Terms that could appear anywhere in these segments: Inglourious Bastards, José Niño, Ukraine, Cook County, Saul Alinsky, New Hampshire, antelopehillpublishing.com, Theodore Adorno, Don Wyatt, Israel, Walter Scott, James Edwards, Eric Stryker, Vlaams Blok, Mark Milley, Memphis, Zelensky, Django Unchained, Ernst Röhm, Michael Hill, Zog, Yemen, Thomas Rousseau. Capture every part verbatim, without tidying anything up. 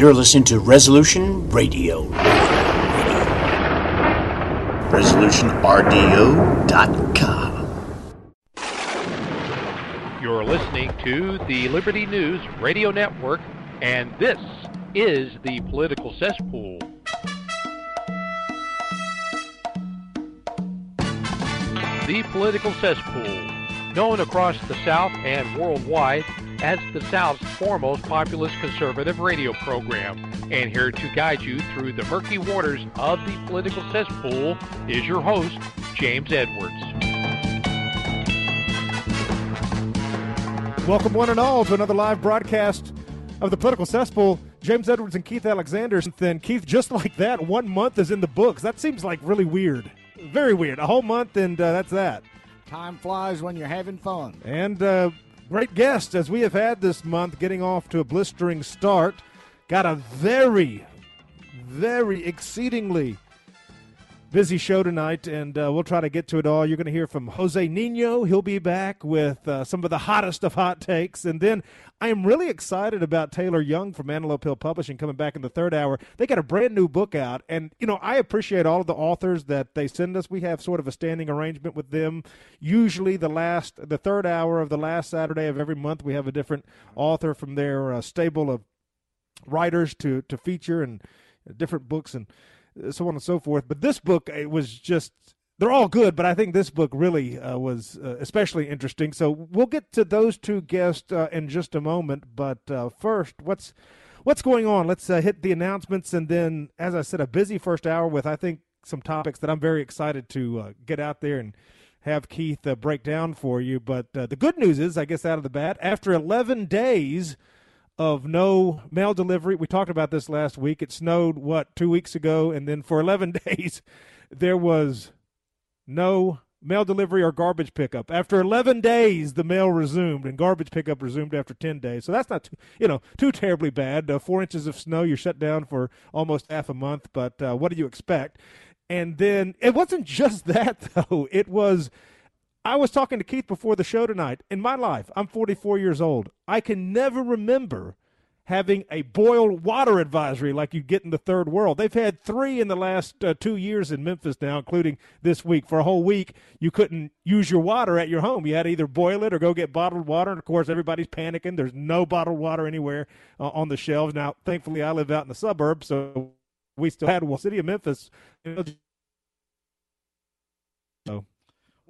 You're listening to Resolution Radio. Resolution R D O dot com. You're listening to the Liberty News Radio Network, and this is The Political Cesspool. The Political Cesspool, known across the South and worldwide as the South's foremost populist conservative radio program. And here to guide you through the murky waters of the political cesspool is your host, James Edwards. Welcome one and all to another live broadcast of the political cesspool. James Edwards and Keith Alexander. And Keith, just like that, one month is in the books. That seems like really weird. Very weird. A whole month and uh, that's that. Time flies when you're having fun. And, uh... great guest, as we have had this month, getting off to a blistering start. Got a very, very exceedingly busy show tonight, and uh, we'll try to get to it all. You're going to hear from José Niño. He'll be back with uh, some of the hottest of hot takes. And then I am really excited about Taylor Young from Antelope Hill Publishing coming back in the third hour. They got a brand new book out, and, you know, I appreciate all of the authors that they send us. We have sort of a standing arrangement with them. Usually the last, the third hour of the last Saturday of every month, we have a different author from their uh, stable of writers to, to feature and uh, different books and so on and so forth. But this book, it was just, they're all good, but I think this book really uh, was uh, especially interesting. So we'll get to those two guests uh, in just a moment. But uh, first, what's what's going on? Let's uh, hit the announcements. And then, as I said, a busy first hour with, I think, some topics that I'm very excited to uh, get out there and have Keith uh, break down for you. But uh, the good news is, I guess, out of the bat, after eleven days of no mail delivery. We talked about this last week. It snowed, what, two weeks ago, and then for eleven days, there was no mail delivery or garbage pickup. After eleven days, the mail resumed, and garbage pickup resumed after ten days. So that's not, too, you know, too terribly bad. Uh, four inches of snow, you're shut down for almost half a month, but uh, what do you expect? And then it wasn't just that, though. It was... I was talking to Keith before the show tonight. In my life, I'm forty-four years old. I can never remember having a boiled water advisory like you get in the third world. They've had three in the last uh, two years in Memphis now, including this week. For a whole week, you couldn't use your water at your home. You had to either boil it or go get bottled water. And, of course, everybody's panicking. There's no bottled water anywhere uh, on the shelves. Now, thankfully, I live out in the suburbs, so we still had one. Well, city of Memphis. You know, so.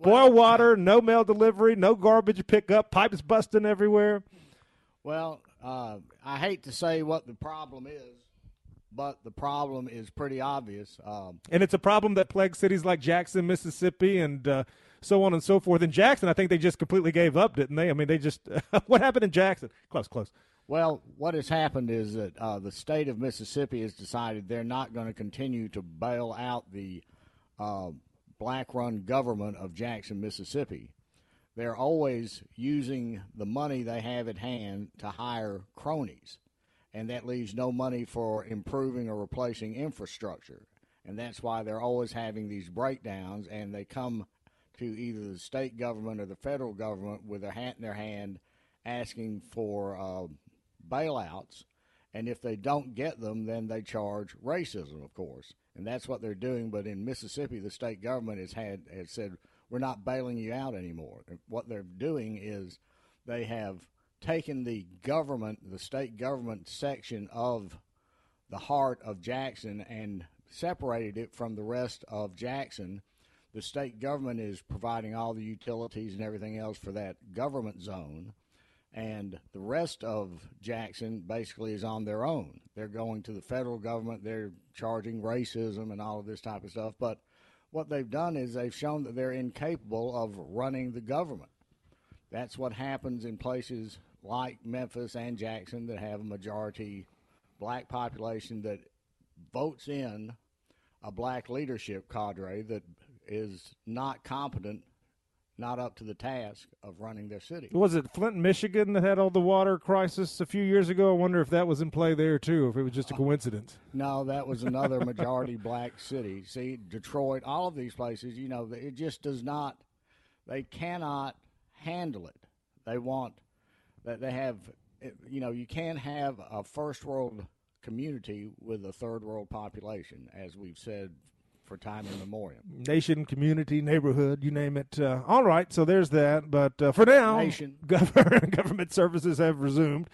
Boil water, no mail delivery, no garbage pickup, pipes busting everywhere. Well, uh, I hate to say what the problem is, but the problem is pretty obvious. Um, and it's a problem that plagues cities like Jackson, Mississippi, and uh, so on and so forth. In Jackson, I think they just completely gave up, didn't they? I mean, they just – what happened in Jackson? Close, close. Well, what has happened is that uh, the state of Mississippi has decided they're not going to continue to bail out the uh, – Black-run government of Jackson, Mississippi. They're always using the money they have at hand to hire cronies, and that leaves no money for improving or replacing infrastructure. And that's why they're always having these breakdowns, and they come to either the state government or the federal government with their hat in their hand asking for uh, bailouts. And if they don't get them, then they charge racism, of course. And that's what they're doing. But in Mississippi, the state government has had has said, we're not bailing you out anymore. And what they're doing is they have taken the government, the state government section of the heart of Jackson and separated it from the rest of Jackson. The state government is providing all the utilities and everything else for that government zone. And the rest of Jackson basically is on their own. They're going to the federal government. They're charging racism and all of this type of stuff. But what they've done is they've shown that they're incapable of running the government. That's what happens in places like Memphis and Jackson that have a majority black population that votes in a black leadership cadre that is not competent, not up to the task of running their city. Was it Flint, Michigan that had all the water crisis a few years ago? I wonder if that was in play there, too, if it was just a coincidence. Uh, no, that was another majority black city. See, Detroit, all of these places, you know, it just does not, they cannot handle it. They want, that they have, you know, you can't have a first world community with a third world population, as we've said for time immemorial. Nation, community, neighborhood, you name it. Uh, all right, so there's that. But uh, for now, Nation. Government, government services have resumed.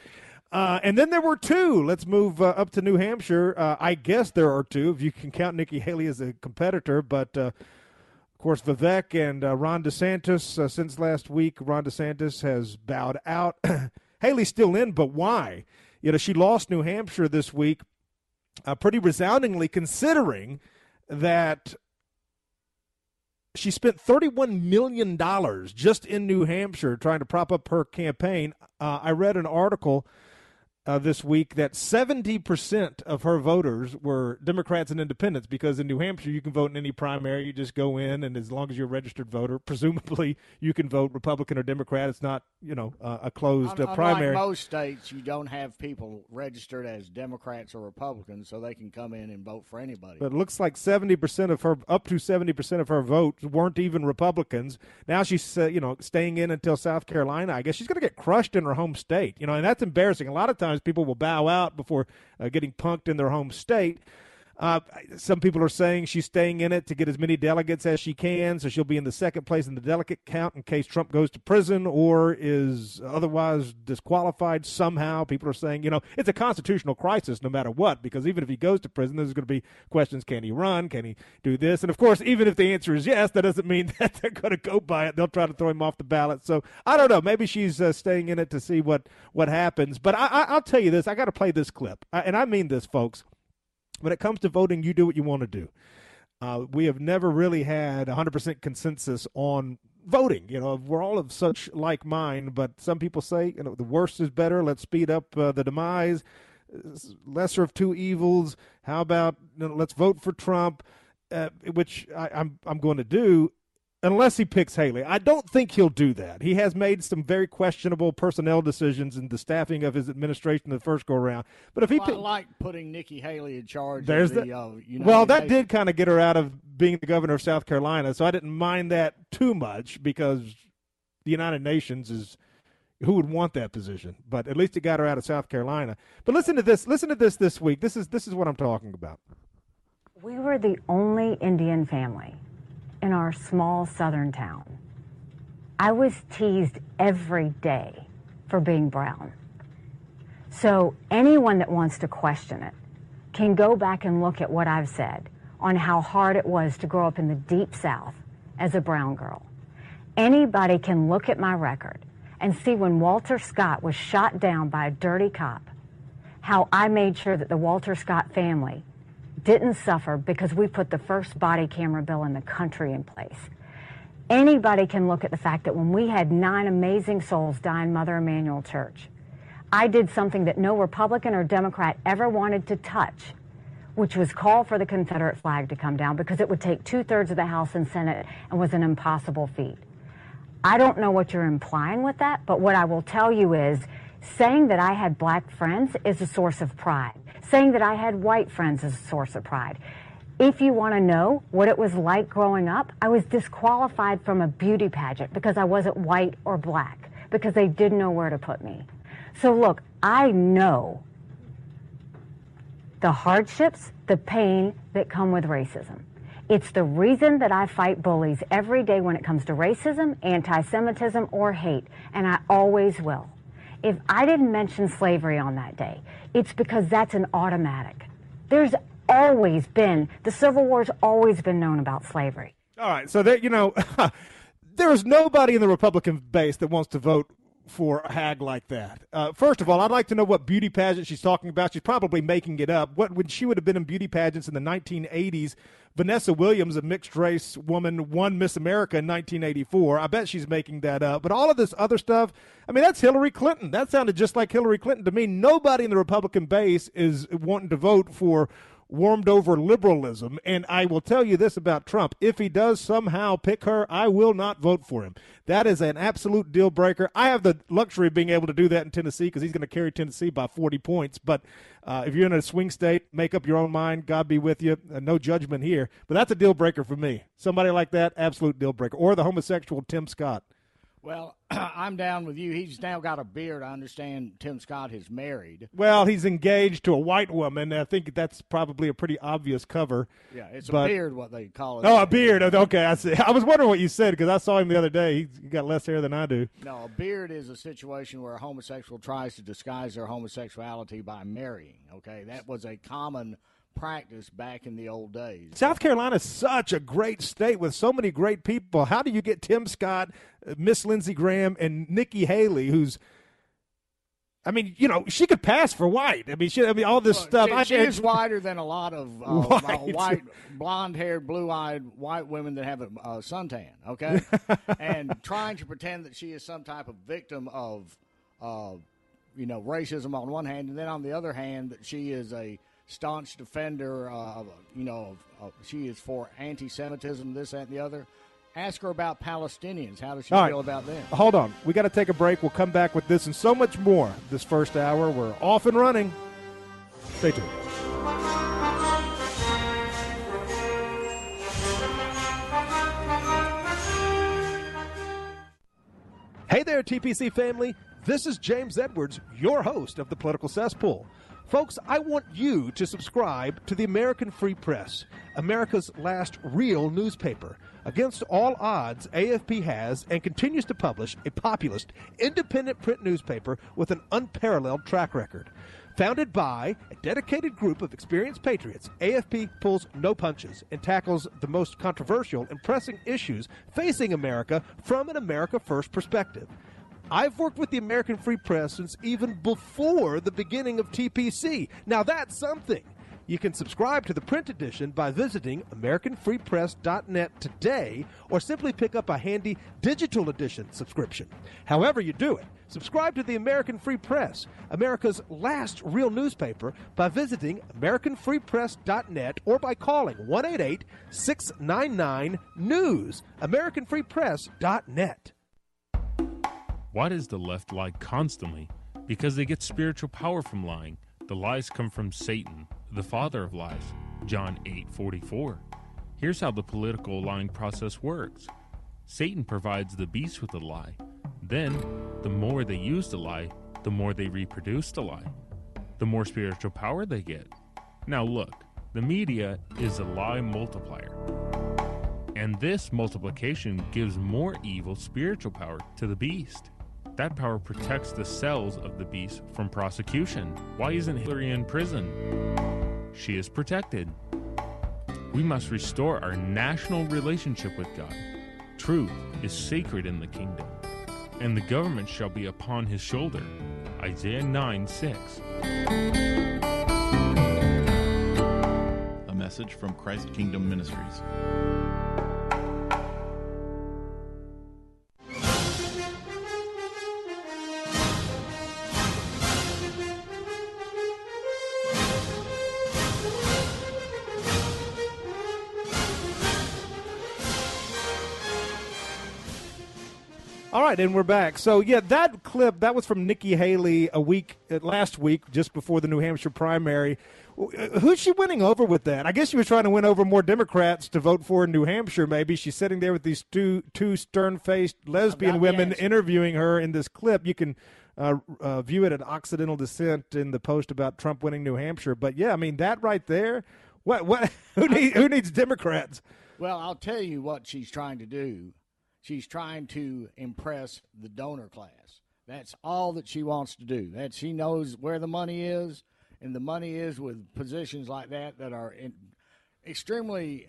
Uh, and then there were two. Let's move uh, up to New Hampshire. Uh, I guess there are two, if you can count Nikki Haley as a competitor. But, uh, of course, Vivek and uh, Ron DeSantis, uh, since last week, Ron DeSantis has bowed out. Haley's still in, but why? You know, she lost New Hampshire this week uh, pretty resoundingly, considering that she spent thirty-one million dollars just in New Hampshire trying to prop up her campaign. Uh, I read an article Uh, this week that seventy percent of her voters were Democrats and independents, because in New Hampshire you can vote in any primary. You just go in, and as long as you're a registered voter, presumably you can vote Republican or Democrat. It's not, you know, uh, a closed uh, primary. Unlike most states, you don't have people registered as Democrats or Republicans, so they can come in and vote for anybody. But it looks like seventy percent of her, up to seventy percent of her votes weren't even Republicans. Now she's, uh, you know, staying in until South Carolina. I guess she's going to get crushed in her home state, you know, and that's embarrassing. A lot of times people will bow out before uh, getting punked in their home state. Uh, some people are saying she's staying in it to get as many delegates as she can, so she'll be in the second place in the delegate count in case Trump goes to prison or is otherwise disqualified somehow. People are saying, you know, it's a constitutional crisis no matter what, because even if he goes to prison, there's going to be questions, can he run, can he do this? And, of course, even if the answer is yes, that doesn't mean that they're going to go by it. They'll try to throw him off the ballot. So I don't know. Maybe she's uh, staying in it to see what, what happens. But I, I, I'll tell you this. I got to play this clip, I, and I mean this, folks. When it comes to voting, you do what you want to do. Uh, we have never really had one hundred percent consensus on voting. You know, we're all of such like mind, but some people say, you know, the worst is better. Let's speed up uh, the demise. Lesser of two evils. How about, you know, let's vote for Trump, uh, which I, I'm I'm going to do. Unless he picks Haley. I don't think he'll do that. He has made some very questionable personnel decisions in the staffing of his administration the first go-around. But if he well, pick, I like putting Nikki Haley in charge there's of the, the uh, United Well, that States. Did kind of get her out of being the governor of South Carolina, so I didn't mind that too much, because the United Nations is who would want that position. But at least it got her out of South Carolina. But listen to this. Listen to this this week. This is this is what I'm talking about. We were the only Indian family in our small southern town. I was teased every day for being brown. So anyone that wants to question it can go back and look at what I've said on how hard it was to grow up in the deep South as a brown girl. Anybody can look at my record and see when Walter Scott was shot down by a dirty cop, how I made sure that the Walter Scott family didn't suffer because we put the first body camera bill in the country in place. Anybody can look at the fact that when we had nine amazing souls die in Mother Emanuel Church, I did something that no Republican or Democrat ever wanted to touch, which was call for the Confederate flag to come down, because it would take two-thirds of the House and Senate and was an impossible feat. I don't know what you're implying with that, but what I will tell you is saying that I had black friends is a source of pride. Saying that I had white friends is a source of pride. If you want to know what it was like growing up, I was disqualified from a beauty pageant because I wasn't white or black, because they didn't know where to put me. So look, I know the hardships, the pain that come with racism. It's the reason that I fight bullies every day when it comes to racism, anti-Semitism, or hate, and I always will. If I didn't mention slavery on that day, it's because that's an automatic. There's always been, the Civil War's always been known about slavery. All right, so there, you know, there is nobody in the Republican base that wants to vote for a hag like that. Uh, first of all, I'd like to know what beauty pageant she's talking about. She's probably making it up. What would she would have been in beauty pageants in the nineteen eighties? Vanessa Williams, a mixed-race woman, won Miss America in nineteen eighty-four. I bet she's making that up. But all of this other stuff, I mean, that's Hillary Clinton. That sounded just like Hillary Clinton to me. Nobody in the Republican base is wanting to vote for warmed-over liberalism. And I will tell you this about Trump. If he does somehow pick her, I will not vote for him. That is an absolute deal-breaker. I have the luxury of being able to do that in Tennessee, because he's going to carry Tennessee by forty points. But uh, if you're in a swing state, make up your own mind. God be with you. Uh, no judgment here. But that's a deal-breaker for me. Somebody like that, absolute deal-breaker. Or the homosexual Tim Scott. Well, I'm down with you. He's now got a beard. I understand Tim Scott is married. Well, he's engaged to a white woman. I think that's probably a pretty obvious cover. Yeah, it's but, a beard, what they call it. Oh, a beard. Okay, I see. I was wondering what you said because I saw him the other day. He's got less hair than I do. No, a beard is a situation where a homosexual tries to disguise their homosexuality by marrying. Okay, that was a common practice back in the old days. South Carolina is such a great state with so many great people. How do you get Tim Scott, Miss Lindsey Graham, and Nikki Haley, who's, I mean, you know, she could pass for white. I mean, she, I mean, all this well, stuff. She, I, she is whiter than a lot of uh, white. white, blonde-haired, blue-eyed white women that have a uh, suntan, okay? And trying to pretend that she is some type of victim of, uh, you know, racism on one hand, and then on the other hand, that she is a staunch defender of, you know, of, of, she is for anti-Semitism, this, that, and the other. Ask her about Palestinians. How does she All feel right. about them? Hold on. We got to take a break. We'll come back with this and so much more this first hour. We're off and running. Stay tuned. Hey there, T P C family. This is James Edwards, your host of The Political Cesspool. Folks, I want you to subscribe to the American Free Press, America's last real newspaper. Against all odds, A F P has and continues to publish a populist, independent print newspaper with an unparalleled track record. Founded by a dedicated group of experienced patriots, A F P pulls no punches and tackles the most controversial and pressing issues facing America from an America First perspective. I've worked with the American Free Press since even before the beginning of T P C. Now that's something. You can subscribe to the print edition by visiting American Free Press dot net today or simply pick up a handy digital edition subscription. However you do it, subscribe to the American Free Press, America's last real newspaper, by visiting American Free Press dot net or by calling one eight eight, six nine nine, N E W S, American Free Press dot net. Why does the left lie constantly? Because they get spiritual power from lying. The lies come from Satan, the father of lies, John eight forty-four. Here's how the political lying process works. Satan provides the beast with a lie. Then, the more they use the lie, the more they reproduce the lie, the more spiritual power they get. Now look, the media is a lie multiplier. And this multiplication gives more evil spiritual power to the beast. That power protects the cells of the beast from prosecution. Why isn't Hillary in prison? She is protected. We must restore our national relationship with God. Truth is sacred in the kingdom, and the government shall be upon his shoulder. Isaiah nine six. A message from Christ Kingdom Ministries. All right, and we're back. So, yeah, that clip, that was from Nikki Haley a week, last week, just before the New Hampshire primary. Who's she winning over with that? I guess she was trying to win over more Democrats to vote for in New Hampshire, maybe. She's sitting there with these two two stern-faced lesbian women interviewing her in this clip. You can uh, uh, view it at Occidental Dissent in the post about Trump winning New Hampshire. But, yeah, I mean, that right there, what what who, need, who needs Democrats? Well, I'll tell you what she's trying to do. She's trying to impress the donor class. That's all that she wants to do. That she knows where the money is, and the money is with positions like that that are in, extremely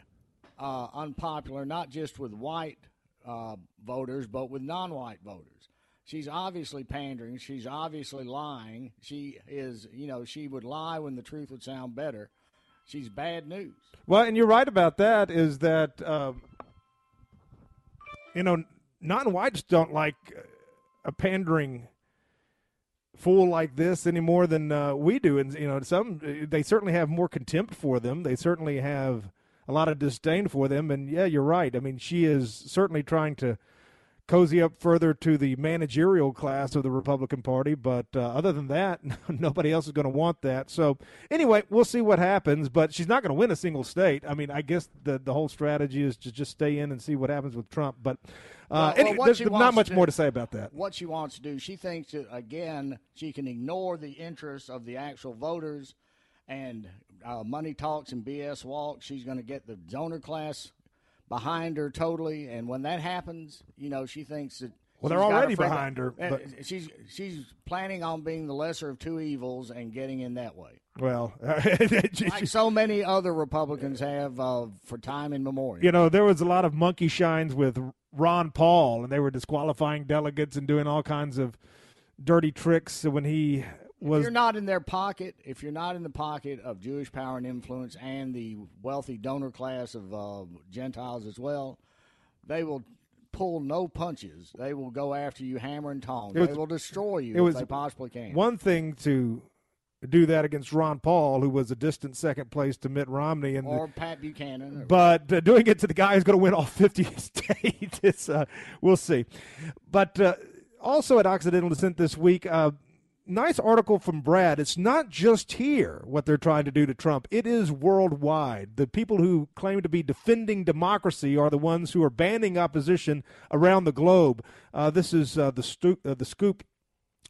uh, unpopular, not just with white uh, voters, but with non-white voters. She's obviously pandering. She's obviously lying. She is, you know, she would lie when the truth would sound better. She's bad news. Well, and you're right about that is that uh – you know, non-whites don't like a pandering fool like this any more than uh, we do. And, you know, some they certainly have more contempt for them. They certainly have a lot of disdain for them. And, yeah, you're right. I mean, she is certainly trying to cozy up further to the managerial class of the Republican Party. But uh, other than that, nobody else is going to want that. So anyway, we'll see what happens. But she's not going to win a single state. I mean, I guess the the whole strategy is to just stay in and see what happens with Trump. But uh, well, well, any, there's not much to do, more to say about that. What she wants to do, she thinks that, again, she can ignore the interests of the actual voters. And uh, money talks and B S walks. She's going to get the zoner class behind her totally. And when that happens, you know, she thinks that. Well, they're already behind her. But she's she's planning on being the lesser of two evils and getting in that way. Well, like so many other Republicans have uh, for time immemorial. You know, there was a lot of monkey shines with Ron Paul, and they were disqualifying delegates and doing all kinds of dirty tricks when he. Was, if you're not in their pocket, if you're not in the pocket of Jewish power and influence and the wealthy donor class of uh, Gentiles as well, they will pull no punches. They will go after you hammer and tongs. They will destroy you if they possibly can. One thing to do that against Ron Paul, who was a distant second place to Mitt Romney. And or the, Pat Buchanan. Or but uh, doing it to the guy who's going to win all fifty states, it's, uh, we'll see. But uh, also at Occidental Dissent this week, uh, nice article from Brad. It's not just here what they're trying to do to Trump. It is worldwide. The people who claim to be defending democracy are the ones who are banning opposition around the globe. Uh, this is uh, the, stu- uh, the scoop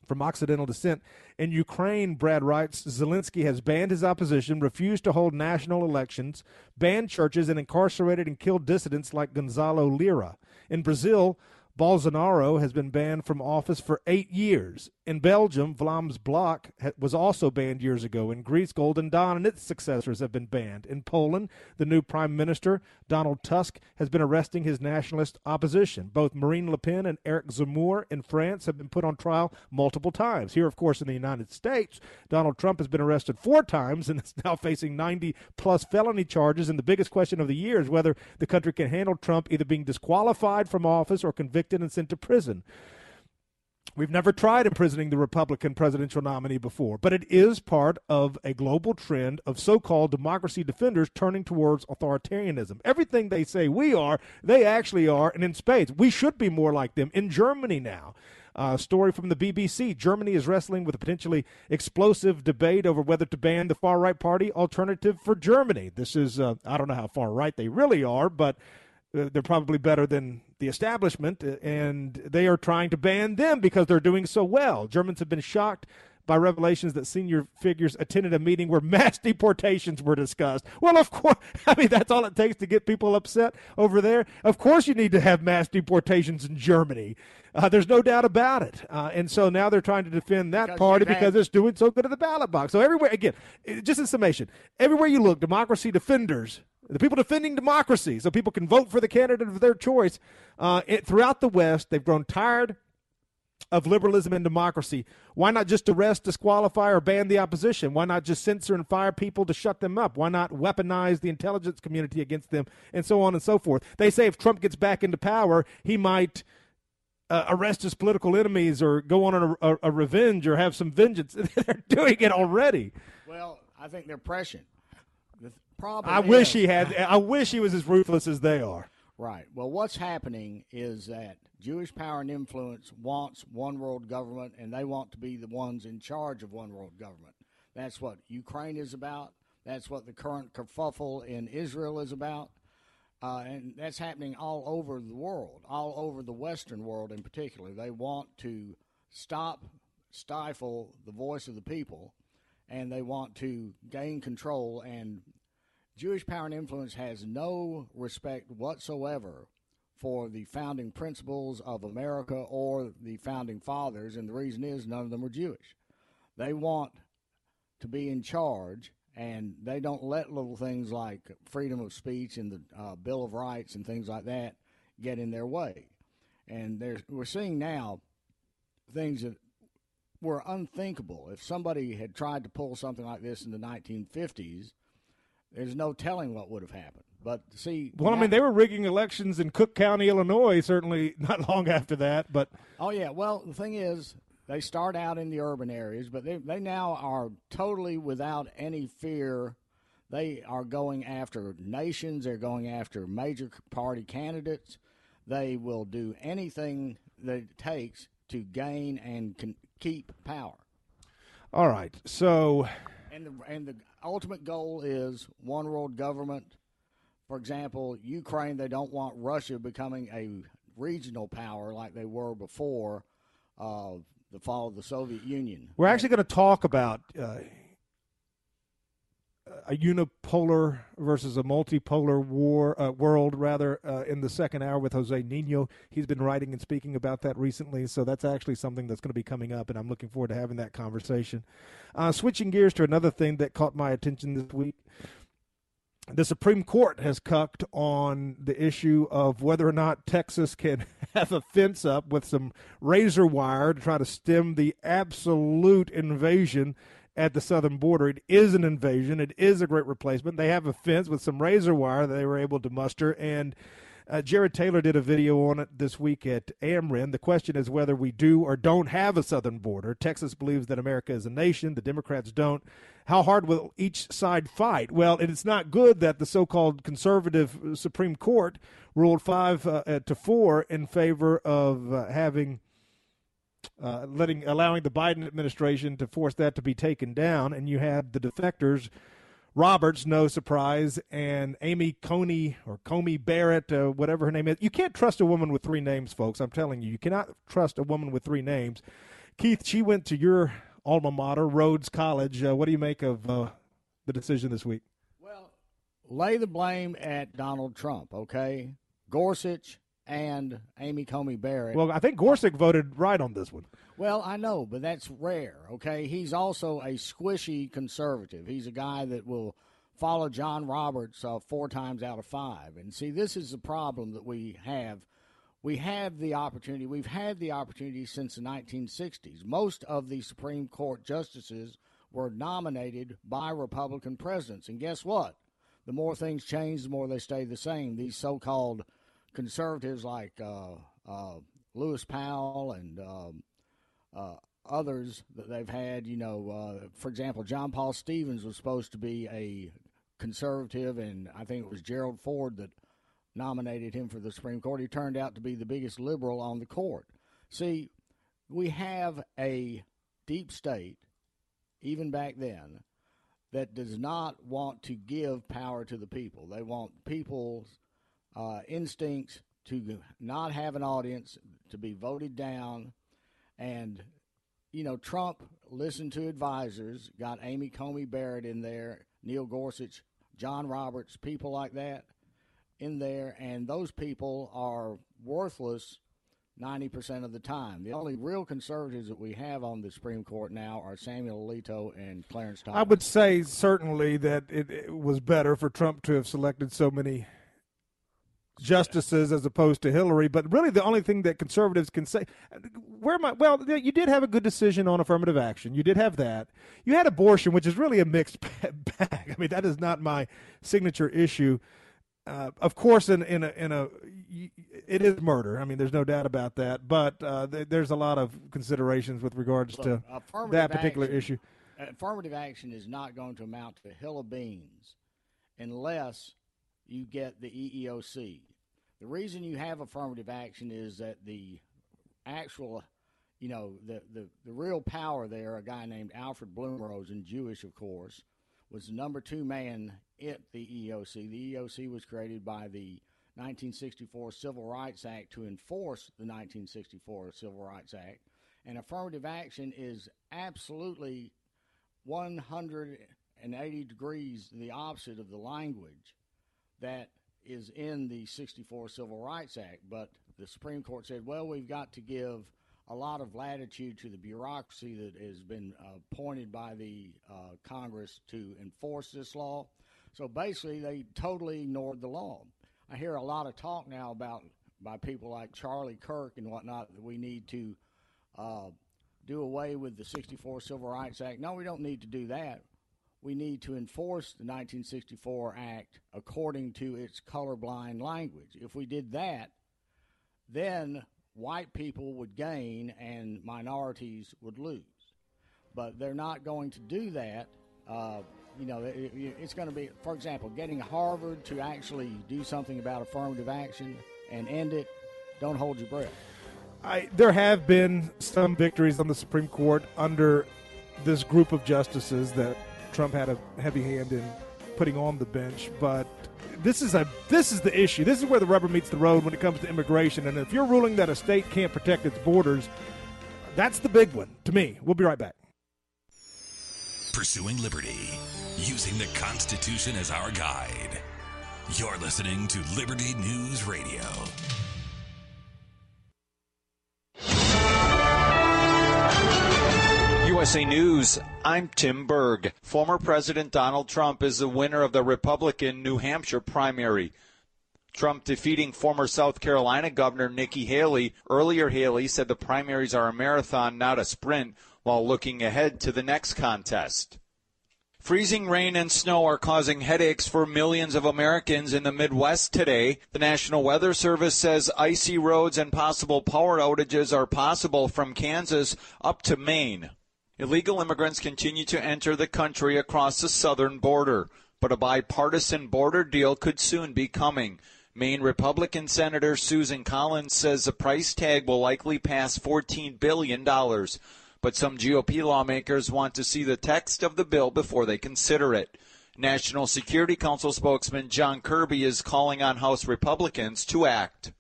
from Occidental Dissent. In Ukraine, Brad writes, Zelensky has banned his opposition, refused to hold national elections, banned churches, and incarcerated and killed dissidents like Gonzalo Lira. In Brazil, Bolsonaro has been banned from office for eight years. In Belgium, Vlaams Blok was also banned years ago. In Greece, Golden Dawn and its successors have been banned. In Poland, the new prime minister, Donald Tusk, has been arresting his nationalist opposition. Both Marine Le Pen and Eric Zemmour in France have been put on trial multiple times. Here, of course, in the United States, Donald Trump has been arrested four times and is now facing ninety-plus felony charges. And the biggest question of the year is whether the country can handle Trump either being disqualified from office or convicted and sent to prison. We've never tried imprisoning the Republican presidential nominee before, but it is part of a global trend of so-called democracy defenders turning towards authoritarianism. Everything they say we are, they actually are, and in spades. We should be more like them. In Germany now, a story from the B B C, Germany is wrestling with a potentially explosive debate over whether to ban the far-right party Alternative for Germany. This is, uh, I don't know how far-right they really are, but they're probably better than the establishment, and they are trying to ban them because they're doing so well. Germans have been shocked by revelations that senior figures attended a meeting where mass deportations were discussed. Well, of course, I mean, that's all it takes to get people upset over there. Of course you need to have mass deportations in Germany. Uh, there's no doubt about it. Uh, and so now they're trying to defend that because party because it's doing so good at the ballot box. So everywhere, again, just in summation, everywhere you look, democracy defenders, the people defending democracy so people can vote for the candidate of their choice. Uh, it, throughout the West, they've grown tired of liberalism and democracy. Why not just arrest, disqualify, or ban the opposition? Why not just censor and fire people to shut them up? Why not weaponize the intelligence community against them, and so on and so forth? They say if Trump gets back into power, he might Uh, arrest his political enemies or go on a, a, a revenge or have some vengeance. They're doing it already. Well, I think they're prescient. The problem I is, wish he had. I wish he was as ruthless as they are. Right. Well, what's happening is that Jewish power and influence wants one world government, and they want to be the ones in charge of one world government. That's what Ukraine is about. That's what the current kerfuffle in Israel is about. Uh, and that's happening all over the world, all over the Western world in particular. They want to stop, stifle the voice of the people, and they want to gain control. And Jewish power and influence has no respect whatsoever for the founding principles of America or the founding fathers, and the reason is none of them were Jewish. They want to be in charge. And they don't let little things like freedom of speech and the uh, Bill of Rights and things like that get in their way. And there's, we're seeing now things that were unthinkable. If somebody had tried to pull something like this in the nineteen fifties, there's no telling what would have happened. But see, well, now, I mean, they were rigging elections in Cook County, Illinois, certainly not long after that. But oh yeah, well, the thing is, they start out in the urban areas, but they they now are totally without any fear. They are going after nations. They're going after major party candidates. They will do anything that it takes to gain and con- keep power. All right. So, and the, and the ultimate goal is one world government. For example, Ukraine, they don't want Russia becoming a regional power like they were before uh, the fall of the Soviet Union. We're actually going to talk about uh, a unipolar versus a multipolar war uh, world, rather, uh, in the second hour with José Niño. He's been writing and speaking about that recently, so that's actually something that's going to be coming up, and I'm looking forward to having that conversation. Uh, switching gears to another thing that caught my attention this week. The Supreme Court has cucked on the issue of whether or not Texas can have a fence up with some razor wire to try to stem the absolute invasion at the southern border. It is an invasion. It is a great replacement. They have a fence with some razor wire that they were able to muster, and uh, Jared Taylor did a video on it this week at Amren. The question is whether we do or don't have a southern border. Texas believes that America is a nation. The Democrats don't. How hard will each side fight? Well, it's not good that the so-called conservative Supreme Court ruled five uh, to four in favor of uh, having uh, letting allowing the Biden administration to force that to be taken down. And you had the defectors, Roberts, no surprise, and Amy Coney or Comey Barrett, uh, whatever her name is. You can't trust a woman with three names, folks. I'm telling you, you cannot trust a woman with three names. Keith, she went to your alma mater, Rhodes College. Uh, what do you make of uh, the decision this week? Well, lay the blame at Donald Trump, okay? Gorsuch and Amy Coney Barrett. Well, I think Gorsuch voted right on this one. Well, I know, but that's rare, okay? He's also a squishy conservative. He's a guy that will follow John Roberts uh, four times out of five. And see, this is the problem that we have. We have the opportunity. We've had the opportunity since the nineteen sixties. Most of the Supreme Court justices were nominated by Republican presidents. And guess what? The more things change, the more they stay the same. These so-called conservatives like uh, uh, Lewis Powell and um, uh, others that they've had, you know, uh, for example, John Paul Stevens was supposed to be a conservative, and I think it was Gerald Ford that nominated him for the Supreme Court. He turned out to be the biggest liberal on the court. See, we have a deep state, even back then, that does not want to give power to the people. They want people's uh, instincts to not have an audience, to be voted down. And, you know, Trump listened to advisors, got Amy Coney Barrett in there, Neil Gorsuch, John Roberts, people like that in there, and those people are worthless ninety percent of the time. The only real conservatives that we have on the Supreme Court now are Samuel Alito and Clarence Thomas. I would say certainly that it, it was better for Trump to have selected so many justices as opposed to Hillary, but really the only thing that conservatives can say, where am I? Well, you did have a good decision on affirmative action. You did have that. You had abortion, which is really a mixed bag. I mean, that is not my signature issue. Uh, of course, in in a, in a it is murder. I mean, there's no doubt about that. But uh, th- there's a lot of considerations with regards Look, to that particular action, issue. Affirmative action is not going to amount to a hill of beans unless you get the E E O C. The reason you have affirmative action is that the actual, you know, the the, the real power there, a guy named Alfred Bloomrosen, Jewish, of course, was the number two man at the E E O C. The E E O C was created by the nineteen sixty-four Civil Rights Act to enforce the nineteen sixty-four Civil Rights Act. And affirmative action is absolutely one hundred eighty degrees the opposite of the language that is in the sixty-four Civil Rights Act. But the Supreme Court said, well, we've got to give a lot of latitude to the bureaucracy that has been uh, appointed by the uh, Congress to enforce this law. So basically, they totally ignored the law. I hear a lot of talk now about by people like Charlie Kirk and whatnot that we need to uh, do away with the sixty-four Civil Rights Act. No, we don't need to do that. We need to enforce the nineteen sixty-four Act according to its colorblind language. If we did that, then white people would gain and minorities would lose. But they're not going to do that. Uh, you know, it, it's going to be, for example, getting Harvard to actually do something about affirmative action and end it Don't hold your breath. I, there have been some victories on the Supreme Court under this group of justices that Trump had a heavy hand in putting on the bench, but this is a this is the issue. This is where the rubber meets the road when it comes to immigration. And if you're ruling that a state can't protect its borders, that's the big one to me. We'll be right back. Pursuing liberty, using the Constitution as our guide. You're listening to Liberty News Radio. U S A News, I'm Tim Berg. Former President Donald Trump is the winner of the Republican New Hampshire primary. Trump defeating former South Carolina Governor Nikki Haley. Earlier, Haley said the primaries are a marathon, not a sprint, while looking ahead to the next contest. Freezing rain and snow are causing headaches for millions of Americans in the Midwest today. The National Weather Service says icy roads and possible power outages are possible from Kansas up to Maine. Illegal immigrants continue to enter the country across the southern border, but a bipartisan border deal could soon be coming. Maine Republican Senator Susan Collins says the price tag will likely pass fourteen billion dollars, but some G O P lawmakers want to see the text of the bill before they consider it. National Security Council spokesman John Kirby is calling on House Republicans to act.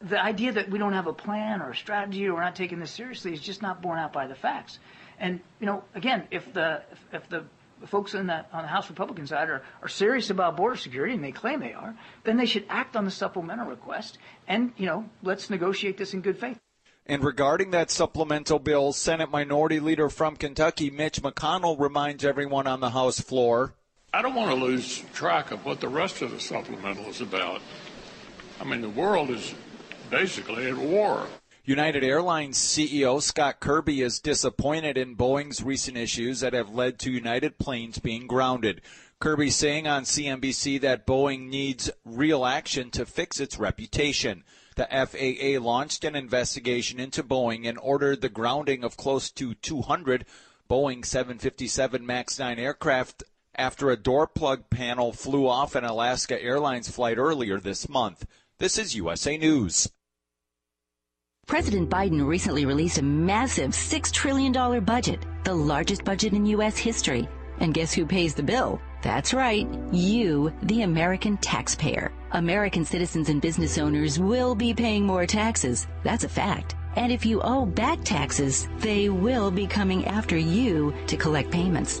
The idea that we don't have a plan or a strategy or we're not taking this seriously is just not borne out by the facts. And, you know, again, if the if, if the folks in the, on the House Republican side are, are serious about border security, and they claim they are, then they should act on the supplemental request and, you know, let's negotiate this in good faith. And regarding that supplemental bill, Senate Minority Leader from Kentucky, Mitch McConnell, reminds everyone on the House floor. I don't want to lose track of what the rest of the supplemental is about. I mean, the world is basically at war. United Airlines C E O Scott Kirby is disappointed in Boeing's recent issues that have led to United planes being grounded. Kirby saying on C N B C that Boeing needs real action to fix its reputation. The F A A launched an investigation into Boeing and ordered the grounding of close to two hundred Boeing seven fifty-seven MAX nine aircraft after a door plug panel flew off an Alaska Airlines flight earlier this month. This is U S A News. President Biden recently released a massive six trillion dollars budget, the largest budget in U S history. And guess who pays the bill? That's right, you, the American taxpayer. American citizens and business owners will be paying more taxes. That's a fact. And if you owe back taxes, they will be coming after you to collect payments.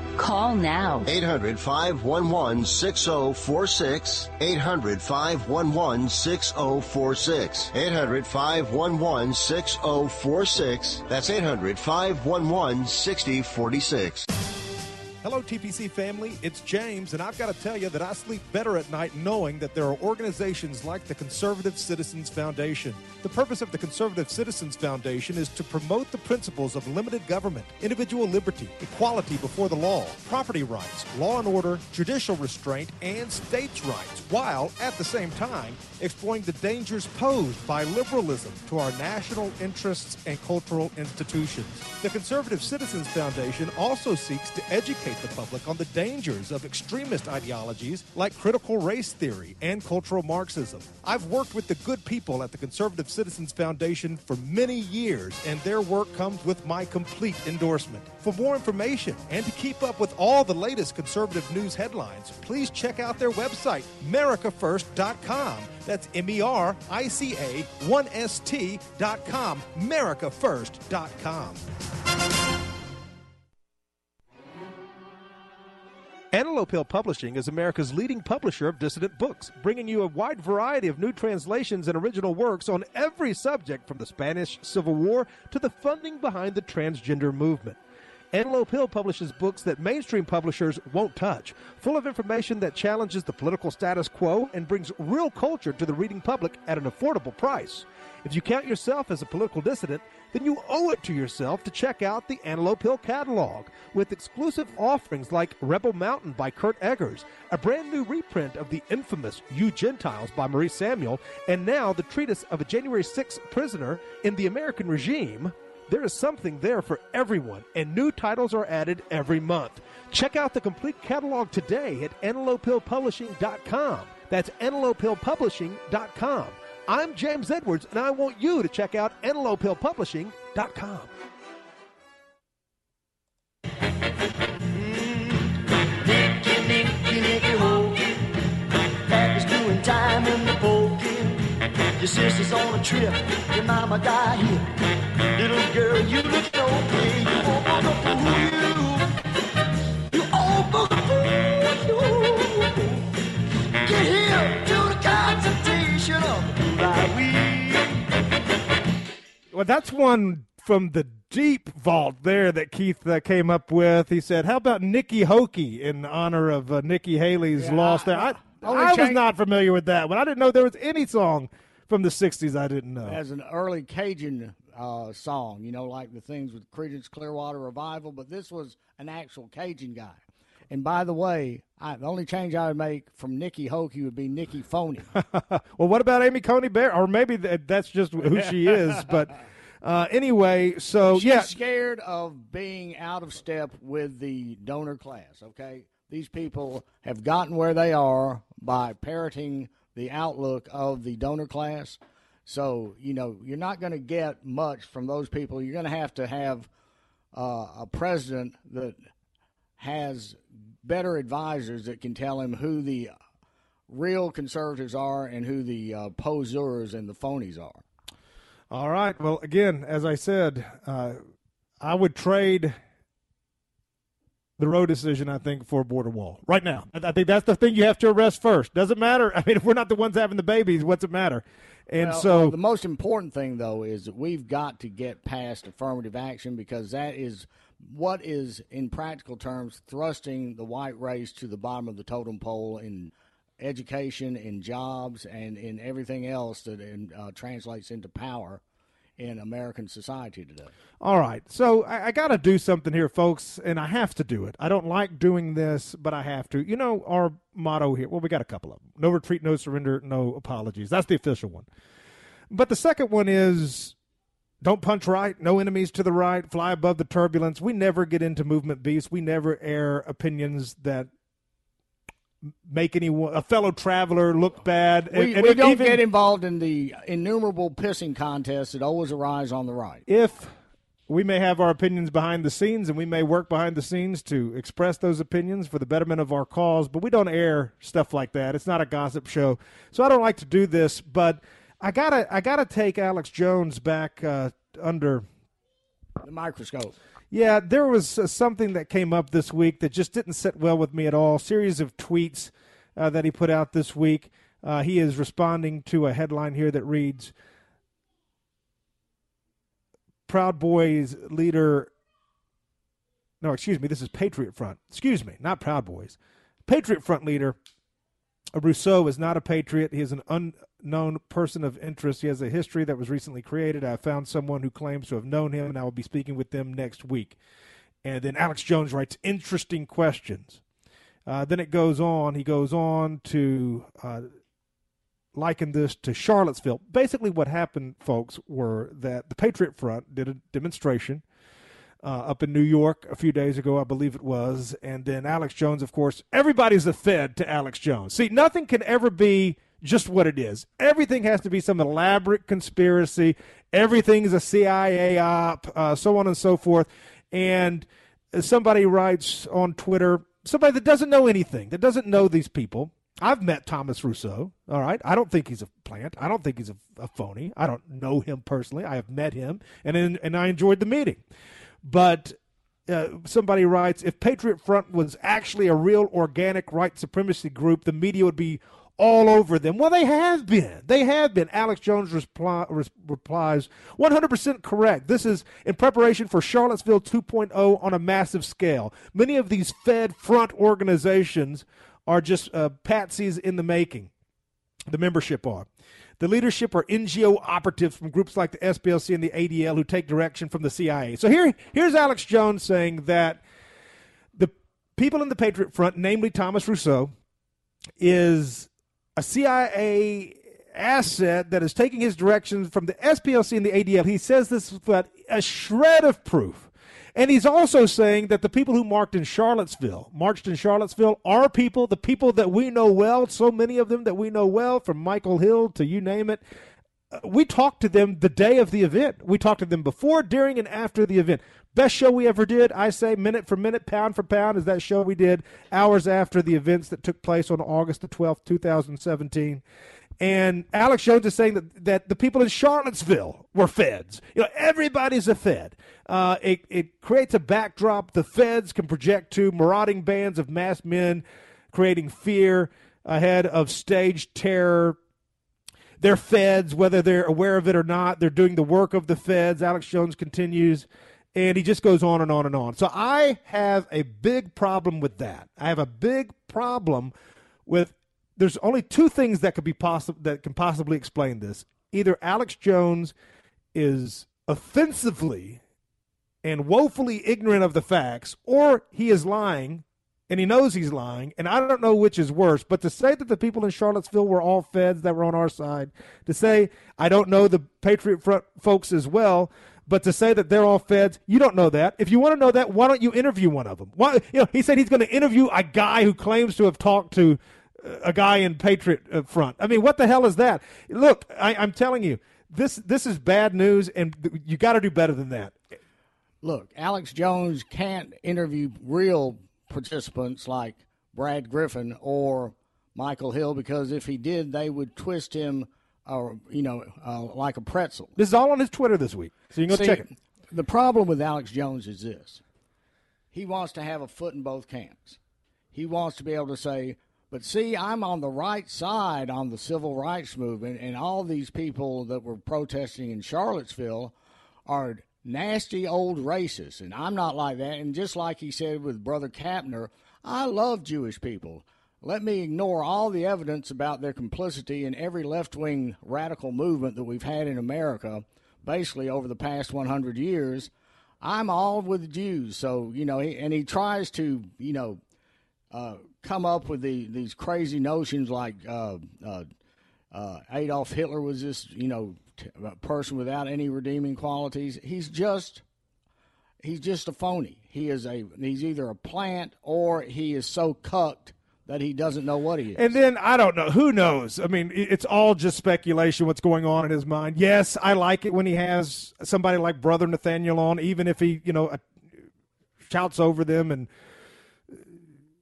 Call now. eight hundred, five one one, six oh four six. eight hundred, five one one, six oh four six. eight hundred, five one one, six oh four six. That's eight hundred, five one one, six oh four six. Hello, T P C family. It's James, and I've got to tell you that I sleep better at night knowing that there are organizations like the Conservative Citizens Foundation. The purpose of the Conservative Citizens Foundation is to promote the principles of limited government, individual liberty, equality before the law, property rights, law and order, judicial restraint, and states' rights, while at the same time exploring the dangers posed by liberalism to our national interests and cultural institutions. The Conservative Citizens Foundation also seeks to educate the public on the dangers of extremist ideologies like critical race theory and cultural Marxism. I've worked with the good people at the Conservative Citizens Foundation for many years, and their work comes with my complete endorsement. For more information and to keep up with all the latest conservative news headlines, please check out their website, America First dot com. That's M E R I C A one S T dot com, America First dot com. Antelope Hill Publishing is America's leading publisher of dissident books, bringing you a wide variety of new translations and original works on every subject from the Spanish Civil War to the funding behind the transgender movement. Antelope Hill publishes books that mainstream publishers won't touch, full of information that challenges the political status quo and brings real culture to the reading public at an affordable price. If you count yourself as a political dissident, then you owe it to yourself to check out the Antelope Hill catalog with exclusive offerings like Rebel Mountain by Kurt Eggers, a brand new reprint of the infamous You Gentiles by Marie Samuel, and now the treatise of a January sixth prisoner in the American regime. There is something there for everyone, and new titles are added every month. Check out the complete catalog today at antelope hill publishing dot com. That's antelope hill publishing dot com. I'm James Edwards, and I want you to check out antelope hill publishing dot com. Nicky, Nicky, Nicky, ho. Papa's doing time in the poking. Your sister's on a trip. Your mama died here. Little girl, you look okay. You all for the fool. You all for the fool. Get here to the consultation of the right. Well, that's one from the deep vault there that Keith uh, came up with. He said, how about Nikki Hokey in honor of uh, Nikki Haley's yeah, loss there? I, I was not familiar with that one. I didn't know there was any song from the sixties I didn't know. As an early Cajun Uh, song, you know, like the things with Creedence Clearwater Revival, but this was an actual Cajun guy. And by the way, I, the only change I would make from Nikki Hokey would be Nikki Phoney. Well, what about Amy Coney Barrett? Or maybe th- that's just who she is. But uh, anyway, so She's yeah. She's scared of being out of step with the donor class, okay? These people have gotten where they are by parroting the outlook of the donor class. So, you know, you're not going to get much from those people. You're going to have to have uh, a president that has better advisors that can tell him who the real conservatives are and who the uh, poseurs and the phonies are. All right. Well, again, as I said, uh, I would trade the Roe decision, I think, for a border wall right now. I think that's the thing you have to arrest first. Doesn't matter. I mean, if we're not the ones having the babies, what's it matter? And well, so uh, the most important thing, though, is that we've got to get past affirmative action, because that is what is, in practical terms, thrusting the white race to the bottom of the totem pole in education, in jobs, and in everything else that in, uh, translates into power in American society today. All right. So I, I got to do something here, folks, and I have to do it. I don't like doing this, but I have to. You know, our motto here, well, we got a couple of them. No retreat, no surrender, no apologies. That's the official one. But the second one is don't punch right, no enemies to the right, fly above the turbulence. We never get into movement beasts. We never air opinions that make anyone a fellow traveler look bad. We, and we don't even get involved in the innumerable pissing contests that always arise on the right. If we may have our opinions behind the scenes, and we may work behind the scenes to express those opinions for the betterment of our cause, but we don't air stuff like that. It's not a gossip show. So I don't like to do this, but I gotta I gotta take Alex Jones back uh, under the microscope. Yeah, there was uh, something that came up this week that just didn't sit well with me at all. Series of tweets uh, that he put out this week. Uh, he is responding to a headline here that reads, Proud Boys leader, no, excuse me, this is Patriot Front. Excuse me, not Proud Boys. Patriot Front leader Rousseau is not a patriot. He is an unknown person of interest. He has a history that was recently created. I found someone who claims to have known him, and I will be speaking with them next week. And then Alex Jones writes, interesting questions. Uh, then it goes on. He goes on to uh, liken this to Charlottesville. Basically what happened, folks, were that the Patriot Front did a demonstration Uh, up in New York a few days ago, I believe it was. And then Alex Jones, of course, everybody's a fed to Alex Jones. See, nothing can ever be just what it is. Everything has to be some elaborate conspiracy. Everything is a C I A op, uh, so on and so forth. And somebody writes on Twitter, somebody that doesn't know anything, that doesn't know these people. I've met Thomas Rousseau, all right? I don't think he's a plant. I don't think he's a, a phony. I don't know him personally. I have met him, and and I enjoyed the meeting. But Uh, somebody writes, if Patriot Front was actually a real organic right supremacy group, the media would be all over them. Well, they have been. They have been. Alex Jones reply, re- replies, one hundred percent correct. This is in preparation for Charlottesville two point oh on a massive scale. Many of these Fed front organizations are just uh, patsies in the making. The membership are. The leadership are N G O operatives from groups like the S P L C and the A D L who take direction from the C I A. So here, here's Alex Jones saying that the people in the Patriot Front, namely Thomas Rousseau, is a C I A asset that is taking his directions from the S P L C and the A D L. He says this without a shred of proof. And he's also saying that the people who marched in Charlottesville, marched in Charlottesville are people, the people that we know well, so many of them that we know well, from Michael Hill to you name it. Uh, we talked to them the day of the event. We talked to them before, during, and after the event. Best show we ever did, I say, minute for minute, pound for pound, is that show we did hours after the events that took place on August the twelfth, two thousand seventeen. And Alex Jones is saying that, that the people in Charlottesville were feds. You know, everybody's a fed. Uh, it, it creates a backdrop the feds can project to, marauding bands of masked men creating fear ahead of staged terror. They're feds, whether they're aware of it or not. They're doing the work of the feds. Alex Jones continues, and he just goes on and on and on. So I have a big problem with that. I have a big problem with There's only two things that could be possible that can possibly explain this. Either Alex Jones is offensively and woefully ignorant of the facts, or he is lying, and he knows he's lying, and I don't know which is worse. But to say that the people in Charlottesville were all feds that were on our side, to say I don't know the Patriot Front folks as well, but to say that they're all feds, you don't know that. If you want to know that, why don't you interview one of them? Why, you know, he said he's going to interview a guy who claims to have talked to a guy in Patriot Front. I mean, what the hell is that? Look, I, I'm telling you, this this is bad news, and you got to do better than that. Look, Alex Jones can't interview real participants like Brad Griffin or Michael Hill, because if he did, they would twist him, or you know, uh, like a pretzel. This is all on his Twitter this week, so you can go See, check it. The problem with Alex Jones is this: he wants to have a foot in both camps. He wants to be able to say, but see, I'm on the right side on the civil rights movement, and all these people that were protesting in Charlottesville are nasty old racists, and I'm not like that. And just like he said with Brother Kapner, I love Jewish people. Let me ignore all the evidence about their complicity in every left-wing radical movement that we've had in America, basically over the past one hundred years. I'm all with Jews. So, you know, and he tries to, you know, uh, come up with the, these crazy notions like uh, uh, uh, Adolf Hitler was this, you know, t- person without any redeeming qualities. He's just, he's just a phony. He is a, he's either a plant or he is so cucked that he doesn't know what he is. And then, I don't know, who knows? I mean, it's all just speculation what's going on in his mind. Yes, I like it when he has somebody like Brother Nathaniel on, even if he, you know, uh, shouts over them and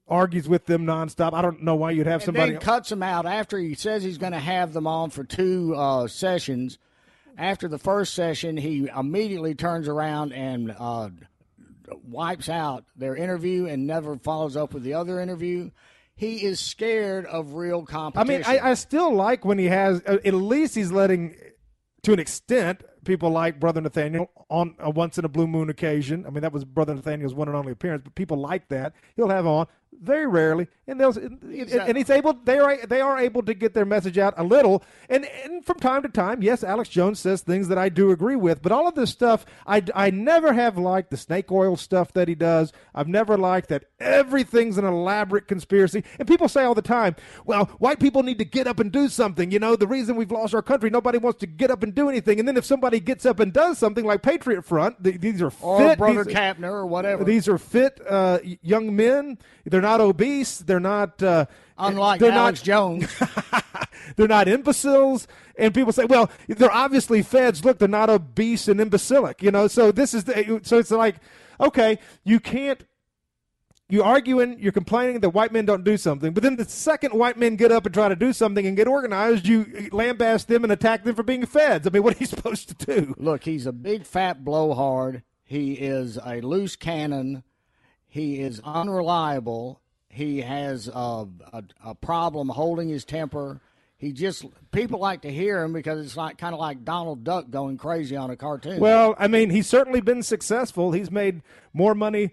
argues with them nonstop. I don't know why you'd have and somebody then cuts them out after he says he's going to have them on for two uh, sessions. After the first session, he immediately turns around and uh, wipes out their interview and never follows up with the other interview. He is scared of real competition. I mean, I, I still like when he has, at least he's letting, to an extent, people like Brother Nathaniel on a once-in-a-blue-moon occasion. I mean, that was Brother Nathaniel's one and only appearance, but people like that he'll have on very rarely, and they'll exactly. and he's able they are they are able to get their message out a little, and, and from time to time, yes, Alex Jones says things that I do agree with, but all of this stuff I, I never have liked the snake oil stuff that he does. I've never liked that everything's an elaborate conspiracy, and people say all the time, well, white people need to get up and do something. You know, the reason we've lost our country, nobody wants to get up and do anything, and then if somebody gets up and does something like Patriot Front, th- these are fit, or Brother these, Kapner or whatever. These are fit uh, young men. They're not obese. They're not uh, unlike they're Alex not, Jones. They're not imbeciles. And people say, well, they're obviously feds. Look, they're not obese and imbecilic. You know, so this is the, so it's like, okay, you can't. You're arguing, you're complaining that white men don't do something, but then the second white men get up and try to do something and get organized, you lambaste them and attack them for being feds. I mean, what are you supposed to do? Look, he's a big, fat blowhard. He is a loose cannon. He is unreliable. He has a, a, a problem holding his temper. He just, people like to hear him because it's like kind of like Donald Duck going crazy on a cartoon. Well, I mean, he's certainly been successful. He's made more money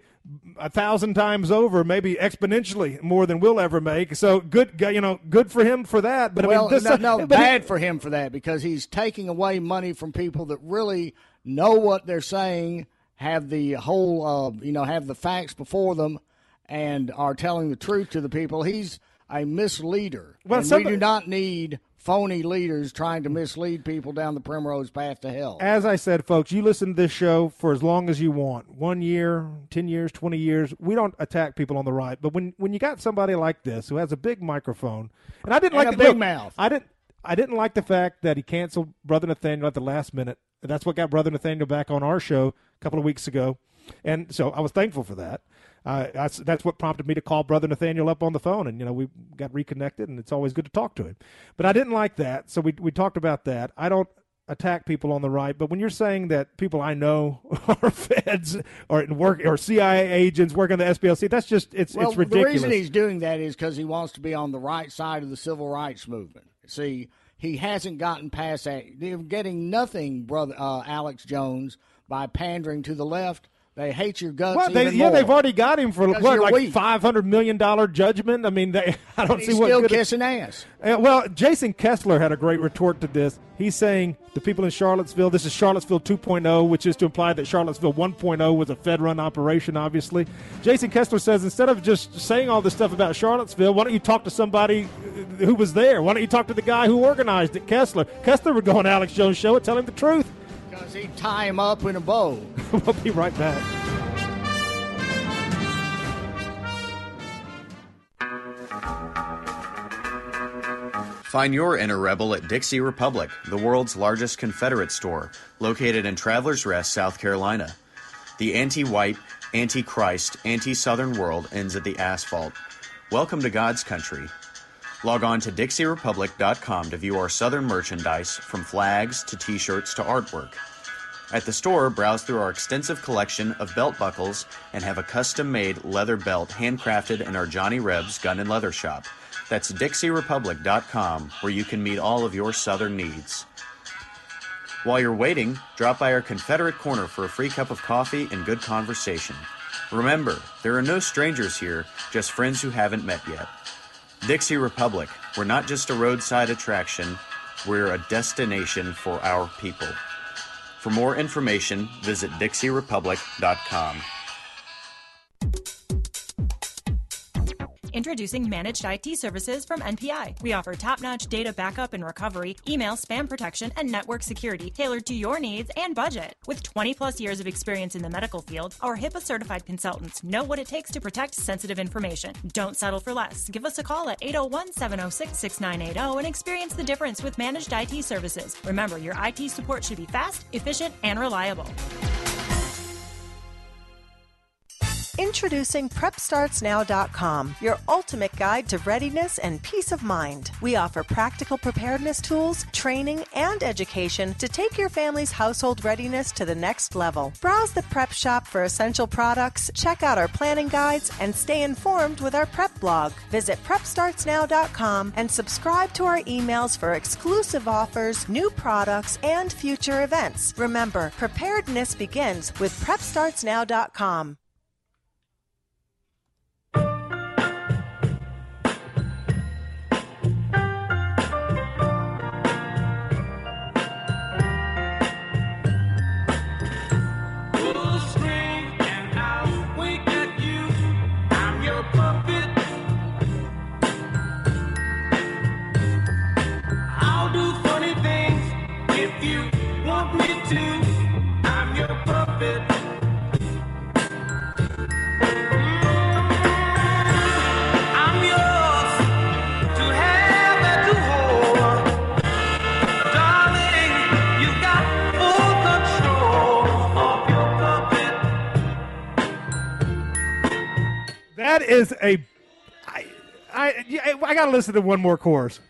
a thousand times over, maybe exponentially more than we'll ever make. So good, you know, good for him for that. But well, I mean, this, no, no but bad he, for him for that because he's taking away money from people that really know what they're saying, have the whole, uh, you know, have the facts before them, and are telling the truth to the people. He's a misleader. Well, and somebody, we do not need phony leaders trying to mislead people down the primrose path to hell. As I said, folks, you listen to this show for as long as you want. One year, ten years, twenty years. We don't attack people on the right. But when, when you got somebody like this who has a big microphone, and I didn't and like a the big mouth. I didn't I didn't like the fact that he canceled Brother Nathaniel at the last minute. That's what got Brother Nathaniel back on our show a couple of weeks ago. And so I was thankful for that. Uh, that's, that's what prompted me to call Brother Nathaniel up on the phone, and, you know, we got reconnected, and it's always good to talk to him. But I didn't like that, so we we talked about that. I don't attack people on the right, but when you're saying that people I know are feds or work or C I A agents working the S P L C, that's just it's well, it's ridiculous. The reason he's doing that is because he wants to be on the right side of the civil rights movement. See, he hasn't gotten past that. They're getting nothing, brother uh, Alex Jones, by pandering to the left. They hate your guts. Well, they, even yeah, more. They've already got him for what, like weak. five hundred million dollars judgment. I mean, they, I don't he's see what. He's still kissing ass. Uh, well, Jason Kessler had a great retort to this. He's saying the people in Charlottesville, this is Charlottesville two point oh, which is to imply that Charlottesville one point oh was a Fed-run operation, obviously. Jason Kessler says instead of just saying all this stuff about Charlottesville, why don't you talk to somebody who was there? Why don't you talk to the guy who organized it, Kessler? Kessler would go on Alex Jones' show and tell him the truth. Does he tie him up in a bow? We'll be right back. Find your inner rebel at Dixie Republic, the world's largest Confederate store, located in Travelers Rest, South Carolina. The anti-white, anti-Christ, anti-Southern world ends at the asphalt. Welcome to God's country. Log on to Dixie Republic dot com to view our Southern merchandise, from flags to T-shirts to artwork. At the store, browse through our extensive collection of belt buckles and have a custom-made leather belt handcrafted in our Johnny Rebs gun and leather shop. That's Dixie Republic dot com, where you can meet all of your Southern needs. While you're waiting, drop by our Confederate corner for a free cup of coffee and good conversation. Remember, there are no strangers here, just friends who haven't met yet. Dixie Republic, we're not just a roadside attraction, we're a destination for our people. For more information, visit Dixie Republic dot com. Introducing Managed I T Services from N P I. We offer top-notch data backup and recovery, email spam protection, and network security tailored to your needs and budget. With twenty-plus years of experience in the medical field, our HIPAA-certified consultants know what it takes to protect sensitive information. Don't settle for less. Give us a call at eight oh one, seven oh six, six nine eight oh and experience the difference with Managed I T Services. Remember, your I T support should be fast, efficient, and reliable. Introducing Prep Starts Now dot com, your ultimate guide to readiness and peace of mind. We offer practical preparedness tools, training, and education to take your family's household readiness to the next level. Browse the prep shop for essential products, check out our planning guides, and stay informed with our prep blog. Visit Prep Starts Now dot com and subscribe to our emails for exclusive offers, new products, and future events. Remember, preparedness begins with Prep Starts Now dot com. That is a, I, I, I got to listen to one more chorus.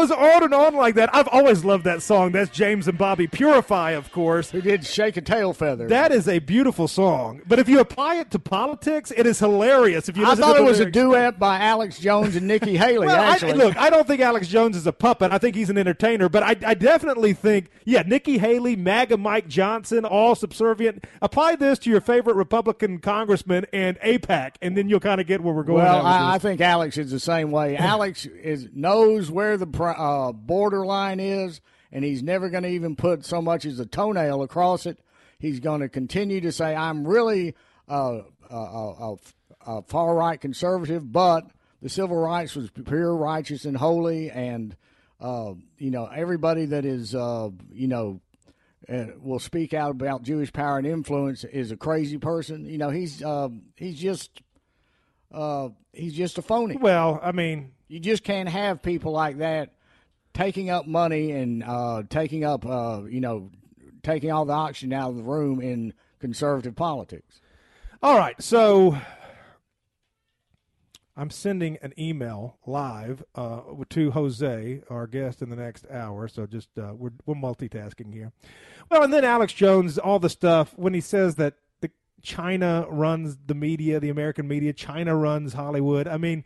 goes on and on like that. I've always loved that song. That's James and Bobby Purify, of course. Who did Shake a Tail Feather. That is a beautiful song. But if you apply it to politics, it is hilarious. If you I thought it lyrics. was a duet by Alex Jones and Nikki Haley, well, actually. I, look, I don't think Alex Jones is a puppet. I think he's an entertainer. But I, I definitely think, yeah, Nikki Haley, MAGA Mike Johnson, all subservient. Apply this to your favorite Republican congressman and AIPAC, and then you'll kind of get where we're going. Well, I, I think Alex is the same way. Alex is knows where the uh, borderline is, and he's never going to even put so much as a toenail across it. He's going to continue to say, I'm really uh, a, a, a far-right conservative, but the civil rights was pure, righteous, and holy, and, uh, you know, everybody that is, uh, you know, and will speak out about Jewish power and influence is a crazy person. You know, he's uh, he's just uh, he's just a phony. Well, I mean, you just can't have people like that taking up money and uh, taking up uh, you know taking all the oxygen out of the room in conservative politics. All right, so I'm sending an email live uh, to Jose, our guest, in the next hour. So just uh, we're we're multitasking here. Well, and then Alex Jones, all the stuff when he says that the China runs the media, the American media, China runs Hollywood. I mean,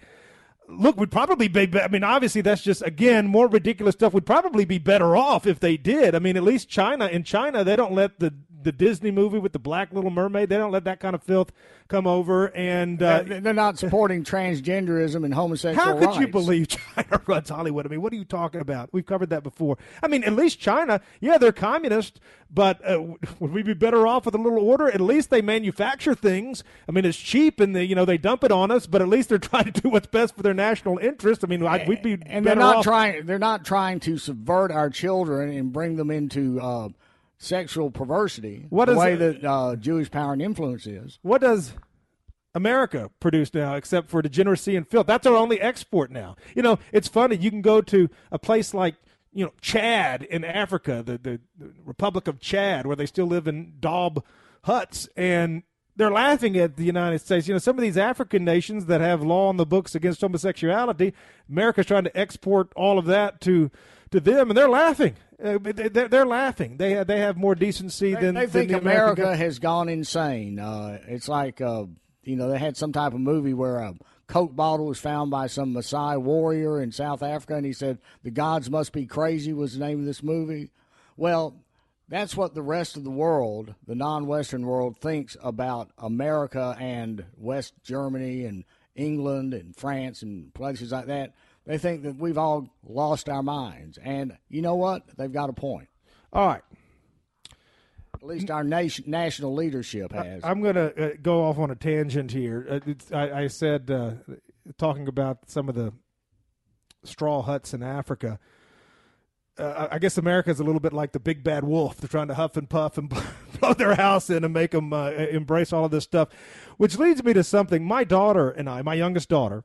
look, we'd probably be. I mean, obviously, that's just again more ridiculous stuff. We'd probably be better off if they did. I mean, at least China in China, they don't let the. the Disney movie with the Black Little Mermaid, they don't let that kind of filth come over. And uh, they're not supporting transgenderism and homosexual rights. How could you believe China runs Hollywood? I mean, what are you talking about? We've covered that before. I mean, at least China, yeah, they're communist, but uh, would we be better off with a little order? At least they manufacture things. I mean, it's cheap, and they, you know, they dump it on us, but at least they're trying to do what's best for their national interest. I mean, I, we'd be and they're not off. trying. They're not trying to subvert our children and bring them into Uh, sexual perversity, what the is way it? that uh, Jewish power and influence is. What does America produce now except for degeneracy and filth? That's our only export now. You know, it's funny. You can go to a place like, you know, Chad in Africa, the, the, the Republic of Chad, where they still live in daub huts, and they're laughing at the United States. You know, some of these African nations that have law on the books against homosexuality, America's trying to export all of that to to them, and they're laughing. Uh, they're, they're laughing. They have, they have more decency they, than they think. Than the America American... has gone insane. Uh, it's like uh, you know they had some type of movie where a Coke bottle was found by some Maasai warrior in South Africa, and he said the gods must be crazy was the name of this movie. Well, that's what the rest of the world, the non-Western world, thinks about America and West Germany and England and France and places like that. They think that we've all lost our minds. And you know what? They've got a point. All right. At least our nation, national leadership has. I, I'm going to uh, go off on a tangent here. Uh, it's, I, I said, uh, talking about some of the straw huts in Africa, uh, I guess America is a little bit like the big bad wolf. They're trying to huff and puff and blow their house in and make them uh, embrace all of this stuff, which leads me to something. My daughter and I, my youngest daughter,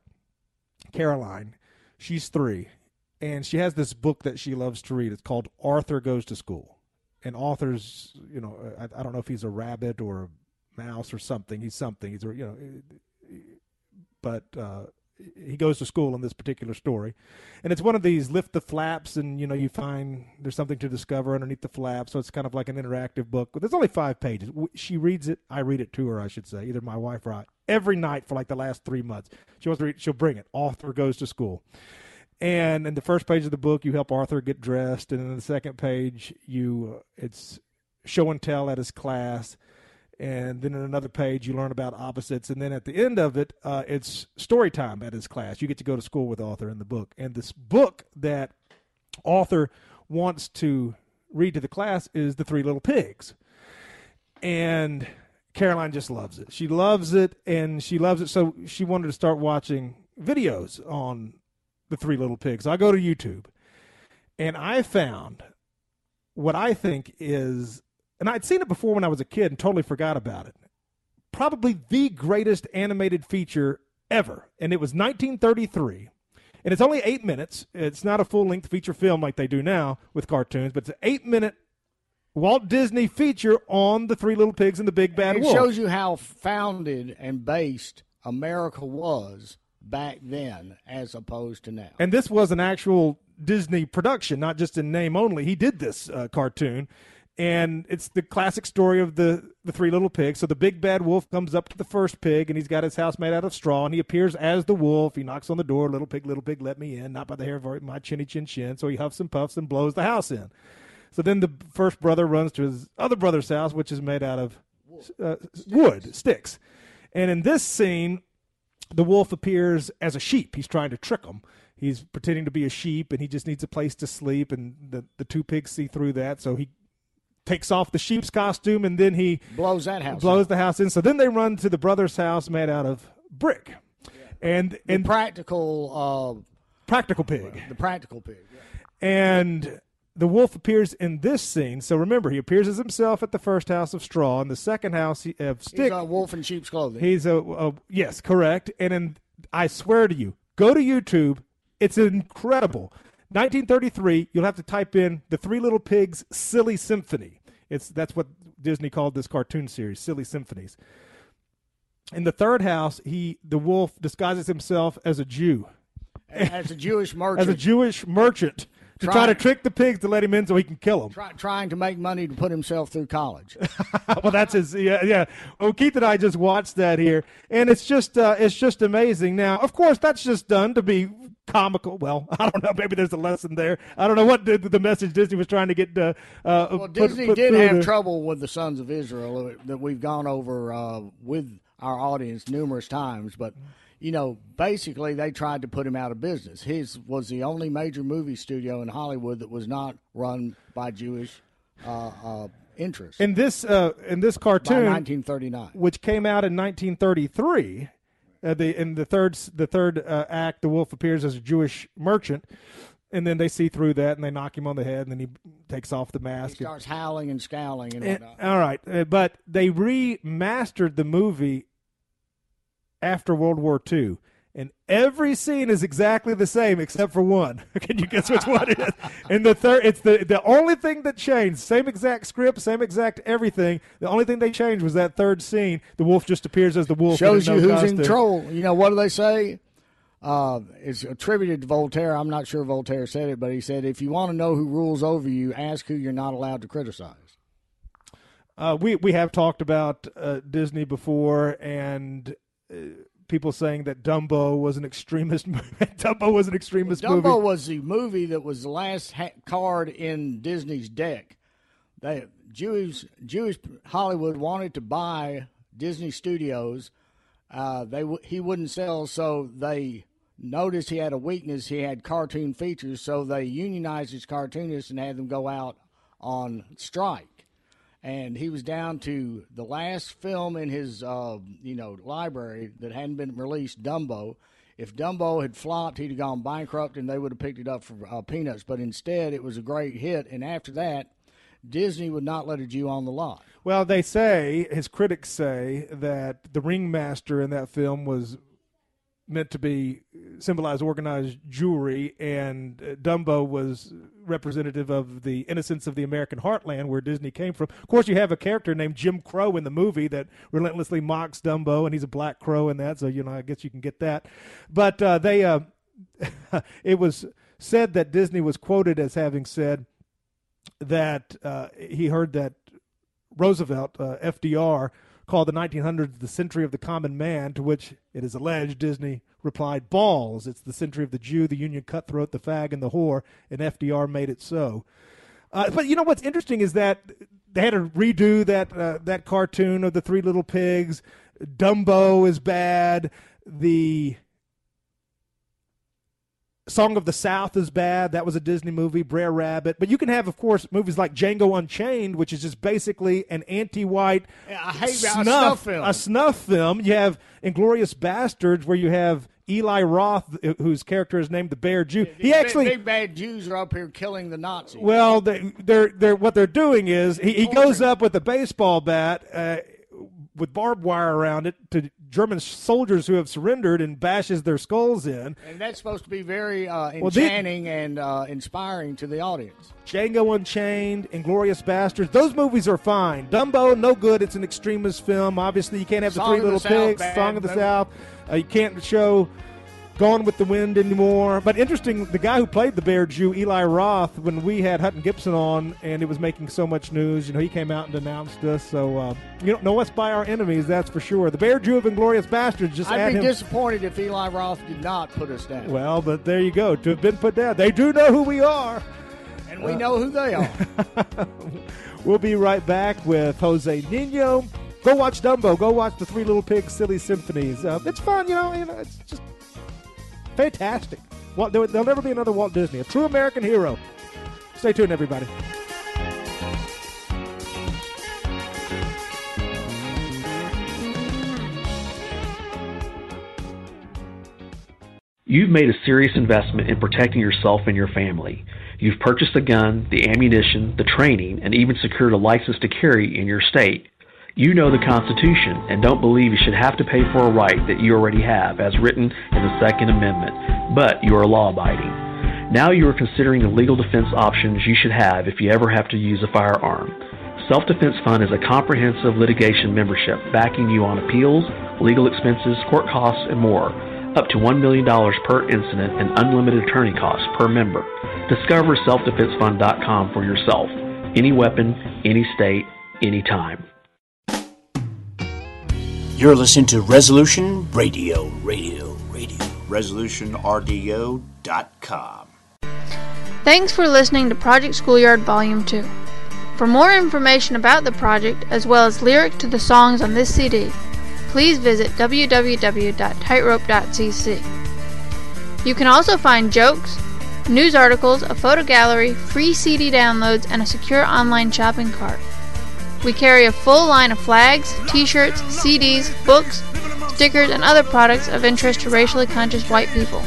Caroline, she's three, and she has this book that she loves to read. It's called Arthur Goes to School. And Arthur's, you know, I, I don't know if he's a rabbit or a mouse or something. He's something. He's, you know, but uh, he goes to school in this particular story. And it's one of these lift the flaps, and, you know, you find there's something to discover underneath the flap. So it's kind of like an interactive book. But there's only five pages. She reads it. I read it to her, I should say, either my wife or I. Every night for like the last three months. She wants to read, she'll bring it. Arthur Goes to School. And in the first page of the book, you help Arthur get dressed. And in the second page, you uh, it's show and tell at his class. And then in another page, you learn about opposites. And then at the end of it, uh, it's story time at his class. You get to go to school with Arthur in the book. And this book that Arthur wants to read to the class is The Three Little Pigs. And Caroline just loves it. She loves it, and she loves it. So she wanted to start watching videos on The Three Little Pigs. So I go to YouTube, and I found what I think is, and I'd seen it before when I was a kid and totally forgot about it, probably the greatest animated feature ever. And it was nineteen thirty-three, and it's only eight minutes. It's not a full-length feature film like they do now with cartoons, but it's an eight-minute Walt Disney feature on The Three Little Pigs and the Big Bad Wolf. It shows you how founded and based America was back then as opposed to now. And this was an actual Disney production, not just in name only. He did this uh, cartoon, and it's the classic story of the, the three little pigs. So the big bad wolf comes up to the first pig, and he's got his house made out of straw, and he appears as the wolf. He knocks on the door, little pig, little pig, let me in, not by the hair of my chinny chin chin. So he huffs and puffs and blows the house in. So then the first brother runs to his other brother's house, which is made out of uh, wood, sticks. And in this scene, the wolf appears as a sheep. He's trying to trick him. He's pretending to be a sheep, and he just needs a place to sleep, and the, the two pigs see through that. So he takes off the sheep's costume, and then he blows that house blows in. the house in. So then they run to the brother's house made out of brick. Yeah. And and the practical uh, practical pig. The practical pig. Yeah. And the wolf appears in this scene. So remember, he appears as himself at the first house of straw, and the second house of stick. He's a wolf in sheep's clothing. He's a, a yes, correct. And in, I swear to you, go to YouTube. It's incredible. nineteen thirty-three, you'll have to type in The Three Little Pigs Silly Symphony. It's that's what Disney called this cartoon series, Silly Symphonies. In the third house, he the wolf disguises himself as a Jew. As a Jewish merchant. As a Jewish merchant. To trying, try to trick the pigs to let him in so he can kill them. Try, trying to make money to put himself through college. Well, that's his, yeah, yeah. Well, Keith and I just watched that here, and it's just, uh, it's just amazing. Now, of course, that's just done to be comical. Well, I don't know. Maybe there's a lesson there. I don't know what the, the message Disney was trying to get. Uh, uh, well, put, Disney put did have the... trouble with the Sons of Israel that we've gone over uh, with our audience numerous times, but. You know, basically, they tried to put him out of business. His was the only major movie studio in Hollywood that was not run by Jewish uh, uh, interests. In this uh, in this cartoon, by nineteen thirty-nine, which came out in nineteen thirty-three, uh, the in the third the third uh, act, the wolf appears as a Jewish merchant, and then they see through that and they knock him on the head, and then he takes off the mask. He starts and, howling and scowling and, and whatnot. All right, uh, but they remastered the movie after World War Two, and every scene is exactly the same except for one. Can you guess which one it is? And the third, it's the the only thing that changed. Same exact script, same exact everything. The only thing they changed was that third scene. The wolf just appears as the wolf. Shows you who's in control. You know what do they say? Uh, it's attributed to Voltaire. I'm not sure Voltaire said it, but he said, "If you want to know who rules over you, ask who you're not allowed to criticize." Uh, we we have talked about uh, Disney before, and. People saying that Dumbo was an extremist movie. Dumbo was an extremist well, Dumbo movie. Dumbo was the movie that was the last ha- card in Disney's deck. They, Jewish, Jewish Hollywood wanted to buy Disney Studios. Uh, they He wouldn't sell, so they noticed he had a weakness. He had cartoon features, so they unionized his cartoonists and had them go out on strike. And he was down to the last film in his, uh, you know, library that hadn't been released, Dumbo. If Dumbo had flopped, he'd have gone bankrupt, and they would have picked it up for uh, peanuts. But instead, it was a great hit. And after that, Disney would not let a Jew on the lot. Well, they say, his critics say, that the ringmaster in that film was meant to be symbolize organized Jewry, and Dumbo was representative of the innocence of the American heartland where Disney came from. Of course, you have a character named Jim Crow in the movie that relentlessly mocks Dumbo, and he's a black crow in that, so you know I guess you can get that. But uh, they, uh, it was said that Disney was quoted as having said that uh, he heard that Roosevelt, uh, F D R, called the nineteen hundreds the century of the common man, to which it is alleged Disney replied, "Balls! It's the century of the Jew, the Union cutthroat, the fag, and the whore," and F D R made it so. Uh, but you know what's interesting is that they had to redo that uh, that cartoon of the Three Little Pigs. Dumbo is bad. The Song of the South is bad. That was a Disney movie, Brer Rabbit. But you can have, of course, movies like Django Unchained, which is just basically an anti-white yeah, I hate snuff, a snuff film. A snuff film. You have Inglourious Bastards, where you have Eli Roth, whose character is named the Bear Jew. Yeah, he actually big, big bad Jews are up here killing the Nazis. Well, they, they're they're what they're doing is he, he goes up with a baseball bat. Uh, with barbed wire around it to German soldiers who have surrendered and bashes their skulls in. And that's supposed to be very uh, enchanting well, the, and uh, inspiring to the audience. Django Unchained, Inglourious Bastards, those movies are fine. Dumbo, no good. It's an extremist film. Obviously, you can't have the Song Three Little Pigs, Song of the South. Uh, you can't show Gone with the Wind anymore. But interesting, the guy who played the Bear Jew, Eli Roth, when we had Hutton Gibson on and it was making so much news, you know, he came out and denounced us. So uh, you don't know us by our enemies, that's for sure. The Bear Jew of Inglorious Bastards. Just I'd be him. disappointed if Eli Roth did not put us down. Well, but there you go. To have been put down. They do know who we are. And we uh, know who they are. We'll be right back with José Niño. Go watch Dumbo. Go watch The Three Little Pigs Silly Symphonies. Uh, it's fun, you know. You know, it's just fantastic. Well, there, there'll never be another Walt Disney, a true American hero. Stay tuned, everybody. You've made a serious investment in protecting yourself and your family. You've purchased the gun, the ammunition, the training, and even secured a license to carry in your state. You know the Constitution and don't believe you should have to pay for a right that you already have, as written in the Second Amendment, but you are law-abiding. Now you are considering the legal defense options you should have if you ever have to use a firearm. Self-Defense Fund is a comprehensive litigation membership backing you on appeals, legal expenses, court costs, and more, up to one million dollars per incident and unlimited attorney costs per member. Discover self defense fund dot com for yourself. Any weapon, any state, any time. You're listening to Resolution Radio, Radio, Radio, Resolution R D O dot com. Thanks for listening to Project Schoolyard Volume two. For more information about the project, as well as lyrics to the songs on this C D, please visit w w w dot tightrope dot c c. You can also find jokes, news articles, a photo gallery, free C D downloads, and a secure online shopping cart. We carry a full line of flags, t-shirts, C Ds, books, stickers, and other products of interest to racially conscious white people.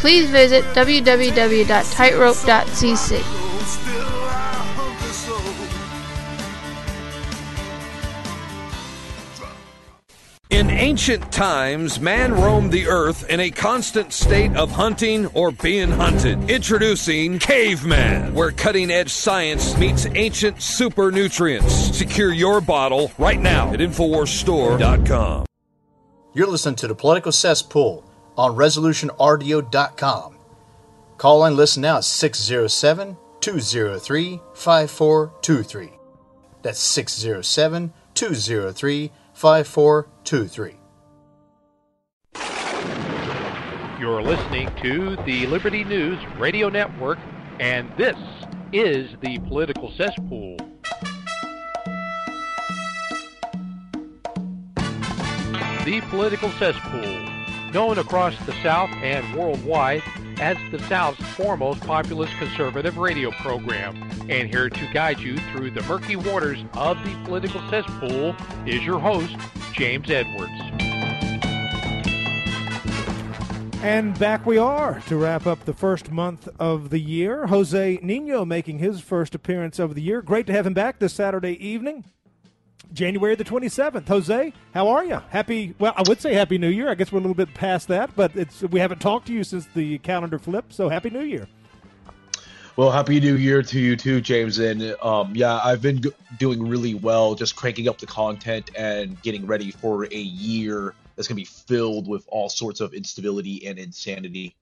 Please visit w w w dot tightrope dot c c. In ancient times, man roamed the earth in a constant state of hunting or being hunted. Introducing Caveman, where cutting-edge science meets ancient super nutrients. Secure your bottle right now at infowars store dot com. You're listening to The Political Cesspool on resolution r d o dot com. Call and listen now at six oh seven, two oh three, five four two three. That's six oh seven, two oh three, five four two three. You're listening to the Liberty News Radio Network, and this is The Political Cesspool. The Political Cesspool, known across the South and worldwide as the South's foremost populist conservative radio program. And here to guide you through the murky waters of The Political Cesspool is your host, James Edwards. And back we are to wrap up the first month of the year. José Niño making his first appearance of the year. Great to have him back this Saturday evening, January the twenty-seventh. Jose, how are you? Happy, well, I would say Happy New Year. I guess we're a little bit past that, but it's we haven't talked to you since the calendar flipped, so Happy New Year. Well, Happy New Year to you too, James. And um, yeah, I've been g- doing really well, just cranking up the content and getting ready for a year that's going to be filled with all sorts of instability and insanity.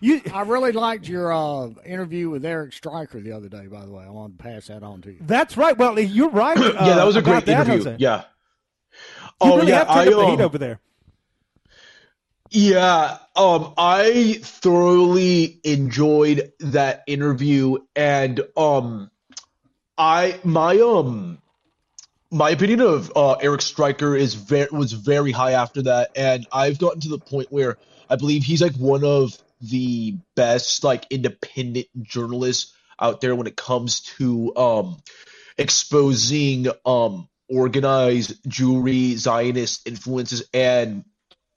you, I really liked your uh, interview with Eric Stryker the other day, by the way. I wanted to pass that on to you. That's right. Well, you're right. Uh, yeah, that was a great that, interview. Yeah. You um, really yeah, have to I, um, the heat over there. Yeah, um, I thoroughly enjoyed that interview, and um, I my um my opinion of uh, Eric Stryker is very was very high after that, and I've gotten to the point where I believe he's like one of the best like independent journalists out there when it comes to um, exposing um, organized Jewry Zionist influences and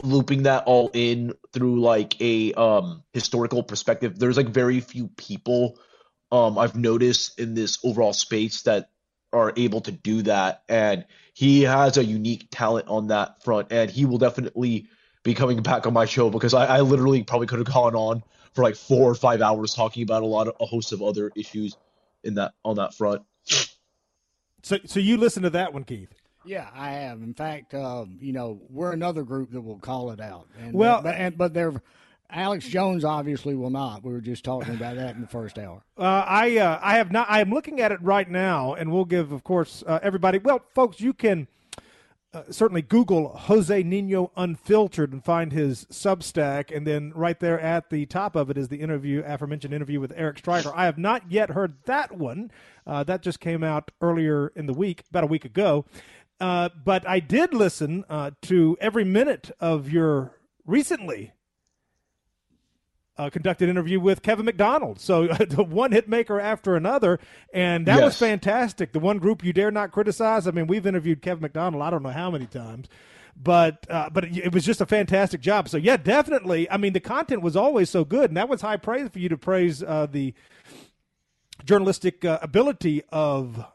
looping that all in through like a um, historical perspective. There's like very few people um, I've noticed in this overall space that are able to do that, and he has a unique talent on that front, and he will definitely be coming back on my show because I, I literally probably could have gone on for like four or five hours talking about a lot of a host of other issues in that on that front. So, so you listen to that one, Keith? Yeah, I have. In fact, uh, you know, we're another group that will call it out. And, well, uh, but and, but they're. Alex Jones obviously will not. We were just talking about that in the first hour. Uh, I uh, I have not. I am looking at it right now, and we'll give, of course, uh, everybody. Well, folks, you can uh, certainly Google José Niño Unfiltered and find his Substack, and then right there at the top of it is the interview, aforementioned interview with Eric Stryker. I have not yet heard that one. Uh, that just came out earlier in the week, about a week ago. Uh, but I did listen uh, to every minute of your recently Uh, conducted interview with Kevin McDonald. So uh, the one hit maker after another, and that yes. was fantastic. The one group you dare not criticize. I mean, we've interviewed Kevin McDonald I don't know how many times, but uh, but it, it was just a fantastic job. So yeah, definitely. I mean, the content was always so good, and that was high praise for you to praise uh, the journalistic uh, ability of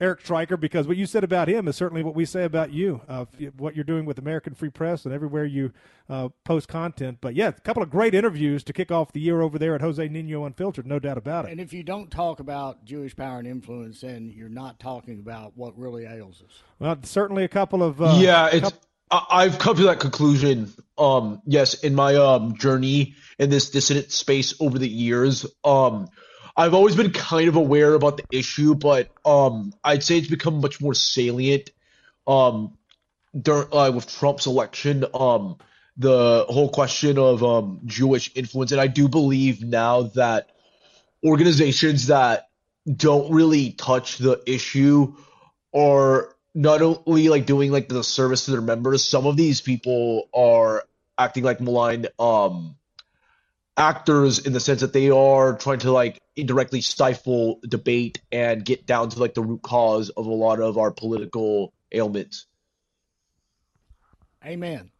Eric Stryker, because what you said about him is certainly what we say about you, uh, what you're doing with American Free Press and everywhere you uh, post content. But, yeah, a couple of great interviews to kick off the year over there at José Niño Unfiltered, no doubt about it. And if you don't talk about Jewish power and influence, then you're not talking about what really ails us. Well, certainly a couple of uh, – Yeah, it's, couple- I've come to that conclusion, um, yes, in my um, journey in this dissident space over the years. Um I've always been kind of aware about the issue, but um, I'd say it's become much more salient um, during, uh, with Trump's election, um, the whole question of um, Jewish influence. And I do believe now that organizations that don't really touch the issue are not only like doing like the service to their members, some of these people are acting like malign um, actors in the sense that they are trying to like indirectly stifle debate and get down to like the root cause of a lot of our political ailments. Amen.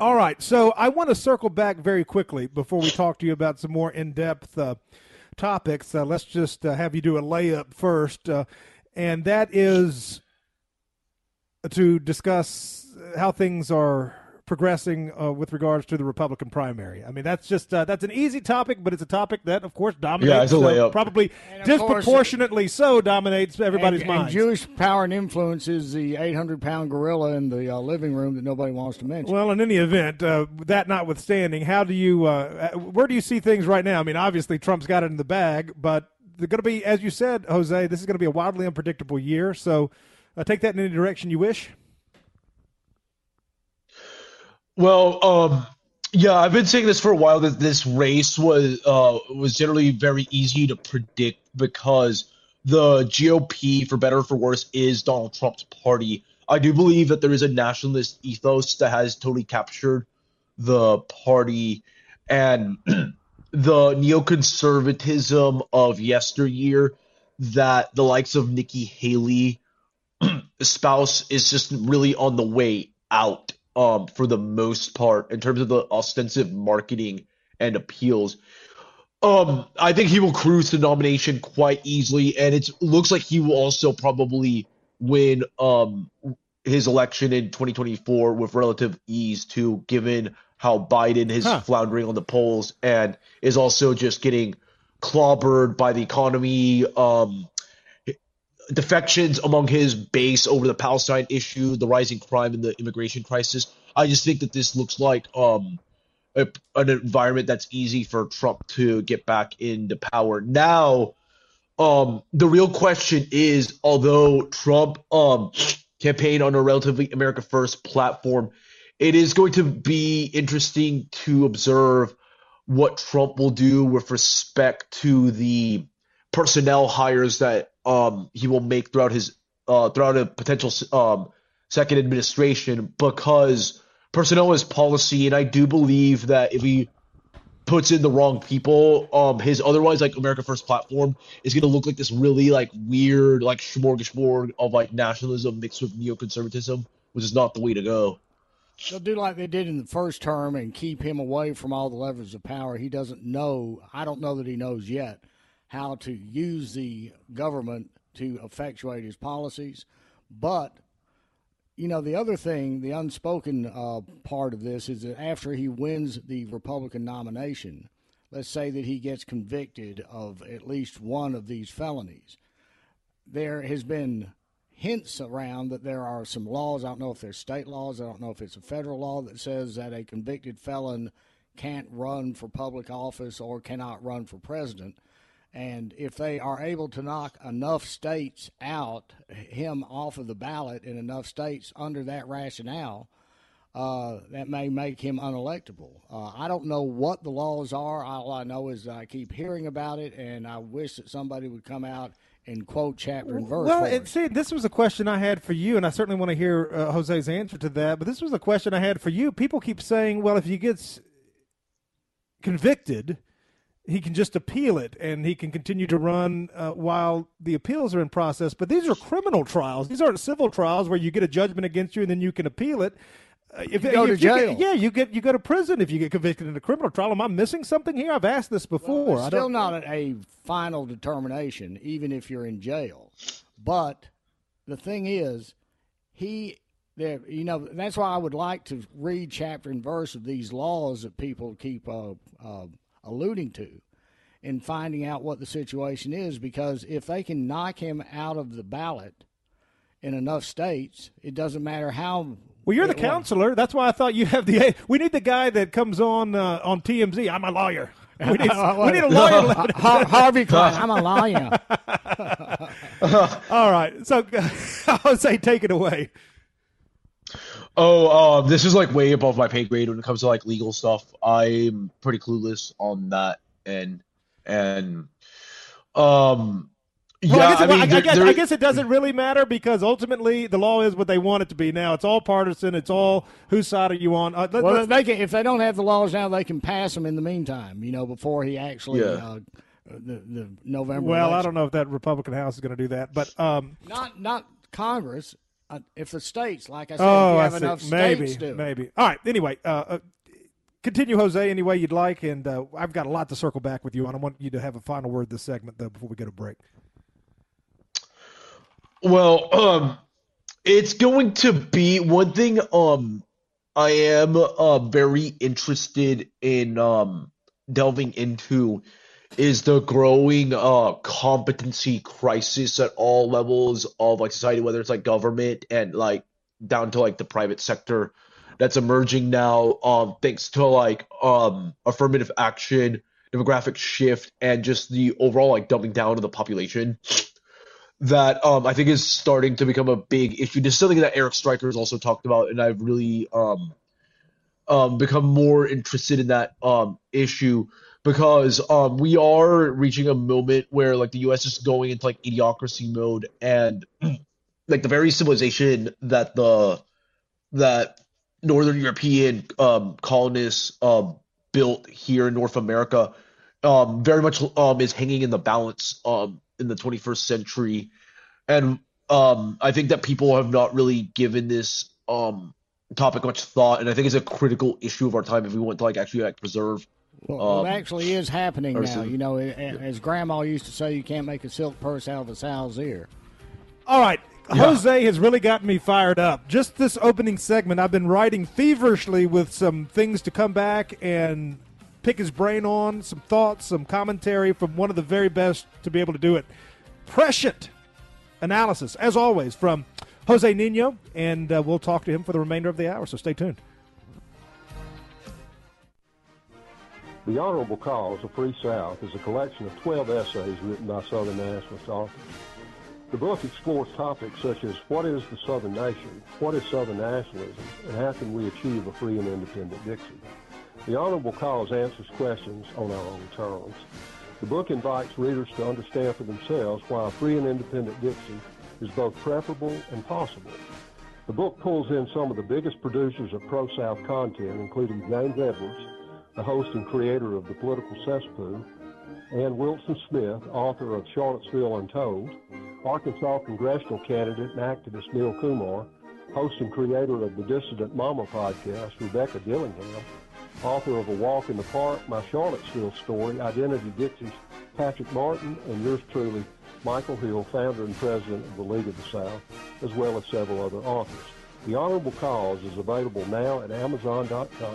All right. So I want to circle back very quickly before we talk to you about some more in-depth uh, topics. Uh, let's just uh, have you do a layup first. Uh, and that is to discuss how things are progressing uh, with regards to the Republican primary. I mean, that's just, uh, that's an easy topic, but it's a topic that, of course, dominates, yeah, uh, probably disproportionately course, so dominates everybody's and, minds. And Jewish power and influence is the eight hundred pound gorilla in the uh, living room that nobody wants to mention. Well, in any event, uh, that notwithstanding, how do you, uh, where do you see things right now? I mean, obviously Trump's got it in the bag, but they're going to be, as you said, Jose, this is going to be a wildly unpredictable year. So uh, take that in any direction you wish. Well, um, yeah, I've been saying this for a while that this race was uh, was generally very easy to predict because the G O P, for better or for worse, is Donald Trump's party. I do believe that there is a nationalist ethos that has totally captured the party, and the neoconservatism of yesteryear that the likes of Nikki Haley espouse is just really on the way out. Um, for the most part, in terms of the ostensive marketing and appeals. Um, I think he will cruise the nomination quite easily, and it looks like he will also probably win um, his election in twenty twenty-four with relative ease, too, given how Biden is huh. floundering on the polls and is also just getting clobbered by the economy, um, defections among his base over the Palestine issue, the rising crime, and the immigration crisis. I just think that this looks like um, a, an environment that's easy for Trump to get back into power. Now, um, the real question is, although Trump um, campaigned on a relatively America First platform, it is going to be interesting to observe what Trump will do with respect to the personnel hires that um, he will make throughout his uh, throughout a potential um, second administration, because personnel is policy, and I do believe that if he puts in the wrong people, um, his otherwise like America First platform is going to look like this really like weird like smorgasbord of like nationalism mixed with neoconservatism, which is not the way to go. They'll do like they did in the first term and keep him away from all the levers of power. He doesn't know. I don't know that he knows yet how to use the government to effectuate his policies. But, you know, the other thing, the unspoken uh, part of this is that after he wins the Republican nomination, let's say that he gets convicted of at least one of these felonies, there has been hints around that there are some laws. I don't know if they're state laws. I don't know if it's a federal law that says that a convicted felon can't run for public office or cannot run for president. And if they are able to knock enough states out, him off of the ballot in enough states under that rationale, uh, that may make him unelectable. Uh, I don't know what the laws are. All I know is I keep hearing about it, and I wish that somebody would come out and quote chapter and verse. Well, and see, this was a question I had for you, and I certainly want to hear uh, José's answer to that, but this was a question I had for you. People keep saying, well, if he gets convicted, he can just appeal it, and he can continue to run uh, while the appeals are in process. But these are criminal trials. These aren't civil trials where you get a judgment against you and then you can appeal it. Uh, if, you go if to jail. You get, yeah, you get you go to prison if you get convicted in a criminal trial. Am I missing something here? I've asked this before. Well, it's still not a final determination, even if you're in jail. But the thing is, he, you know, that's why I would like to read chapter and verse of these laws that people keep uh, uh alluding to in finding out what the situation is, because if they can knock him out of the ballot in enough states, it doesn't matter how. Well, you're the counselor. Works. That's why I thought you have the, we need the guy that comes on, uh, on T M Z. I'm a lawyer. We need, we need a lawyer. Harvey Klein. I'm a lawyer. All right. So I'll say, take it away. Oh, uh, this is like way above my pay grade when it comes to like legal stuff. I'm pretty clueless on that, and and um, well, yeah. I guess, I, mean, I, there, I, guess, there, I guess it doesn't really matter, because ultimately the law is what they want it to be. Now it's all partisan. It's all whose side are you on? Uh, let, well, they can, if they don't have the laws now, they can pass them in the meantime. You know, before he actually. Yeah. Uh, the, the November. Well, election. I don't know if that Republican House is going to do that, but um, not not Congress. Uh, if the states, like I said, oh, if you have enough maybe, states do. Maybe. All right. Anyway, uh, uh, continue, José, any way you'd like, and uh, I've got a lot to circle back with you on. I want you to have a final word this segment, though, before we go to break. Well, um, it's going to be one thing. Um, I am uh, very interested in um, delving into is the growing uh, competency crisis at all levels of like society, whether it's like government and like down to like the private sector, that's emerging now, um, thanks to like um, affirmative action, demographic shift, and just the overall like dumbing down of the population that um, I think is starting to become a big issue. This is something that Eric Stryker has also talked about, and I've really um, um, become more interested in that um, issue. Because um, we are reaching a moment where, like, the U S is going into, like, idiocracy mode, and, like, the very civilization that the that Northern European um, colonists um, built here in North America um, very much um, is hanging in the balance um, in the twenty-first century. And um, I think that people have not really given this um, topic much thought, and I think it's a critical issue of our time if we want to, like, actually, like, preserve. Well, um, it actually is happening now. You know, as Grandma used to say, you can't make a silk purse out of a sow's ear. All right. Yeah. José has really gotten me fired up. Just this opening segment, I've been writing feverishly with some things to come back and pick his brain on, some thoughts, some commentary from one of the very best to be able to do it. Prescient analysis, as always, from José Niño, and uh, we'll talk to him for the remainder of the hour, so stay tuned. The Honorable Cause of Free South is a collection of twelve essays written by Southern nationalist authors. The book explores topics such as what is the Southern nation, what is Southern nationalism, and how can we achieve a free and independent Dixie. The Honorable Cause answers questions on our own terms. The book invites readers to understand for themselves why a free and independent Dixie is both preferable and possible. The book pulls in some of the biggest producers of pro-South content, including James Edwards, the host and creator of The Political Cesspool, and Wilson Smith, author of Charlottesville Untold, Arkansas congressional candidate and activist Neil Kumar, host and creator of the Dissident Mama podcast, Rebecca Dillingham, author of A Walk in the Park, My Charlottesville Story, Identity Dixie's Patrick Martin, and yours truly, Michael Hill, founder and president of the League of the South, as well as several other authors. The Honorable Cause is available now at amazon dot com.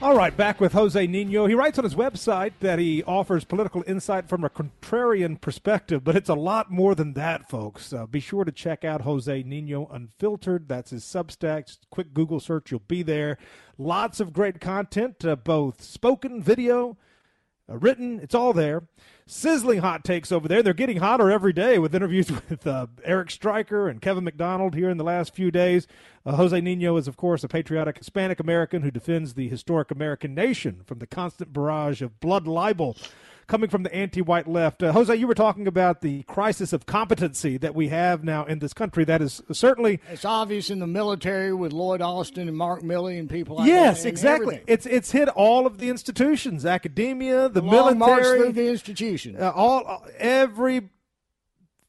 All right, back with José Niño. He writes on his website that he offers political insight from a contrarian perspective, but it's a lot more than that, folks. Uh, be sure to check out José Niño Unfiltered. That's his Substack. Just quick Google search. You'll be there. Lots of great content, uh, both spoken, video, uh, written. It's all there. Sizzling hot takes over there. They're getting hotter every day with interviews with uh, Eric Stryker and Kevin McDonald here in the last few days. Uh, José Niño is, of course, a patriotic Hispanic American who defends the historic American nation from the constant barrage of blood libel coming from the anti-white left. Uh, José, you were talking about the crisis of competency that we have now in this country. That is certainly... It's obvious in the military with Lloyd Austin and Mark Milley and people like yes, that. Yes, exactly. Everything. It's it's hit all of the institutions, academia, the, the military. Long march through the institutions. Uh, all every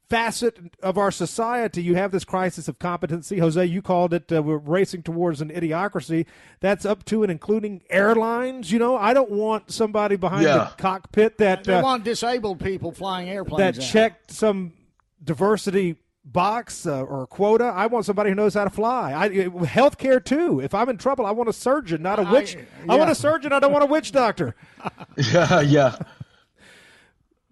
facet of our society, you have this crisis of competency. Jose, you called it, uh, we're racing towards an idiocracy. That's up to and including airlines. You know, I don't want somebody behind yeah. the cockpit that... They uh, want disabled people flying airplanes. That out. Checked some diversity box uh, or quota. I want somebody who knows how to fly. I, healthcare, too. If I'm in trouble, I want a surgeon, not a I, witch. Yeah. I want a surgeon. I don't want a witch doctor. yeah, yeah.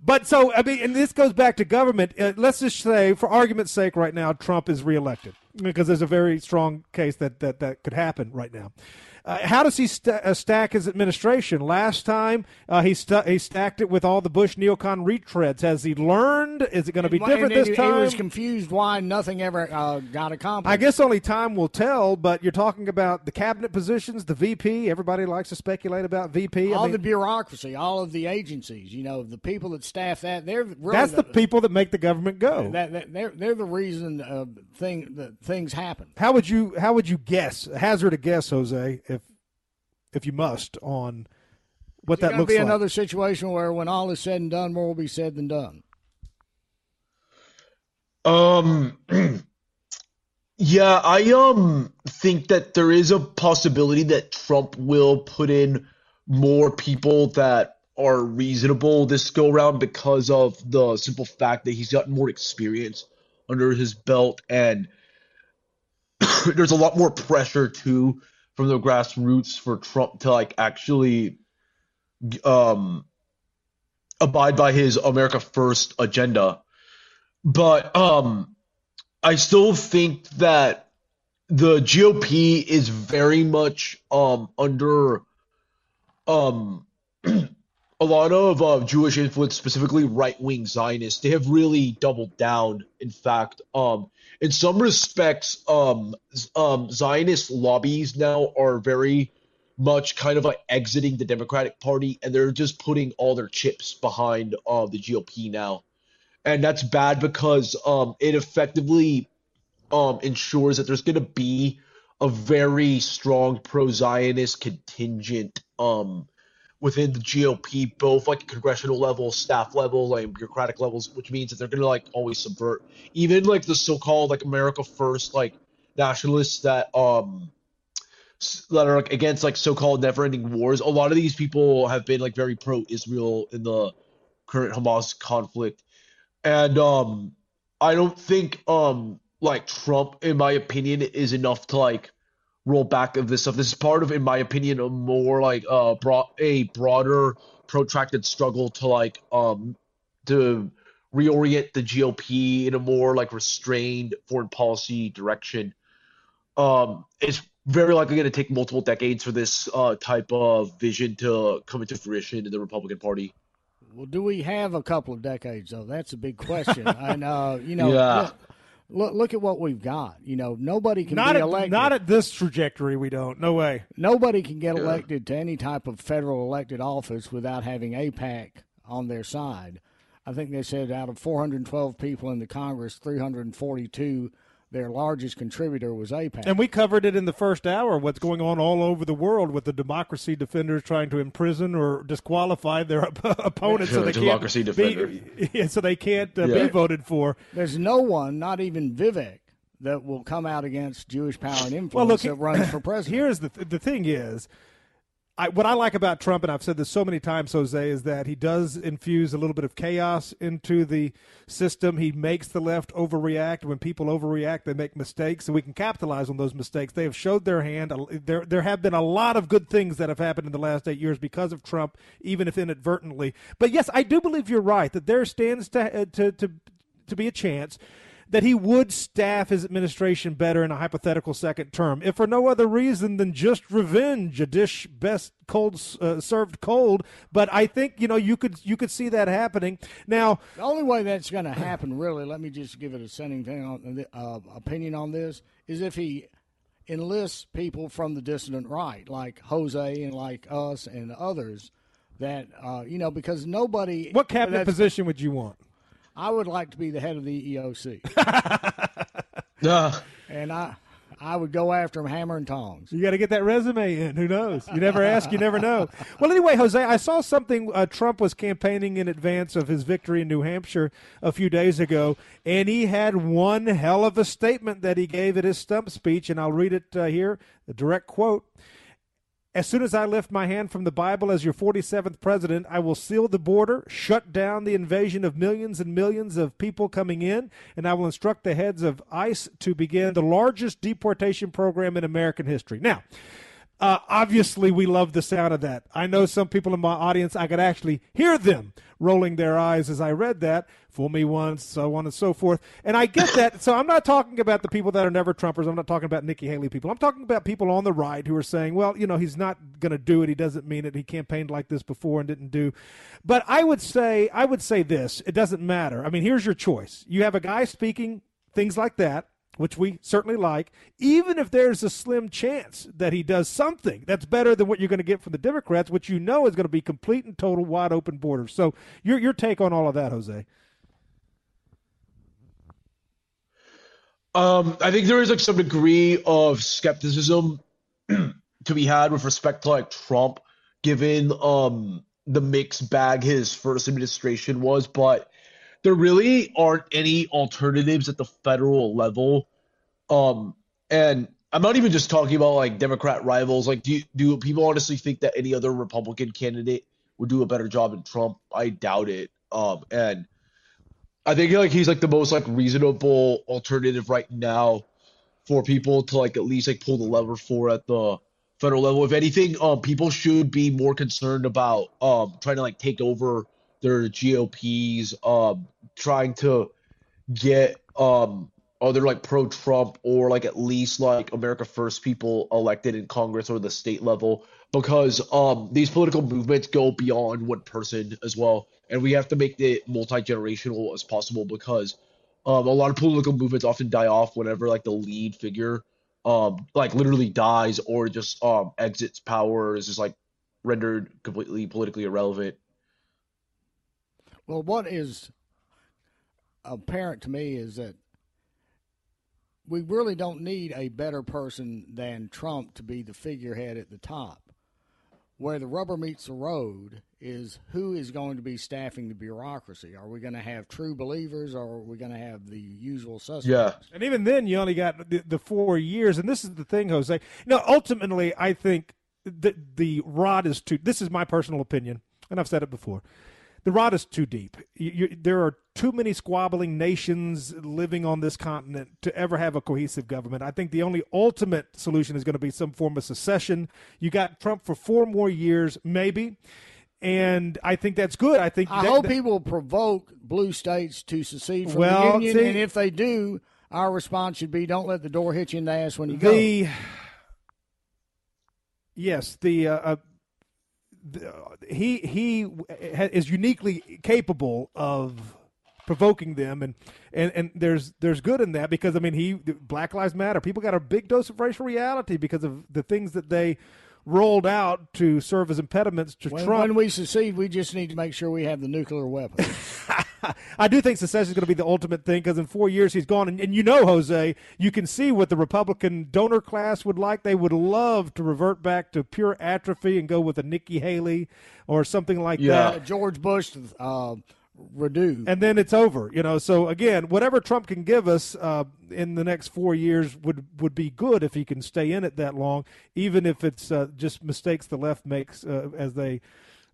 But so, I mean, and this goes back to government. Uh, let's just say, for argument's sake right now, Trump is reelected because there's a very strong case that that, that could happen right now. Uh, how does he st- uh, stack his administration? Last time, uh, he, st- he stacked it with all the Bush neocon retreads. Has he learned? Is it going to be different this time? He was confused why nothing ever uh, got accomplished. I guess only time will tell, but you're talking about the cabinet positions, the V P. Everybody likes to speculate about V P. All I mean, the bureaucracy, all of the agencies, you know, the people that staff that. They're really That's the, the people that make the government go. That, that, they're, they're the reason uh, thing that things happen. How would you, how would you guess, hazard a guess, Jose, if if you must, on what that looks like. It's going to be another situation where when all is said and done, more will be said than done. Um, yeah, I um think that there is a possibility that Trump will put in more people that are reasonable this go-round because of the simple fact that he's gotten more experience under his belt, and there's a lot more pressure to from the grassroots for Trump to like actually um, abide by his America First agenda. But um, I still think that the G O P is very much um, under um, a lot of uh, Jewish influence, specifically right-wing Zionists. They have really doubled down, in fact. Um, In some respects, um, um, Zionist lobbies now are very much kind of like exiting the Democratic Party, and they're just putting all their chips behind uh, the G O P now. And that's bad because um, it effectively um, ensures that there's going to be a very strong pro-Zionist contingent um, within the G O P, both like congressional level, staff level, like bureaucratic levels, which means that they're going to like always subvert even like the so-called like America First like nationalists that um that are like against like so-called never-ending wars. A lot of these people have been like very pro-Israel in the current Hamas conflict, and um I don't think um like Trump, in my opinion, is enough to like roll back of this stuff. This is part of, in my opinion, a more like uh broad a broader protracted struggle to like um to reorient the G O P in a more like restrained foreign policy direction. Um, it's very likely going to take multiple decades for this uh, type of vision to come into fruition in the Republican Party. Well, do we have a couple of decades, though? That's a big question. And, uh, you know, yeah. look, look, look at what we've got. You know, nobody can not be at, elected. Not at this trajectory, we don't. No way. Nobody can get yeah. elected to any type of federal elected office without having AIPAC on their side. I think they said out of four hundred twelve people in the Congress, three hundred forty-two, their largest contributor was AIPAC. And we covered it in the first hour, what's going on all over the world with the democracy defenders trying to imprison or disqualify their op- opponents so they, democracy can't be, so they can't uh, yeah. be voted for. There's no one, not even Vivek, that will come out against Jewish power and influence well, look, that runs for president. Here's the, th- the thing is, I, what I like about Trump, and I've said this so many times, Jose, is that he does infuse a little bit of chaos into the system. He makes the left overreact. When people overreact, they make mistakes, and we can capitalize on those mistakes. They have showed their hand. There, there have been a lot of good things that have happened in the last eight years because of Trump, even if inadvertently. But, yes, I do believe you're right, that there stands to, uh, to, to, to be a chance that he would staff his administration better in a hypothetical second term, if for no other reason than just revenge, a dish best cold uh, served cold. But I think, you know, you could you could see that happening. Now, the only way that's going to happen, really, let me just give it a sending thing on, uh, opinion on this, is if he enlists people from the dissident right, like Jose and like us and others, that, uh, you know, because nobody... What cabinet position would you want? I would like to be the head of the E O C. uh, and I I would go after him hammer and tongs. You got to get that resume in. Who knows? You never ask, you never know. Well, anyway, Jose, I saw something. Uh, Trump was campaigning in advance of his victory in New Hampshire a few days ago, and he had one hell of a statement that he gave at his stump speech, and I'll read it uh, here, the direct quote. As soon as I lift my hand from the Bible as your forty-seventh president, I will seal the border, shut down the invasion of millions and millions of people coming in, and I will instruct the heads of ICE to begin the largest deportation program in American history. Now, uh, obviously, we love the sound of that. I know some people in my audience, I could actually hear them rolling their eyes as I read that. Fool me once, so on and so forth. And I get that. So I'm not talking about the people that are never Trumpers. I'm not talking about Nikki Haley people. I'm talking about people on the right who are saying, well, you know, he's not going to do it. He doesn't mean it. He campaigned like this before and didn't do. But I would say, I would say this. It doesn't matter. I mean, here's your choice. You have a guy speaking things like that, which we certainly like, even if there's a slim chance that he does something that's better than what you're going to get from the Democrats, which you know is going to be complete and total wide open borders. So your your take on all of that, Jose? Um, I think there is like some degree of skepticism to be had with respect to like Trump, given um, the mixed bag his first administration was, but there really aren't any alternatives at the federal level. Um, and I'm not even just talking about like Democrat rivals. Like, do you, do people honestly think that any other Republican candidate would do a better job than Trump? I doubt it. Um, and I think like he's like the most like reasonable alternative right now for people to like at least like pull the lever for at the federal level. If anything, um, people should be more concerned about um trying to like take over their G O Ps, um, trying to get um other like pro-Trump or like at least like America First people elected in Congress or the state level, because um these political movements go beyond one person as well. And we have to make it multi-generational as possible, because um, a lot of political movements often die off whenever, like, the lead figure, um, like, literally dies or just um, exits power, is just, like, rendered completely politically irrelevant. Well, what is apparent to me is that we really don't need a better person than Trump to be the figurehead at the top. Where the rubber meets the road is who is going to be staffing the bureaucracy. Are we going to have true believers, or are we going to have the usual suspects? Yeah. And even then, you only got the, the four years. And this is the thing, Jose. Now, ultimately, I think the, the rod is too – this is my personal opinion, and I've said it before. The rot is too deep. You, you, there are too many squabbling nations living on this continent to ever have a cohesive government. I think the only ultimate solution is going to be some form of secession. You got Trump for four more years, maybe. And I think that's good. I think I that, hope that, he will provoke blue states to secede from well, the union. See, and if they do, our response should be, don't let the door hit you in the ass when you the, go. Yes, the, uh, the he he is uniquely capable of provoking them, and, and, and there's there's good in that, because I mean he Black Lives Matter. People got a big dose of racial reality because of the things that they rolled out to serve as impediments to when, Trump. When we secede, we just need to make sure we have the nuclear weapon. I do think secession is going to be the ultimate thing, because in four years he's gone. And, and you know, Jose, you can see what the Republican donor class would like. They would love to revert back to pure atrophy and go with a Nikki Haley or something like yeah. that. George Bush, uh, Redo. And then it's over, you know. So, again, whatever Trump can give us uh, in the next four years would, would be good if he can stay in it that long, even if it's uh, just mistakes the left makes uh, as they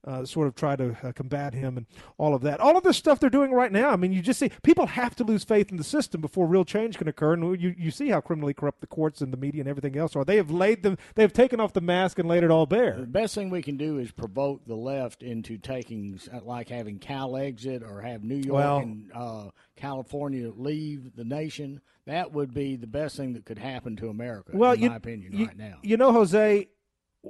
uh, sort of try to uh, combat him and all of that. All of this stuff they're doing right now, I mean, you just see people have to lose faith in the system before real change can occur. And you, you see how criminally corrupt the courts and the media and everything else are. They have laid them, they have taken off the mask and laid it all bare. The best thing we can do is provoke the left into taking, like having Cal exit or have New York well, and uh, California leave the nation. That would be the best thing that could happen to America, well, in you, my opinion, you, right now. You know, Jose,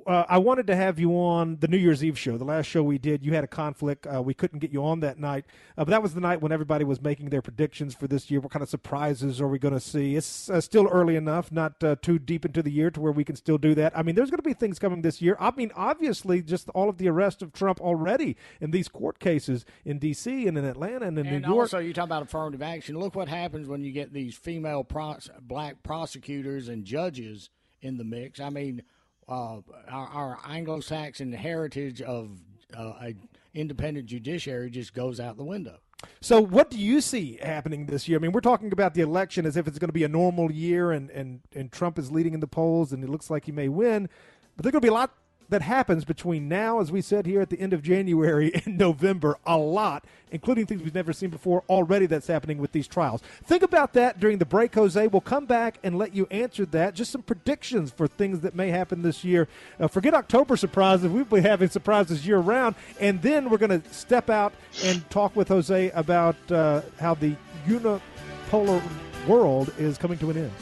Uh, I wanted to have you on the New Year's Eve show, the last show we did. You had a conflict. Uh, we couldn't get you on that night. Uh, but that was the night when everybody was making their predictions for this year. What kind of surprises are we going to see? It's uh, still early enough, not uh, too deep into the year to where we can still do that. I mean, there's going to be things coming this year. I mean, obviously, just all of the arrest of Trump already in these court cases in D C and in Atlanta and in and New York. And also, you talk about affirmative action. Look what happens when you get these female pros- black prosecutors and judges in the mix. I mean, Uh, our, our Anglo-Saxon heritage of uh, an independent judiciary just goes out the window. So what do you see happening this year? I mean, we're talking about the election as if it's going to be a normal year, and, and, and Trump is leading in the polls, and it looks like he may win. But there's going to be a lot that happens between now, as we said here at the end of January, and November, a lot, including things we've never seen before already that's happening with these trials. Think about that during the break, Jose. We'll come back and let you answer that. Just some predictions for things that may happen this year. Uh, forget October surprises. We'll be having surprises year-round. And then we're going to step out and talk with Jose about uh, how the unipolar world is coming to an end.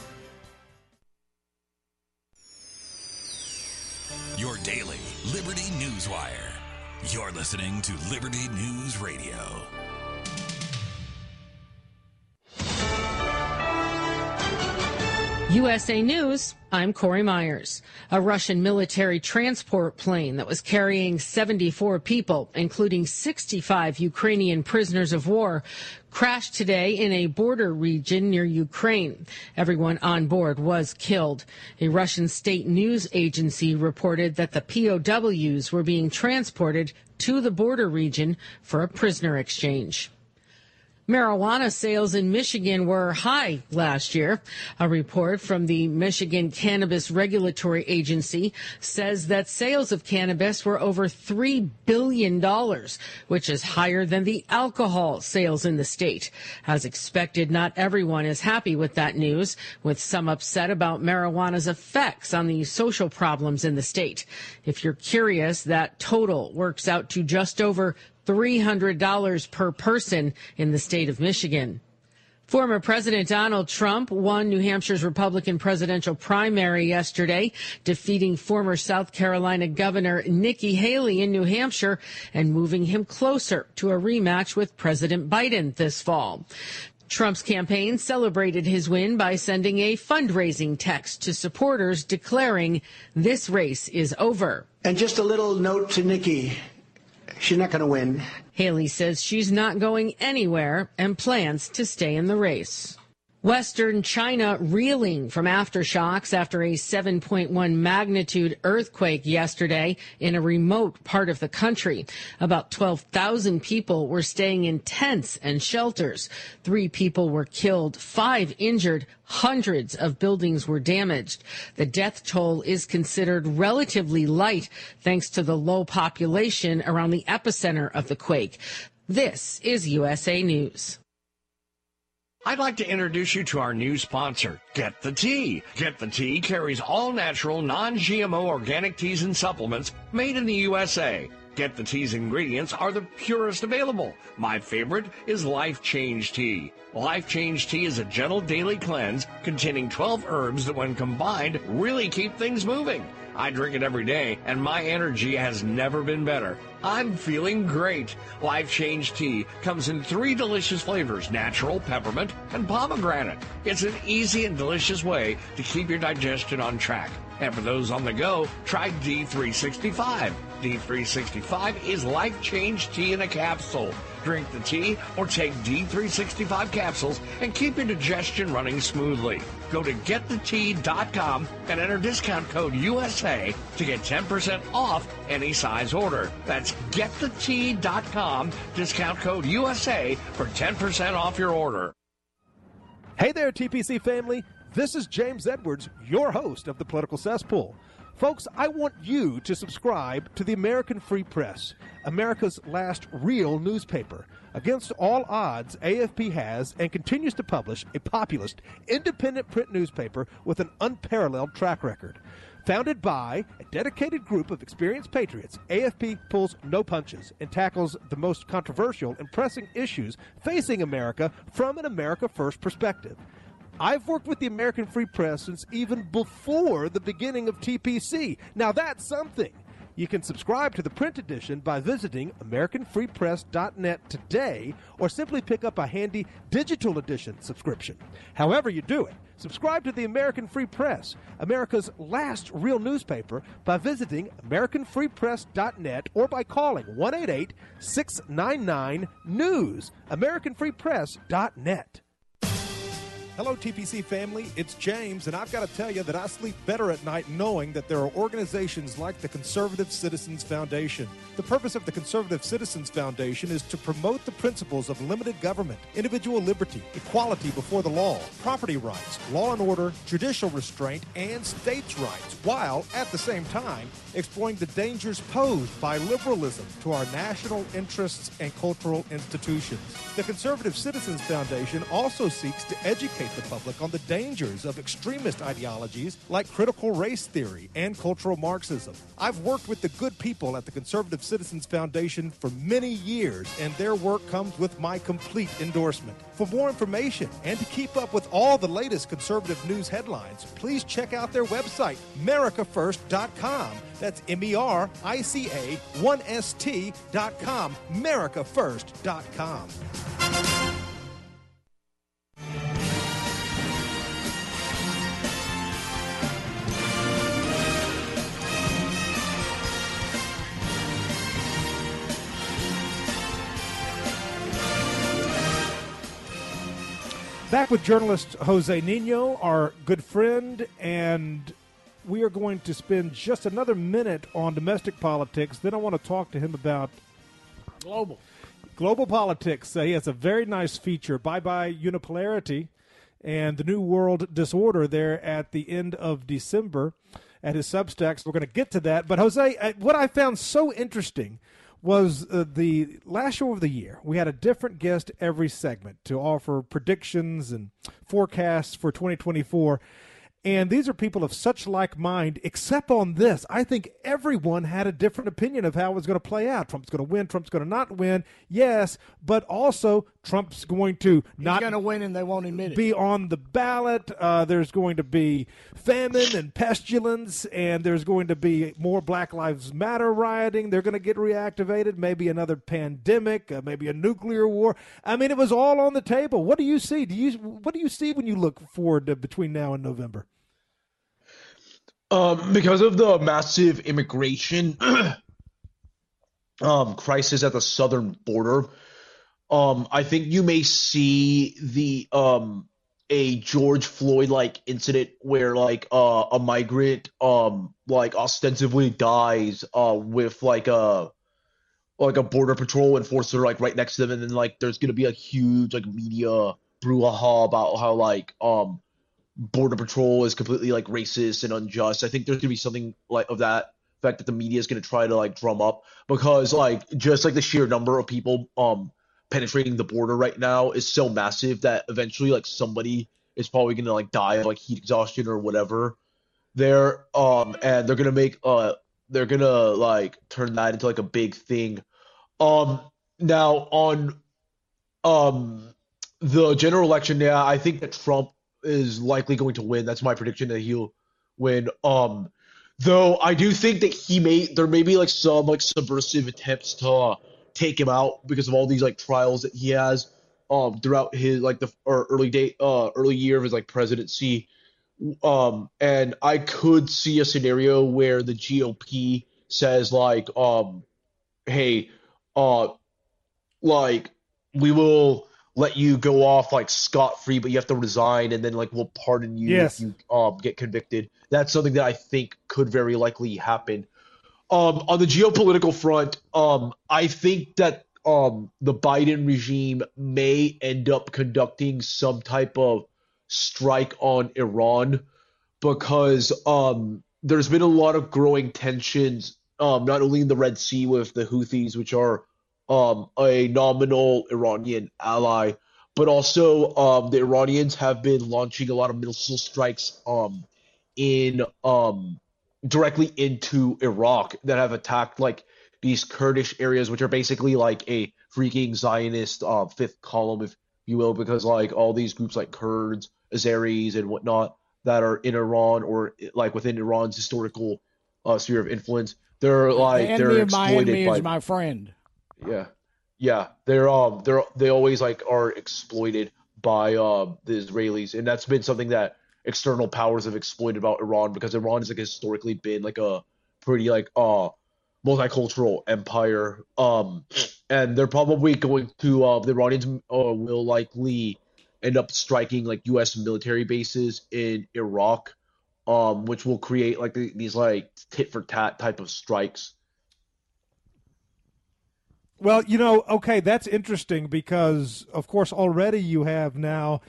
Your daily Liberty Newswire. You're listening to Liberty News Radio. U S A News, I'm Corey Myers. A Russian military transport plane that was carrying seventy-four people, including sixty-five Ukrainian prisoners of war, crashed today in a border region near Ukraine. Everyone on board was killed. A Russian state news agency reported that the P O Ws were being transported to the border region for a prisoner exchange. Marijuana sales in Michigan were high last year. A report from the Michigan Cannabis Regulatory Agency says that sales of cannabis were over three billion dollars, which is higher than the alcohol sales in the state. As expected, not everyone is happy with that news, with some upset about marijuana's effects on the social problems in the state. If you're curious, that total works out to just over three hundred dollars per person in the state of Michigan. Former President Donald Trump won New Hampshire's Republican presidential primary yesterday, defeating former South Carolina Governor Nikki Haley in New Hampshire and moving him closer to a rematch with President Biden this fall. Trump's campaign celebrated his win by sending a fundraising text to supporters declaring this race is over. And just a little note to Nikki. She's not going to win. Haley says she's not going anywhere and plans to stay in the race. Western China reeling from aftershocks after a seven point one magnitude earthquake yesterday in a remote part of the country. About twelve thousand people were staying in tents and shelters. Three people were killed, five injured, hundreds of buildings were damaged. The death toll is considered relatively light thanks to the low population around the epicenter of the quake. This is U S A News. I'd like to introduce you to our new sponsor, Get the Tea. Get the Tea carries all-natural, non-G M O organic teas and supplements made in the U S A. Get the Tea's ingredients are the purest available. My favorite is Life Change Tea. Life Change Tea is a gentle daily cleanse containing twelve herbs that, when combined, really keep things moving. I drink it every day, and my energy has never been better. I'm feeling great. Life Change Tea comes in three delicious flavors, natural, peppermint, and pomegranate. It's an easy and delicious way to keep your digestion on track. And for those on the go, try D three sixty-five. D three sixty-five is Life Change Tea in a capsule. Drink the tea or take D three sixty-five capsules and keep your digestion running smoothly. Go to get the tea dot com and enter discount code U S A to get ten percent off any size order. That's get the tea dot com, discount code U S A for ten percent off your order. Hey there, T P C family. This is James Edwards, your host of The Political Cesspool. Folks, I want you to subscribe to the American Free Press, America's last real newspaper. Against all odds, A F P has and continues to publish a populist, independent print newspaper with an unparalleled track record. Founded by a dedicated group of experienced patriots, A F P pulls no punches and tackles the most controversial and pressing issues facing America from an America First perspective. I've worked with the American Free Press since even before the beginning of T P C. Now that's something. You can subscribe to the print edition by visiting American Free Press dot net today or simply pick up a handy digital edition subscription. However you do it, subscribe to the American Free Press, America's last real newspaper, by visiting American Free Press dot net or by calling one eight eight, six nine nine, N E W S, American Free Press dot net. Hello, T P C family. It's James, and I've got to tell you that I sleep better at night knowing that there are organizations like the Conservative Citizens Foundation. The purpose of the Conservative Citizens Foundation is to promote the principles of limited government, individual liberty, equality before the law, property rights, law and order, judicial restraint, and states' rights, while at the same time exploring the dangers posed by liberalism to our national interests and cultural institutions. The Conservative Citizens Foundation also seeks to educate the public on the dangers of extremist ideologies like critical race theory and cultural Marxism. I've worked with the good people at the Conservative Citizens Foundation for many years, and their work comes with my complete endorsement. For more information and to keep up with all the latest conservative news headlines, please check out their website, America First dot com. That's M E R I C A one S T dot com, America First dot com. Back with journalist José Niño, our good friend, and we are going to spend just another minute on domestic politics. Then I want to talk to him about global global politics. Uh, he has a very nice feature, Bye-Bye Unipolarity and the New World Disorder, there at the end of December at his Substacks. We're going to get to that. But, José, what I found so interesting was uh, the last show of the year. We had a different guest every segment to offer predictions and forecasts for twenty twenty-four. And these are people of such like mind, except on this. I think everyone had a different opinion of how it was going to play out. Trump's going to win. Trump's going to not win. Yes, but also Trump's going to not He's going to win, and they won't admit it. Be on the ballot. Uh, there's going to be famine and pestilence, and there's going to be more Black Lives Matter rioting. They're going to get reactivated. Maybe another pandemic. Uh, maybe a nuclear war. I mean, it was all on the table. What do you see? Do you what do you see when you look forward to between now and November? Um, because of the massive immigration um, crisis at the southern border, um, I think you may see the um, a George Floyd like incident where like uh, a migrant um like ostensibly dies uh with like a like a border patrol enforcer like right next to them, and then like there's gonna be a huge like media brouhaha about how like um border patrol is completely like racist and unjust. I think there's gonna be something like of that fact that the media is gonna try to like drum up, because like just like the sheer number of people um. penetrating the border right now is so massive that eventually like somebody is probably gonna like die of like heat exhaustion or whatever there, um and they're gonna make uh they're gonna like turn that into like a big thing. Um now on um the general election, yeah, I think that Trump is likely going to win. That's my prediction, that he'll win. Um though I do think that he may there may be like some like subversive attempts to uh, take him out because of all these like trials that he has um throughout his like the or early day uh early year of his like presidency, um and I could see a scenario where the G O P says like um hey uh like we will let you go off like scot-free, but you have to resign, and then like we'll pardon you yes. if you um get convicted. That's something that I think could very likely happen. Um, on the geopolitical front, um, I think that um, the Biden regime may end up conducting some type of strike on Iran, because um, there's been a lot of growing tensions, um, not only in the Red Sea with the Houthis, which are um, a nominal Iranian ally, but also um, the Iranians have been launching a lot of missile strikes um, in um, – directly into Iraq that have attacked like these Kurdish areas, which are basically like a freaking Zionist uh, fifth column, if you will, because like all these groups like Kurds, Azeris, and whatnot that are in Iran or like within Iran's historical uh, sphere of influence, they're like the they're exploited my by is my friend. Yeah, yeah, they're um they're they always like are exploited by um uh, the Israelis, and that's been something that external powers have exploited about Iran, because Iran has like historically been like a pretty like uh multicultural empire, um and they're probably going to uh the Iranians uh, will likely end up striking like U S military bases in Iraq, um which will create like these like tit for tat type of strikes. Well, you know, okay, that's interesting, because of course already you have now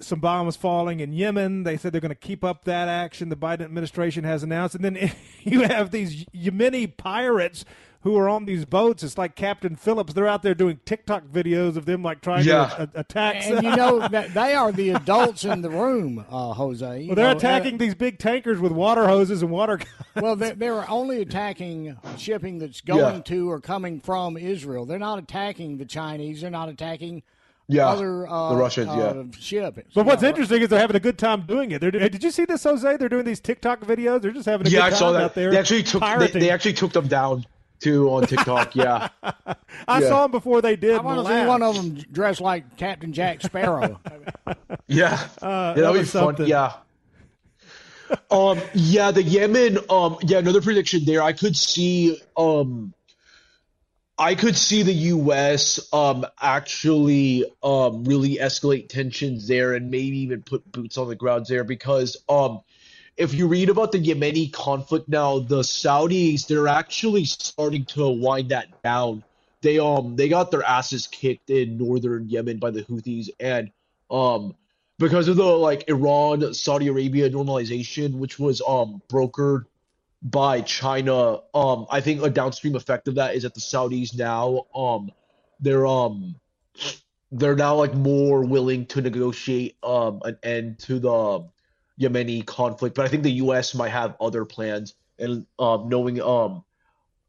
some bombs falling in Yemen. They said they're going to keep up that action the Biden administration has announced. And then you have these Yemeni pirates who are on these boats. It's like Captain Phillips. They're out there doing TikTok videos of them like trying yeah. to a- attack. And you know, they are the adults in the room, uh, Jose. You well, they're know, attacking uh, these big tankers with water hoses and water guns. Well, they, they're only attacking shipping that's going yeah. to or coming from Israel. They're not attacking the Chinese. They're not attacking Yeah, other, uh, the Russians, uh, yeah. Shippings. But what's yeah, interesting is they're having a good time doing it. They're, did you see this, Jose? They're doing these TikTok videos. They're just having a yeah, good I time saw that. out there. They actually, took, they, they actually took them down, too, on TikTok, yeah. I yeah. saw them before they did. I want to see one of them dressed like Captain Jack Sparrow. yeah. Uh, yeah, that, that would be something. fun, yeah. um, yeah, the Yemen, um, yeah, another prediction there. I could see um, – I could see the U S um, actually um, really escalate tensions there, and maybe even put boots on the ground there, because um, if you read about the Yemeni conflict now, the Saudis, they're actually starting to wind that down. They um they got their asses kicked in northern Yemen by the Houthis, and um because of the like Iran Saudi Arabia normalization, which was um brokered by China, um, I think a downstream effect of that is that the Saudis now, um, they're um, they're now like more willing to negotiate um an end to the Yemeni conflict. But I think the U S might have other plans, and um, knowing um,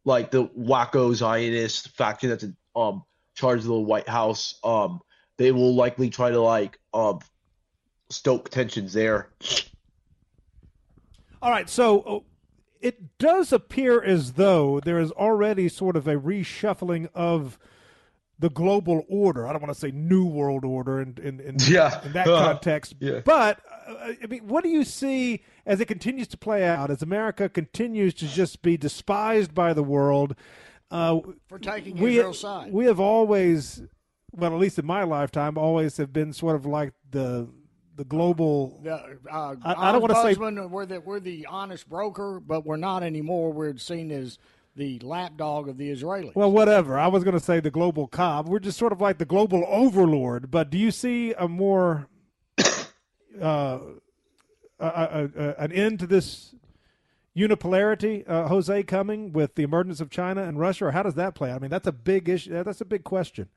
like the wacko Zionist faction that's in um charge of the White House, um, they will likely try to like um stoke tensions there. All right, so. It does appear as though there is already sort of a reshuffling of the global order. I don't want to say new world order in, in, in, yeah. in that uh, context. Yeah. But uh, I mean, what do you see as it continues to play out, as America continues to just be despised by the world? Uh, For taking Israel's side. We have always well, at least in my lifetime, always have been sort of like the the global. Uh, uh, I, I don't want to say we're the, we're the honest broker, but we're not anymore. We're seen as the lapdog of the Israelis. Well, whatever. I was going to say the global cop. We're just sort of like the global overlord. But do you see a more uh, a, a, a, an end to this unipolarity, uh, Jose, coming with the emergence of China and Russia? Or how does that play out? I mean, that's a big issue. That's a big question.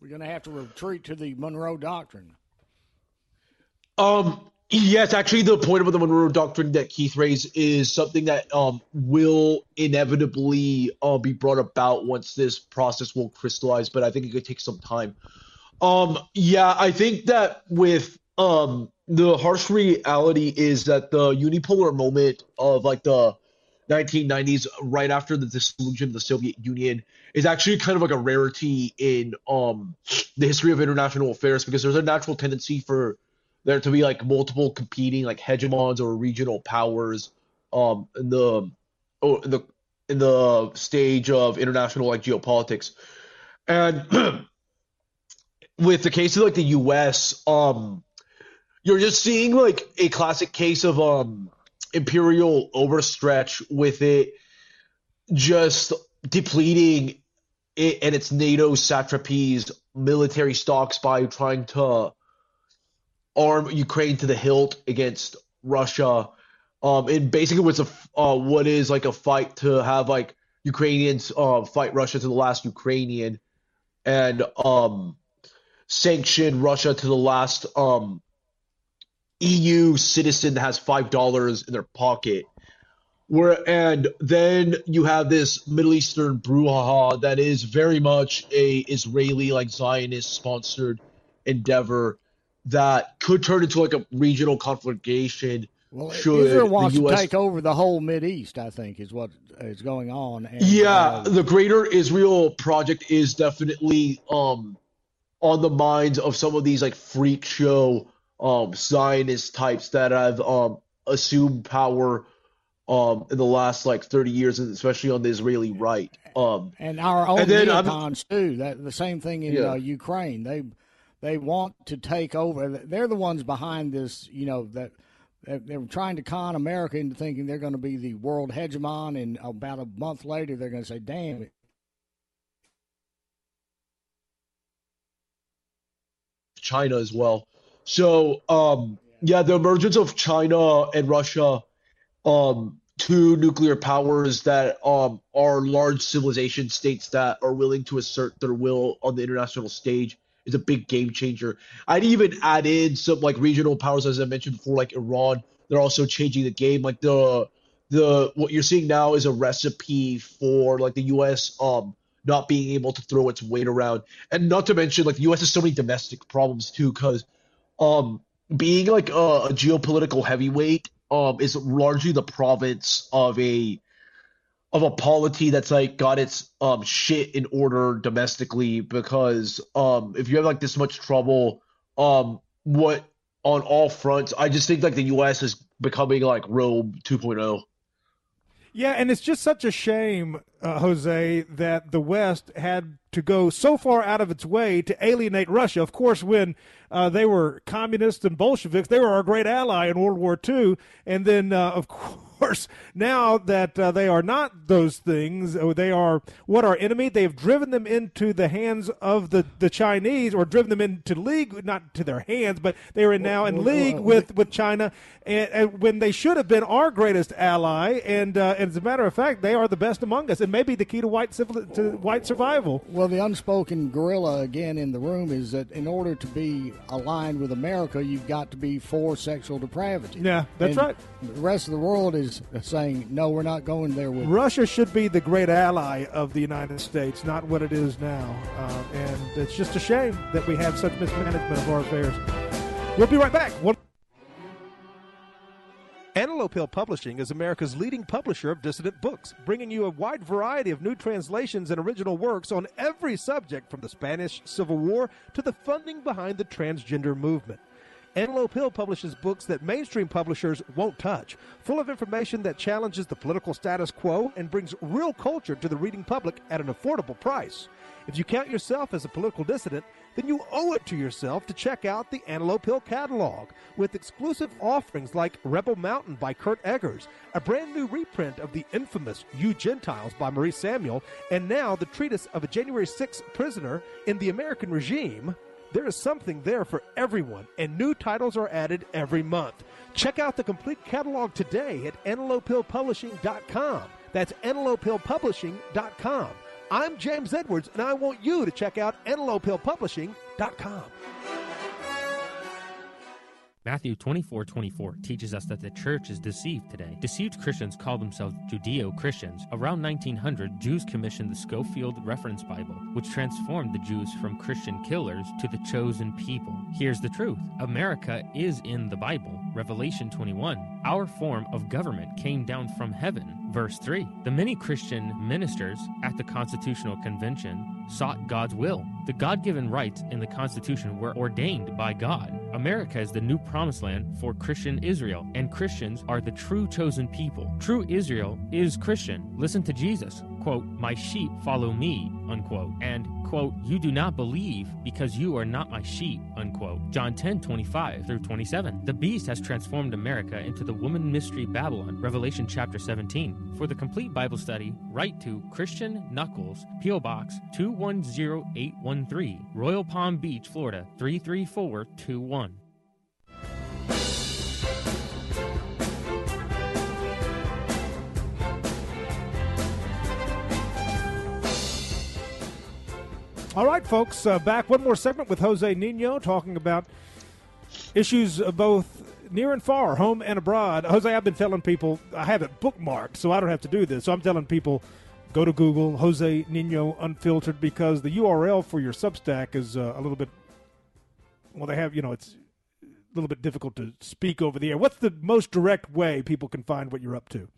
We're going to have to retreat to the Monroe Doctrine. Um. Yes, actually, the point about the Monroe Doctrine that Keith raised is something that um, will inevitably uh, be brought about once this process will crystallize, but I think it could take some time. Um, yeah, I think that with um, the harsh reality is that the unipolar moment of like the nineteen nineties, right after the dissolution of the Soviet Union, is actually kind of like a rarity in um, the history of international affairs, because there's a natural tendency for there to be like multiple competing like hegemons or regional powers um, in the oh, in the in the stage of international like geopolitics, and with the case of like the U S, um, you're just seeing like a classic case of um, imperial overstretch, with it just depleting it and its NATO satrapies' military stocks by trying to arm Ukraine to the hilt against Russia, um, and basically what's a uh, what is like a fight to have like Ukrainians uh, fight Russia to the last Ukrainian, and um, sanction Russia to the last um, E U citizen that has five dollars in their pocket. Where and then you have this Middle Eastern brouhaha that is very much a Israeli like Zionist sponsored endeavor that could turn into like a regional conflagration. Well, should Israel wants the U S to take over the whole Mideast, I think, is what is going on. And, yeah, uh, the Greater Israel Project is definitely um, on the minds of some of these like freak show um, Zionist types that have um, assumed power um, in the last like thirty years, and especially on the Israeli right. Um, and our own neocons too. That the same thing in yeah. uh, Ukraine. They. They want to take over. They're the ones behind this, you know, that they're trying to con America into thinking they're going to be the world hegemon, and about a month later they're going to say, damn it. China as well. So, um, yeah, the emergence of China and Russia, um, two nuclear powers that um, are large civilization states that are willing to assert their will on the international stage, is a big game changer. I'd even add in some like regional powers, as I mentioned before, like Iran. They're also changing the game. Like the the what you're seeing now is a recipe for like the U S um not being able to throw its weight around, and not to mention like the U S has so many domestic problems too, because um being like a, a geopolitical heavyweight um is largely the province of a of a polity that's like got its um shit in order domestically, because um if you have like this much trouble um what on all fronts, I just think like the U S is becoming like Rome two point oh. Yeah, and it's just such a shame, uh, Jose, that the West had to go so far out of its way to alienate Russia. Of course, when uh, they were communists and Bolsheviks, they were our great ally in World War Two. And then, uh, of course, now that uh, they are not those things, they are what our enemy. They have driven them into the hands of the, the Chinese, or driven them into league, not to their hands, but they are now in league with, with China, and, and when they should have been our greatest ally. And, uh, and as a matter of fact, they are the best among us. It may be the key to white civil, to white survival. Well, the unspoken gorilla again in the room is that in order to be aligned with America, you've got to be for sexual depravity. Yeah, that's and right. The rest of the world is saying, no, we're not going there with Russia you. Should be the great ally of the United States, not what it is now. Uh, and it's just a shame that we have such mismanagement of our affairs. We'll be right back. One- Antelope Hill Publishing is America's leading publisher of dissident books, bringing you a wide variety of new translations and original works on every subject, from the Spanish Civil War to the funding behind the transgender movement. Antelope Hill publishes books that mainstream publishers won't touch, full of information that challenges the political status quo and brings real culture to the reading public at an affordable price. If you count yourself as a political dissident, then you owe it to yourself to check out the Antelope Hill catalog with exclusive offerings like Rebel Mountain by Kurt Eggers, a brand new reprint of the infamous You Gentiles by Marie Samuel, and now the treatise of a January sixth prisoner in the American regime. There is something there for everyone, and new titles are added every month. Check out the complete catalog today at antelope hill publishing dot com. That's antelope hill publishing dot com. I'm James Edwards, and I want you to check out antelope hill publishing dot com. Matthew twenty-four twenty-four teaches us that the church is deceived today. Deceived Christians call themselves Judeo-Christians. Around nineteen hundred, Jews commissioned the Schofield Reference Bible, which transformed the Jews from Christian killers to the chosen people. Here's the truth. America is in the Bible. Revelation twenty-one. Our form of government came down from heaven. Verse three, the many Christian ministers at the Constitutional Convention sought God's will. The God-given rights in the Constitution were ordained by God. America is the new promised land for Christian Israel, and Christians are the true chosen people. True Israel is Christian. Listen to Jesus, quote, my sheep follow me, unquote, and, quote, you do not believe because you are not my sheep, unquote. John ten twenty-five through twenty-seven. The beast has transformed America into the woman mystery Babylon. Revelation chapter seventeen. For the complete Bible study, write to Christian Knuckles, P O. Box two one zero eight one three, Royal Palm Beach, Florida three three four two one. All right, folks, uh, back one more segment with José Niño talking about issues both near and far, home and abroad. José, I've been telling people, I have it bookmarked, so I don't have to do this. So I'm telling people, go to Google, José Niño Unfiltered, because the U R L for your Substack is uh, a little bit, well, they have, you know, it's a little bit difficult to speak over the air. What's the most direct way people can find what you're up to?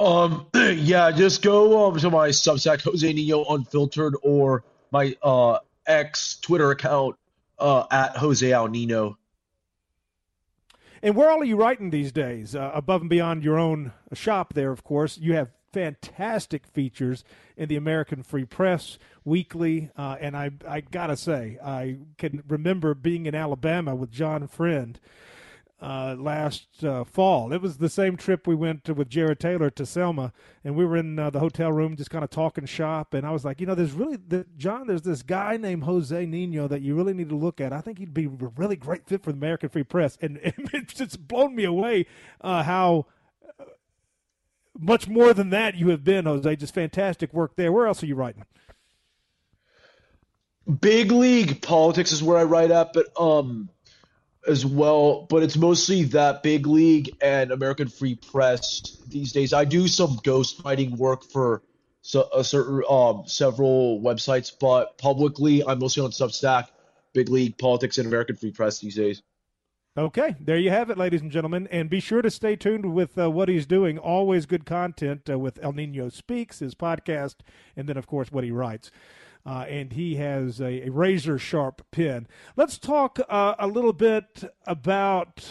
Um, yeah, just go um, to my Substack, José Niño Unfiltered, or my uh, ex Twitter account, uh, at Jose Al Nino. And where all are you writing these days? Uh, above and beyond your own shop there, of course. You have fantastic features in the American Free Press Weekly. Uh, and I, I got to say, I can remember being in Alabama with John Friend Uh, last uh, fall. It was the same trip we went to with Jared Taylor to Selma, and we were in uh, the hotel room just kind of talking shop, and I was like, you know, there's really, the, John, there's this guy named José Niño that you really need to look at. I think he'd be a really great fit for the American Free Press, and, and it's just blown me away uh, how much more than that you have been, José. Just fantastic work there. Where else are you writing? Big League Politics is where I write at, but um. as well, but it's mostly that Big League and American Free Press these days. I do some ghostwriting work for so, a certain um, several websites, but publicly I'm mostly on Substack, Big League Politics, and American Free Press these days. Okay, there you have it, ladies and gentlemen, and be sure to stay tuned with uh, what he's doing. Always good content uh, with El Niño Speaks, his podcast, and then, of course, what he writes. Uh, and he has a, a razor-sharp pen. Let's talk uh, a little bit about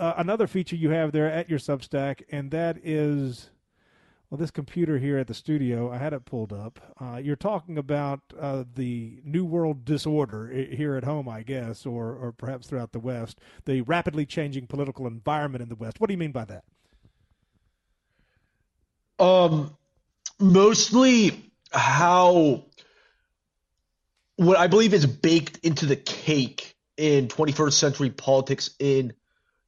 uh, another feature you have there at your Substack, and that is, well, this computer here at the studio, I had it pulled up. Uh, you're talking about uh, the New World Disorder here at home, I guess, or, or perhaps throughout the West, the rapidly changing political environment in the West. What do you mean by that? Um, mostly how... what I believe is baked into the cake in twenty-first century politics in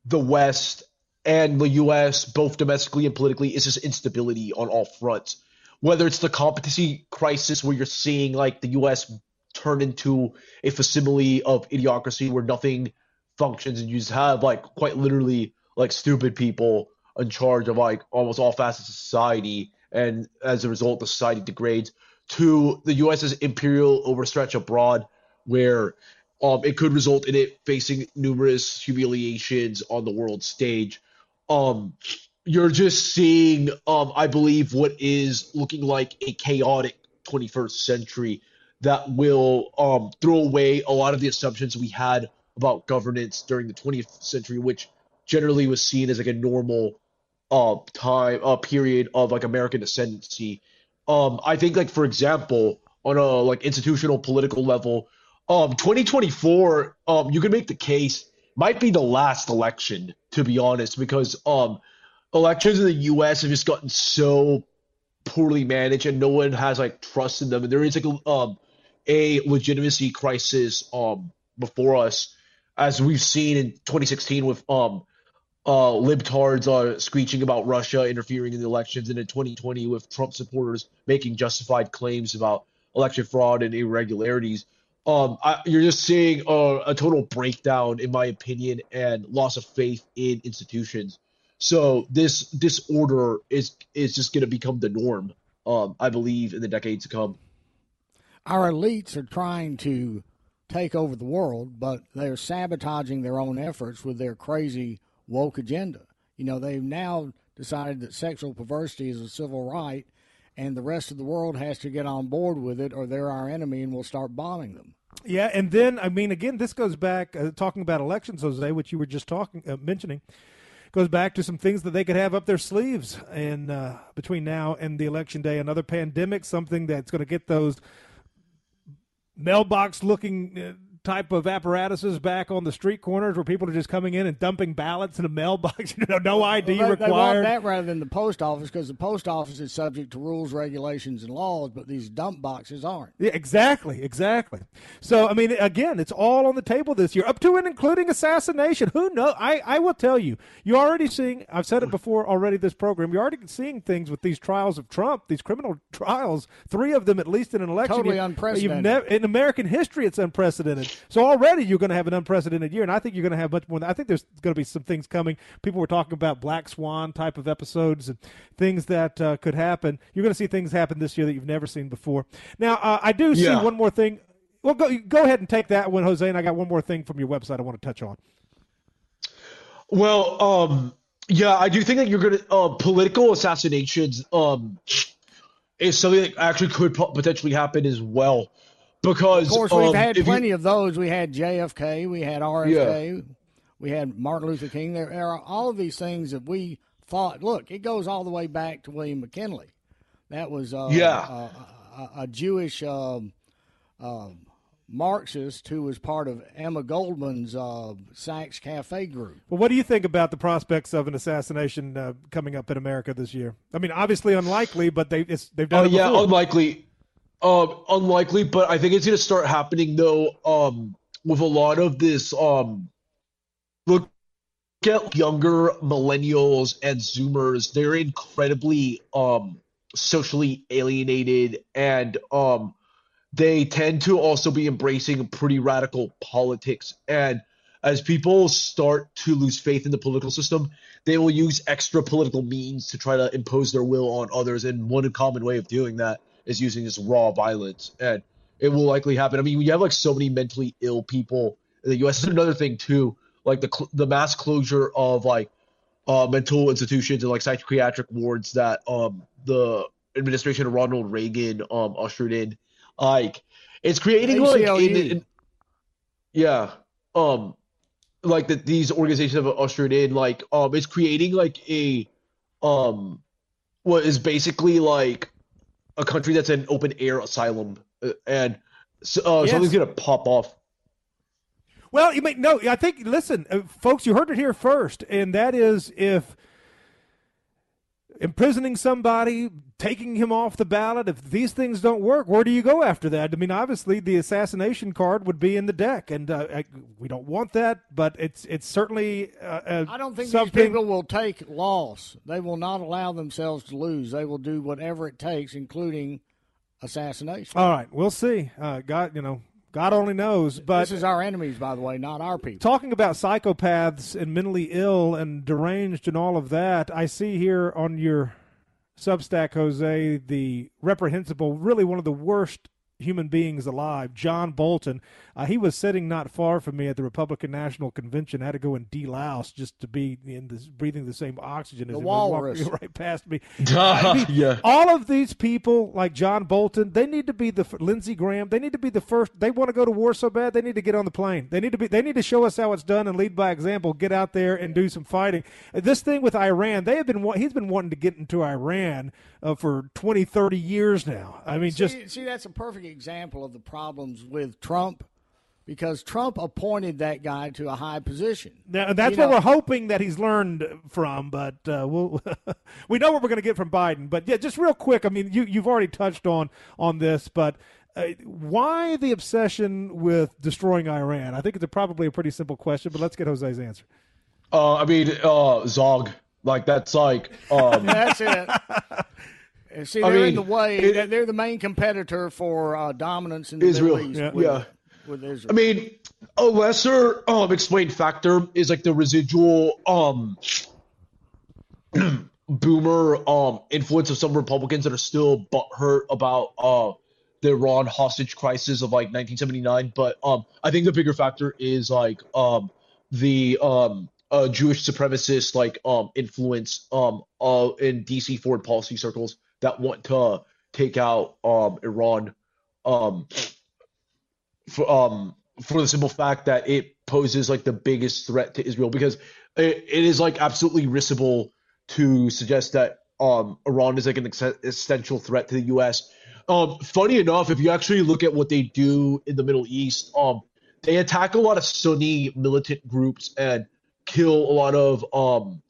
the West and the U S, both domestically and politically, is just instability on all fronts. Whether it's the competency crisis where you're seeing like the U S turn into a facsimile of idiocracy where nothing functions and you just have like quite literally like stupid people in charge of like almost all facets of society, and as a result the society degrades, to the U S's imperial overstretch abroad, where um, it could result in it facing numerous humiliations on the world stage. Um, you're just seeing, um, I believe, what is looking like a chaotic twenty-first century that will um, throw away a lot of the assumptions we had about governance during the twentieth century, which generally was seen as like a normal uh, time, uh, period of like American ascendancy. Um, I think, like, for example, on a like institutional political level, um, twenty twenty-four, um, you can make the case might be the last election, to be honest, because um, elections in the U S have just gotten so poorly managed, and no one has like trust in them. And there is like um, a legitimacy crisis um before us, as we've seen in twenty sixteen with um uh libtards uh, screeching about Russia interfering in the elections, and in twenty twenty with Trump supporters making justified claims about election fraud and irregularities. Um, I, you're just seeing uh, a total breakdown, in my opinion, and loss of faith in institutions. So this disorder is is just going to become the norm, um, I believe, in the decades to come. Our elites are trying to take over the world, but they're sabotaging their own efforts with their crazy woke agenda. You know, they've now decided that sexual perversity is a civil right, and the rest of the world has to get on board with it, or they're our enemy and we'll start bombing them. Yeah, and then, I mean, again, this goes back, uh, talking about elections, Jose, which you were just talking uh, mentioning, goes back to some things that they could have up their sleeves and uh, between now and the election day, another pandemic, something that's going to get those mailbox-looking uh, type of apparatuses back on the street corners where people are just coming in and dumping ballots in a mailbox. You know, no I D well, they, required. They want that rather than the post office, because the post office is subject to rules, regulations, and laws, but these dump boxes aren't. Yeah, exactly, exactly. So, I mean, again, it's all on the table this year, up to and including assassination. Who knows? I, I will tell you, you're already seeing, I've said it before already this program, you're already seeing things with these trials of Trump, these criminal trials, three of them at least in an election. Totally you, unprecedented. You've never, in American history, it's unprecedented. So already you're going to have an unprecedented year, and I think you're going to have much more. I think there's going to be some things coming. People were talking about Black Swan type of episodes and things that uh, could happen. You're going to see things happen this year that you've never seen before. Now, uh, I do yeah. see one more thing. Well, go, go ahead and take that one, Jose, and I got one more thing from your website I want to touch on. Well, um, yeah, I do think that you're going to uh, – political assassinations um, is something that actually could potentially happen as well. Because, of course, we've um, had plenty you, of those. We had J F K, we had R F K, yeah. we had Martin Luther King. There are all of these things that we thought, look, it goes all the way back to William McKinley. That was uh, yeah. uh, a, a Jewish um, uh, Marxist who was part of Emma Goldman's uh, Sachs Cafe group. Well, what do you think about the prospects of an assassination uh, coming up in America this year? I mean, obviously unlikely, but they, it's, they've done uh, it before. Yeah, unlikely. Um, unlikely, but I think it's going to start happening, though, um, with a lot of this. Um, look at younger millennials and Zoomers. They're incredibly um, socially alienated, and um, they tend to also be embracing pretty radical politics. And as people start to lose faith in the political system, they will use extra political means to try to impose their will on others. And one common way of doing that is using this raw violence, and it will likely happen. I mean, we have like so many mentally ill people in the U S. There's another thing too, like the cl- the mass closure of like uh, mental institutions and like psychiatric wards that um the administration of Ronald Reagan um ushered in. Like, it's creating like in, in, yeah um like that these organizations have ushered in like um it's creating like a um what is basically like a country that's an open air asylum, and uh, yes. something's going to pop off. Well, you may no, I think, listen, uh, folks, you heard it here first. And that is, if imprisoning somebody, taking him off the ballot, if these things don't work, where do you go after that? I mean, obviously the assassination card would be in the deck, and uh, I, we don't want that, but it's, it's certainly uh, uh, I don't think something... these people will take loss. They will not allow themselves to lose. They will do whatever it takes, including assassination. All right. We'll see. Uh, God, you know, God only knows. But this is our enemies, by the way, not our people. Talking about psychopaths and mentally ill and deranged and all of that, I see here on your Substack, Jose, the reprehensible, really one of the worst human beings alive, John Bolton. Uh, he was sitting not far from me at the Republican National Convention. I had to go and delouse just to be in this, breathing the same oxygen as the walrus walking right past me. I mean, yeah. All of these people like John Bolton, they need to be the Lindsey Graham. They need to be the first. They want to go to war so bad. They need to get on the plane. They need to be. They need to show us how it's done and lead by example. Get out there and do some fighting. This thing with Iran, they have been. He's been wanting to get into Iran uh, for twenty, thirty years now. I mean, see, just see that's a perfect example of the problems with Trump, because Trump appointed that guy to a high position. Now, that's you what know. We're hoping that he's learned from, but uh, we'll, we know what we're going to get from Biden. But, yeah, just real quick, I mean, you, you've already touched on, on this, but uh, why the obsession with destroying Iran? I think it's a, probably a pretty simple question, but let's get José's answer. Uh, I mean, uh, Zog, like that's like um, – That's it. See, they're I mean, in the way. It, they're the main competitor for uh, dominance in the Israel. Middle East. Yeah. With, yeah. With Israel. I mean, a lesser um, explained factor is like the residual um, boomer um, influence of some Republicans that are still butthurt about uh, the Iran hostage crisis of like nineteen seventy-nine. But um, I think the bigger factor is like um, the um, uh, Jewish supremacist like um, influence um, uh, in D C foreign policy circles that want to take out um, Iran um, for, um, for the simple fact that it poses like the biggest threat to Israel, because it, it is like absolutely risible to suggest that um, Iran is like an ex- essential threat to the U S. Um, funny enough, if you actually look at what they do in the Middle East, um, they attack a lot of Sunni militant groups and kill a lot of um,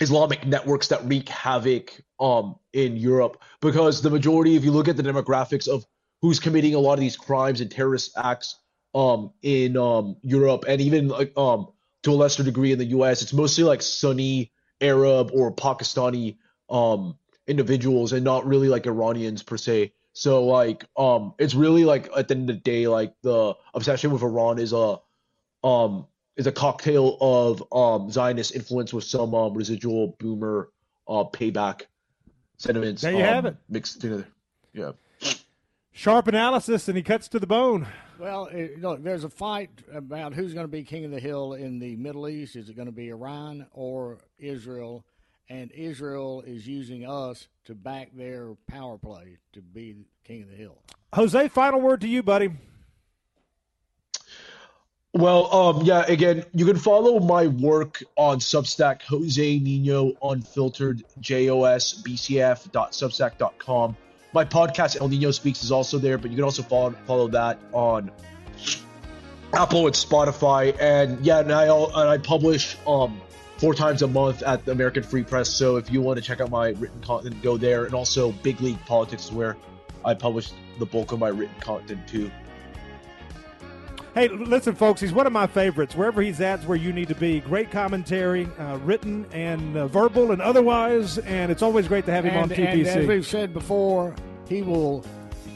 Islamic networks that wreak havoc um, in Europe, because the majority, if you look at the demographics of who's committing a lot of these crimes and terrorist acts um, in um, Europe, and even like um, to a lesser degree in the U S, it's mostly like Sunni, Arab, or Pakistani um, individuals, and not really like Iranians per se. So like um, it's really like at the end of the day, like the obsession with Iran is a um, is a cocktail of um, Zionist influence with some um, residual boomer uh, payback sentiments. There you um, have it. Mixed together. Yeah. Sharp analysis, and he cuts to the bone. Well, it, look, there's a fight about who's going to be king of the hill in the Middle East. Is it going to be Iran or Israel? And Israel is using us to back their power play to be king of the hill. José, final word to you, buddy. Well, um, yeah, again, you can follow my work on Substack, José Niño Unfiltered, J O S B C F dot substack dot com. My podcast, El Niño Speaks, is also there, but you can also follow, follow that on Apple and Spotify. And, yeah, and I, and I publish um, four times a month at the American Free Press, so if you want to check out my written content, go there. And also Big League Politics is where I publish the bulk of my written content, too. Hey, listen, folks, he's one of my favorites. Wherever he's at is where you need to be. Great commentary, uh, written and uh, verbal and otherwise, and it's always great to have him and, on T P C. And as we've said before, he will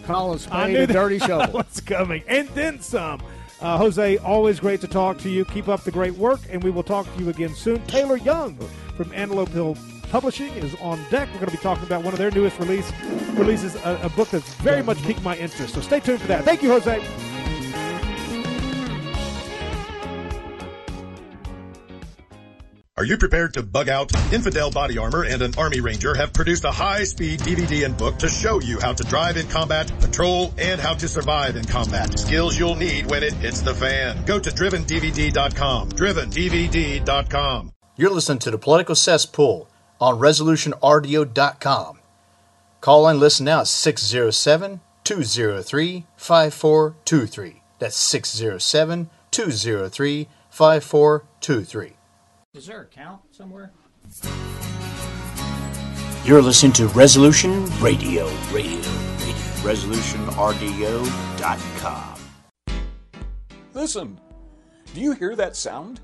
call a spade a dirty shovel. What's coming, and then some. Uh, José, always great to talk to you. Keep up the great work, and we will talk to you again soon. Taylor Young from Antelope Hill Publishing is on deck. We're going to be talking about one of their newest release, releases, a, a book that's very much piqued my interest. So stay tuned for that. Thank you, José. Are you prepared to bug out? Infidel Body Armor and an Army Ranger have produced a high-speed D V D and book to show you how to drive in combat, patrol, and how to survive in combat. Skills you'll need when it hits the fan. Go to driven d v d dot com. driven d v d dot com. You're listening to The Political Cesspool on resolution r d o dot com. Call and listen now at six oh seven, two oh three, five four two three. That's six oh seven, two oh three, five four two three. Is there a count somewhere? You're listening to Resolution Radio. Radio. Radio. Resolution R D O dot com. Listen. Do you hear that sound?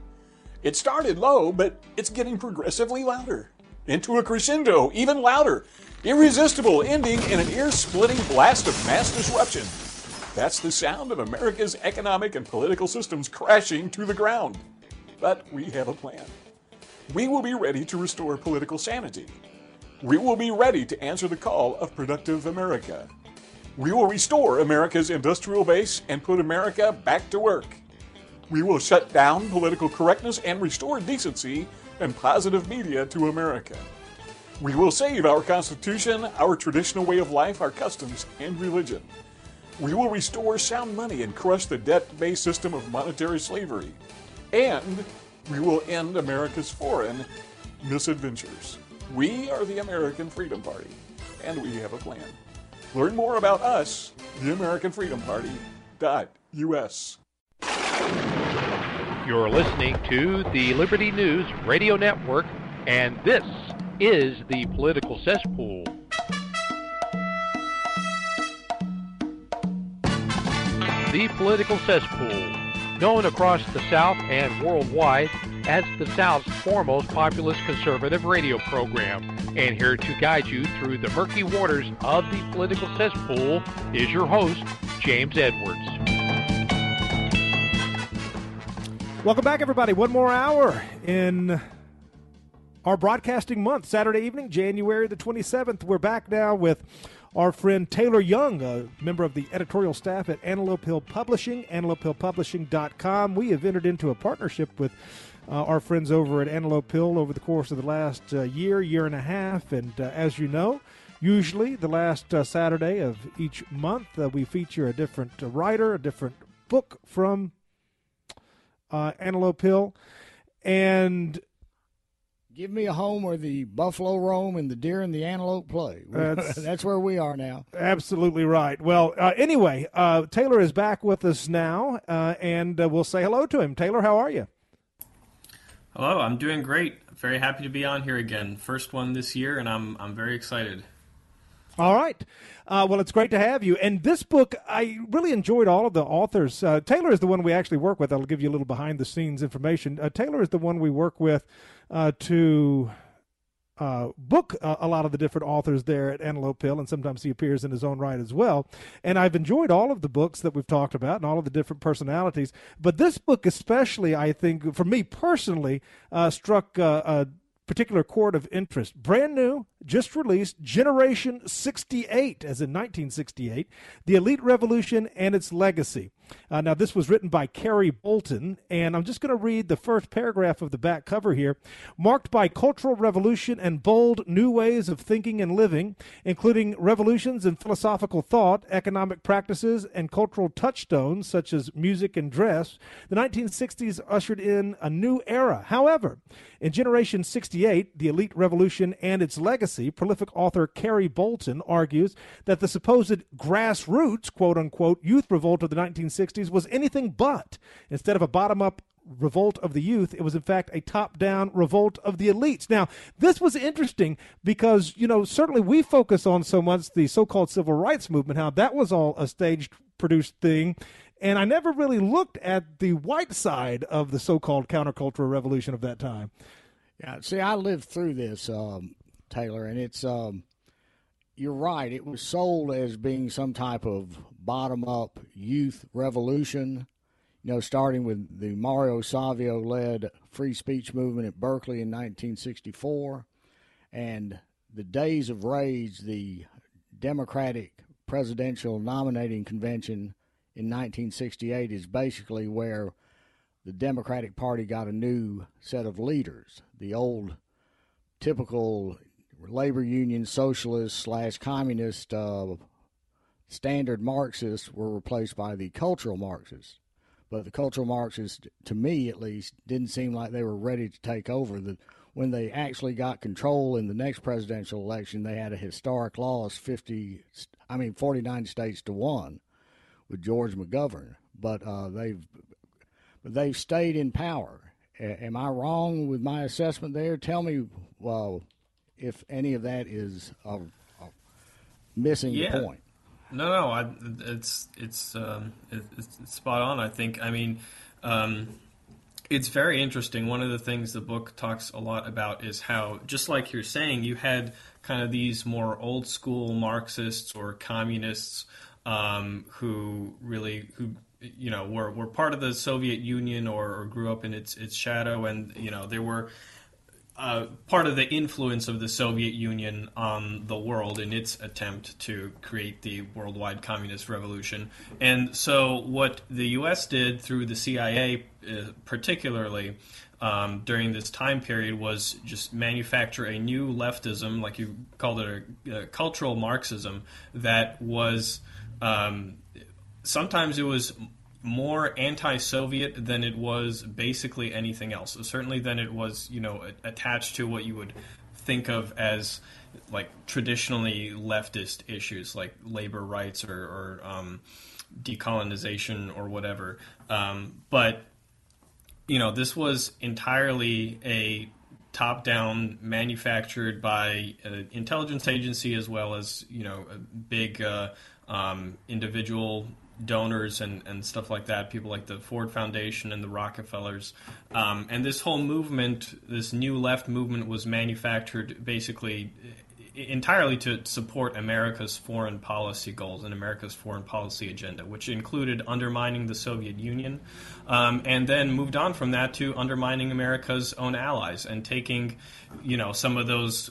It started low, but it's getting progressively louder. Into a crescendo, even louder. Irresistible, ending in an ear-splitting blast of mass disruption. That's the sound of America's economic and political systems crashing to the ground. But we have a plan. We will be ready to restore political sanity. We will be ready to answer the call of productive America. We will restore America's industrial base and put America back to work. We will shut down political correctness and restore decency and positive media to America. We will save our Constitution, our traditional way of life, our customs, and religion. We will restore sound money and crush the debt-based system of monetary slavery. And we will end America's foreign misadventures. We are the American Freedom Party, and we have a plan. Learn more about us, the american freedom party dot U S. You're listening to the Liberty News Radio Network, and this is The Political Cesspool. The Political Cesspool, known across the South and worldwide as the South's foremost populist conservative radio program. And here to guide you through the murky waters of The Political Cesspool is your host, James Edwards. Welcome back, everybody. One more hour in our broadcasting month, Saturday evening, January the twenty-seventh. We're back now with our friend Taylor Young, a member of the editorial staff at Antelope Hill Publishing, antelope hill publishing dot com. We have entered into a partnership with uh, our friends over at Antelope Hill over the course of the last uh, year, year and a half. And uh, as you know, usually the last uh, Saturday of each month, uh, we feature a different uh, writer, a different book from uh, Antelope Hill. And give me a home where the buffalo roam and the deer and the antelope play. That's, that's where we are now. Absolutely right. Well, uh, anyway, uh, Taylor is back with us now, uh, and uh, we'll say hello to him. Taylor, how are you? Hello, I'm doing great. I'm very happy to be on here again. First one this year, and I'm I'm very excited. All right. Uh, well, it's great to have you. And this book, I really enjoyed all of the authors. Uh, Taylor is the one we actually work with. I'll give you a little behind-the-scenes information. Uh, Taylor is the one we work with uh, to uh, book uh, a lot of the different authors there at Antelope Hill, and sometimes he appears in his own right as well. And I've enjoyed all of the books that we've talked about and all of the different personalities. But this book especially, I think, for me personally, uh, struck uh, a particular chord of interest. Brand new, just released, Generation sixty-eight, as in nineteen sixty-eight, The Elite Revolution and Its Legacy. Uh, now, this was written by Kerry Bolton, and I'm just going to read the first paragraph of the back cover here. Marked by cultural revolution and bold new ways of thinking and living, including revolutions in philosophical thought, economic practices, and cultural touchstones such as music and dress, the nineteen sixties ushered in a new era. However, in Generation sixty-eight, The Elite Revolution and Its Legacy, prolific author Kerry Bolton argues that the supposed grassroots, quote-unquote, youth revolt of the nineteen sixties was anything but. Instead of a bottom-up revolt of the youth, it was in fact a top-down revolt of the elites. Now, this was interesting because, you know, certainly we focus on so much the so-called civil rights movement, how that was all a staged-produced thing, and I never really looked at the white side of the so-called countercultural revolution of that time. Yeah, see, I lived through this, um, Taylor, and it's, um, you're right, it was sold as being some type of bottom-up youth revolution, you know, starting with the Mario Savio-led free speech movement at Berkeley in nineteen sixty-four, and the Days of Rage, the Democratic Presidential Nominating Convention in nineteen sixty-eight is basically where the Democratic Party got a new set of leaders. The old typical labor union socialist slash communist uh, standard Marxists were replaced by the cultural Marxists. But the cultural Marxists, to me at least, didn't seem like they were ready to take over. The, when they actually got control in the next presidential election, they had a historic loss, fifty, I mean, forty-nine states to one with George McGovern. But uh, they've they've stayed in power. A- am I wrong with my assessment there? Tell me, well, if any of that is a, a missing yeah. the point. No, no, I, it's it's, um, it, it's spot on, I think. I mean, um, it's very interesting. One of the things the book talks a lot about is how, just like you're saying, you had kind of these more old-school Marxists or communists um, who really – who. you know, were, were part of the Soviet Union or, or grew up in its its shadow. And, you know, there were uh, part of the influence of the Soviet Union on the world in its attempt to create the worldwide communist revolution. And so what the U S did through the C I A uh, particularly um, during this time period was just manufacture a new leftism, like you called it, a, a cultural Marxism that was um, sometimes it was more anti-Soviet than it was basically anything else. Certainly than it was, you know, attached to what you would think of as like traditionally leftist issues like labor rights or, or um, decolonization or whatever. Um, but, you know, this was entirely a top-down, manufactured by an intelligence agency as well as, you know, a big uh, um, individual donors and, and stuff like that, people like the Ford Foundation and the Rockefellers. Um, and this whole movement, this new left movement, was manufactured basically entirely to support America's foreign policy goals and America's foreign policy agenda, which included undermining the Soviet Union, um, and then moved on from that to undermining America's own allies and taking, you know, some of those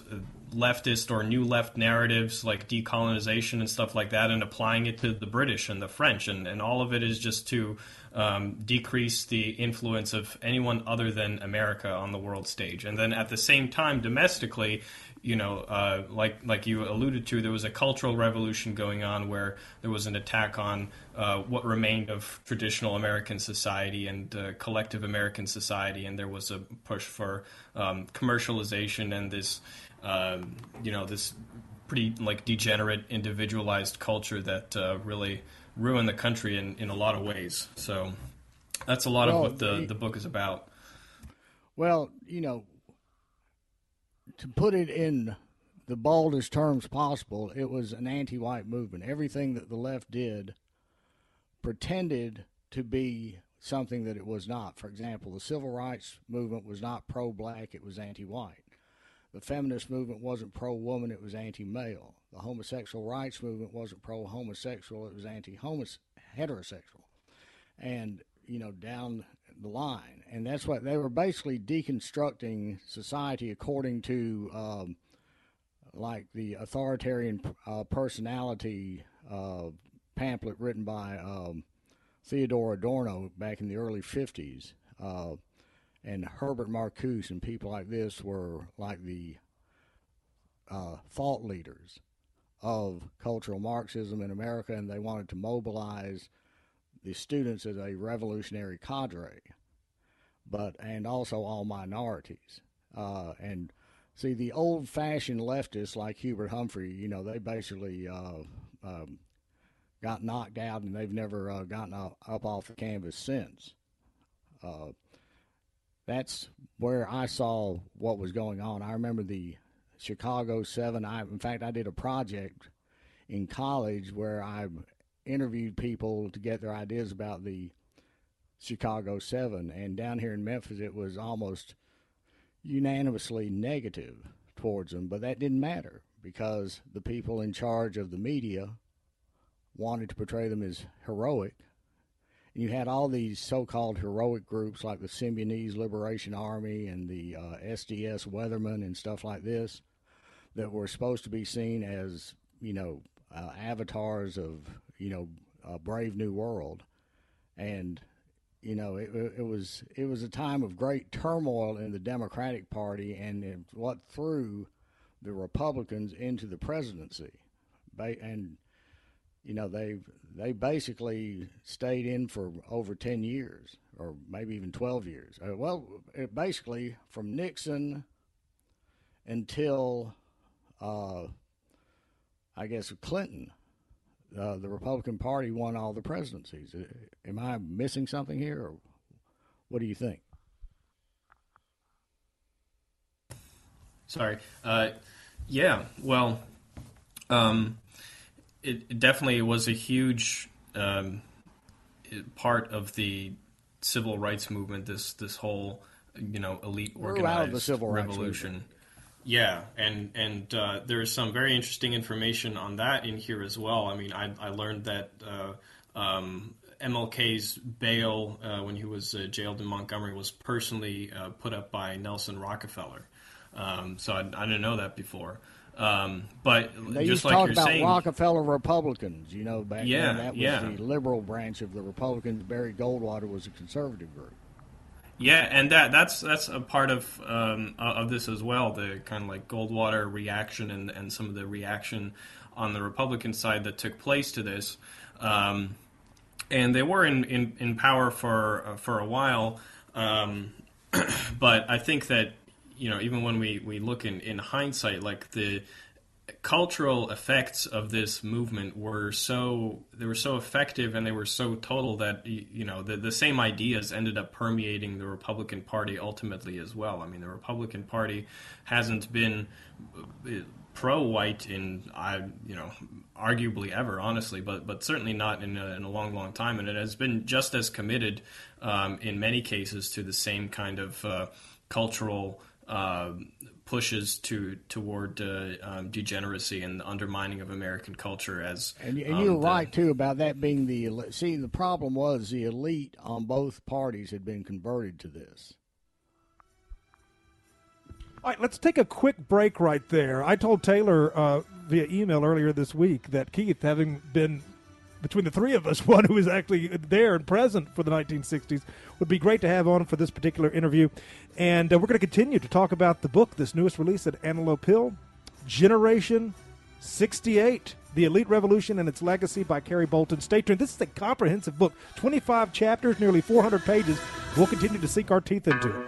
leftist or new left narratives like decolonization and stuff like that and applying it to the British and the French. And, and all of it is just to um, decrease the influence of anyone other than America on the world stage. And then at the same time, domestically, you know, uh, like like you alluded to, there was a cultural revolution going on where there was an attack on uh, what remained of traditional American society and uh, collective American society. And there was a push for um, commercialization and this, Um, you know, this pretty like degenerate, individualized culture that uh, really ruined the country in, in a lot of ways. So that's a lot well, of what the, the, the book is about. Well, you know, to put it in the baldest terms possible, it was an anti-white movement. Everything that the left did pretended to be something that it was not. For example, the civil rights movement was not pro-black, it was anti-white. The feminist movement wasn't pro-woman, it was anti-male. The homosexual rights movement wasn't pro-homosexual, it was anti-heterosexual. And, you know, down the line. And that's what they were basically deconstructing society according to, um, like, the authoritarian uh, personality uh, pamphlet written by um, Theodore Adorno back in the early fifties. Uh, And Herbert Marcuse and people like this were like the uh, thought leaders of cultural Marxism in America, and they wanted to mobilize the students as a revolutionary cadre, but and also all minorities. Uh, and see, the old-fashioned leftists like Hubert Humphrey, you know, they basically uh, um, got knocked out, and they've never uh, gotten up off the canvas since. Uh, That's where I saw what was going on. I remember the Chicago seven. I, in fact, I did a project in college where I interviewed people to get their ideas about the Chicago seven. And down here in Memphis, it was almost unanimously negative towards them. But that didn't matter because the people in charge of the media wanted to portray them as heroic. And you had all these so-called heroic groups like the Symbionese Liberation Army and the uh, S D S Weathermen and stuff like this that were supposed to be seen as, you know, uh, avatars of, you know, a brave new world. And, you know, it, it was it was a time of great turmoil in the Democratic Party and what threw the Republicans into the presidency. And, you know, they they basically stayed in for over ten years or maybe even twelve years. Uh, well, it basically from Nixon until, uh, I guess, Clinton, uh, the Republican Party won all the presidencies. Am I missing something here, or what do you think? Sorry. Uh, yeah, well... Um... It definitely was a huge um, part of the civil rights movement. This this whole, you know, elite organized the civil revolution. Yeah, and and uh, there is some very interesting information on that in here as well. I mean, I I learned that uh, um, M L K's bail uh, when he was uh, jailed in Montgomery was personally uh, put up by Nelson Rockefeller. Um, so I, I didn't know that before. Um, but they just used to like talk you're about saying, Rockefeller Republicans, you know, back yeah, then that was yeah. the liberal branch of the Republicans. Barry Goldwater was a conservative group. Yeah, and that that's that's a part of um, of this as well, the kind of like Goldwater reaction and, and some of the reaction on the Republican side that took place to this. Um, and they were in, in, in power for uh, for a while, um, but I think that, you know, even when we, we look in, in hindsight, like the cultural effects of this movement were so, they were so effective and they were so total that, you know, the, the same ideas ended up permeating the Republican Party ultimately as well. I mean, the Republican Party hasn't been pro-white in, I you know, arguably ever, honestly, but but certainly not in a, in a long, long time. And it has been just as committed um, in many cases to the same kind of uh, cultural Uh, pushes to toward uh, um, degeneracy and the undermining of American culture. As and, and um, you're the, right too about that being the see the problem was the elite on both parties had been converted to this. All right, let's take a quick break right there. I told Taylor uh, via email earlier this week that Keith, having been between the three of us, one who is actually there and present for the nineteen sixties, would be great to have on for this particular interview. And uh, we're going to continue to talk about the book, this newest release at Antelope Hill, Generation sixty-eight, The Elite Revolution and Its Legacy by Kerry Bolton. Stay tuned. This is a comprehensive book, twenty-five chapters, nearly four hundred pages. We'll continue to sink our teeth into it.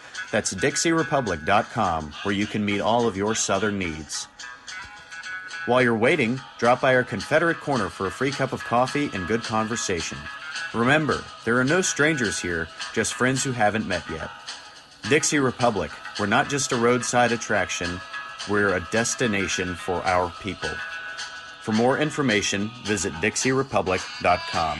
That's Dixie Republic dot com, where you can meet all of your Southern needs. While you're waiting, drop by our Confederate corner for a free cup of coffee and good conversation. Remember, there are no strangers here, just friends who haven't met yet. Dixie Republic, we're not just a roadside attraction, we're a destination for our people. For more information, visit Dixie Republic dot com.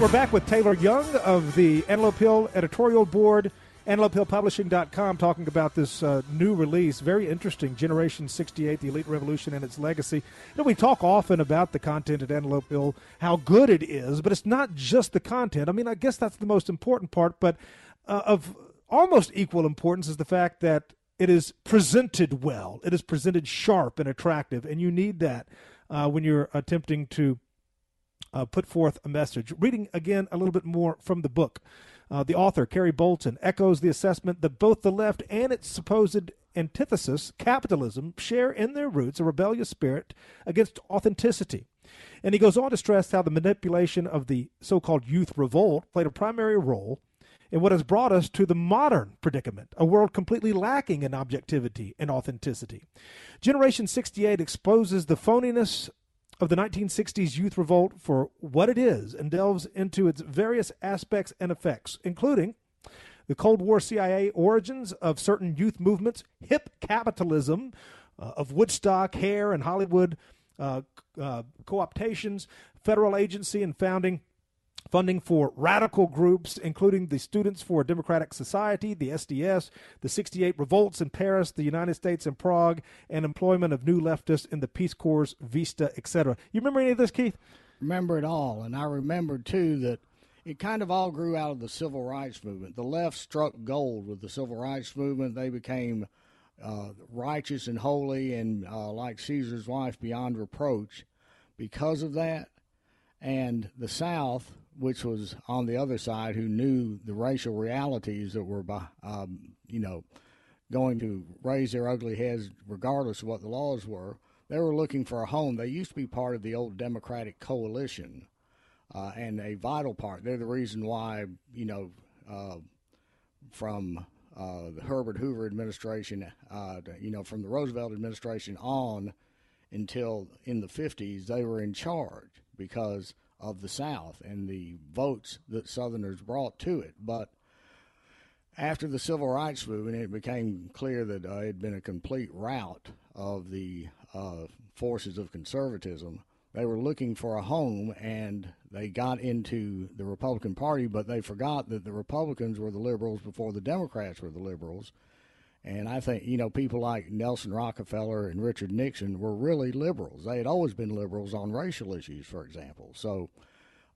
We're back with Taylor Young of the Antelope Hill editorial board, antelope hill publishing dot com, talking about this uh, new release, very interesting, Generation sixty-eight, The Elite Revolution and Its Legacy. You know, we talk often about the content at Antelope Hill, how good it is, but it's not just the content. I mean, I guess that's the most important part, but uh, of almost equal importance is the fact that it is presented well. It is presented sharp and attractive, and you need that uh, when you're attempting to Uh, put forth a message. Reading again a little bit more from the book. Uh, the author, Kerry Bolton, echoes the assessment that both the left and its supposed antithesis, capitalism, share in their roots a rebellious spirit against authenticity. And he goes on to stress how the manipulation of the so-called youth revolt played a primary role in what has brought us to the modern predicament, a world completely lacking in objectivity and authenticity. Generation sixty-eight exposes the phoniness of the nineteen sixties youth revolt for what it is and delves into its various aspects and effects, including the Cold War C I A origins of certain youth movements, hip capitalism uh, of Woodstock, Hare, and Hollywood uh, uh, co-optations, federal agency and founding funding for radical groups, including the Students for a Democratic Society, the S D S, the sixty-eight revolts in Paris, the United States and Prague, and employment of new leftists in the Peace Corps, Vista, et cetera. You remember any of this, Keith? Remember it all. And I remember, too, that it kind of all grew out of the Civil Rights Movement. The left struck gold with the Civil Rights Movement. They became uh, righteous and holy and, uh, like Caesar's wife, beyond reproach because of that. And the South, which was on the other side, who knew the racial realities that were, um, you know, going to raise their ugly heads regardless of what the laws were, they were looking for a home. They used to be part of the old Democratic coalition uh, and a vital part. They're the reason why, you know, uh, from uh, the Herbert Hoover administration, uh, you know, from the Roosevelt administration on until in the fifties, they were in charge because of the South and the votes that Southerners brought to it. But after the Civil Rights Movement, it became clear that uh, it had been a complete rout of the uh, forces of conservatism. They were looking for a home, and they got into the Republican Party, but they forgot that the Republicans were the liberals before the Democrats were the liberals. And I think, you know, people like Nelson Rockefeller and Richard Nixon were really liberals. They had always been liberals on racial issues, for example. So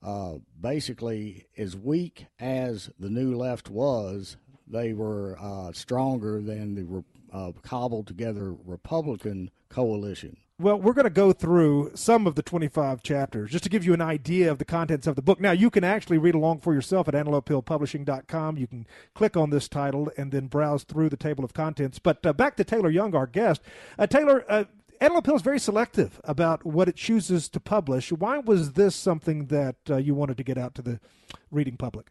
uh, basically, as weak as the new left was, they were uh, stronger than the uh, cobbled-together Republican coalition. Well, we're going to go through some of the twenty-five chapters just to give you an idea of the contents of the book. Now, you can actually read along for yourself at antelope hill publishing dot com. You can click on this title and then browse through the table of contents. But uh, back to Taylor Young, our guest. Uh, Taylor, uh, Antelope Hill is very selective about what it chooses to publish. Why was this something that uh, you wanted to get out to the reading public?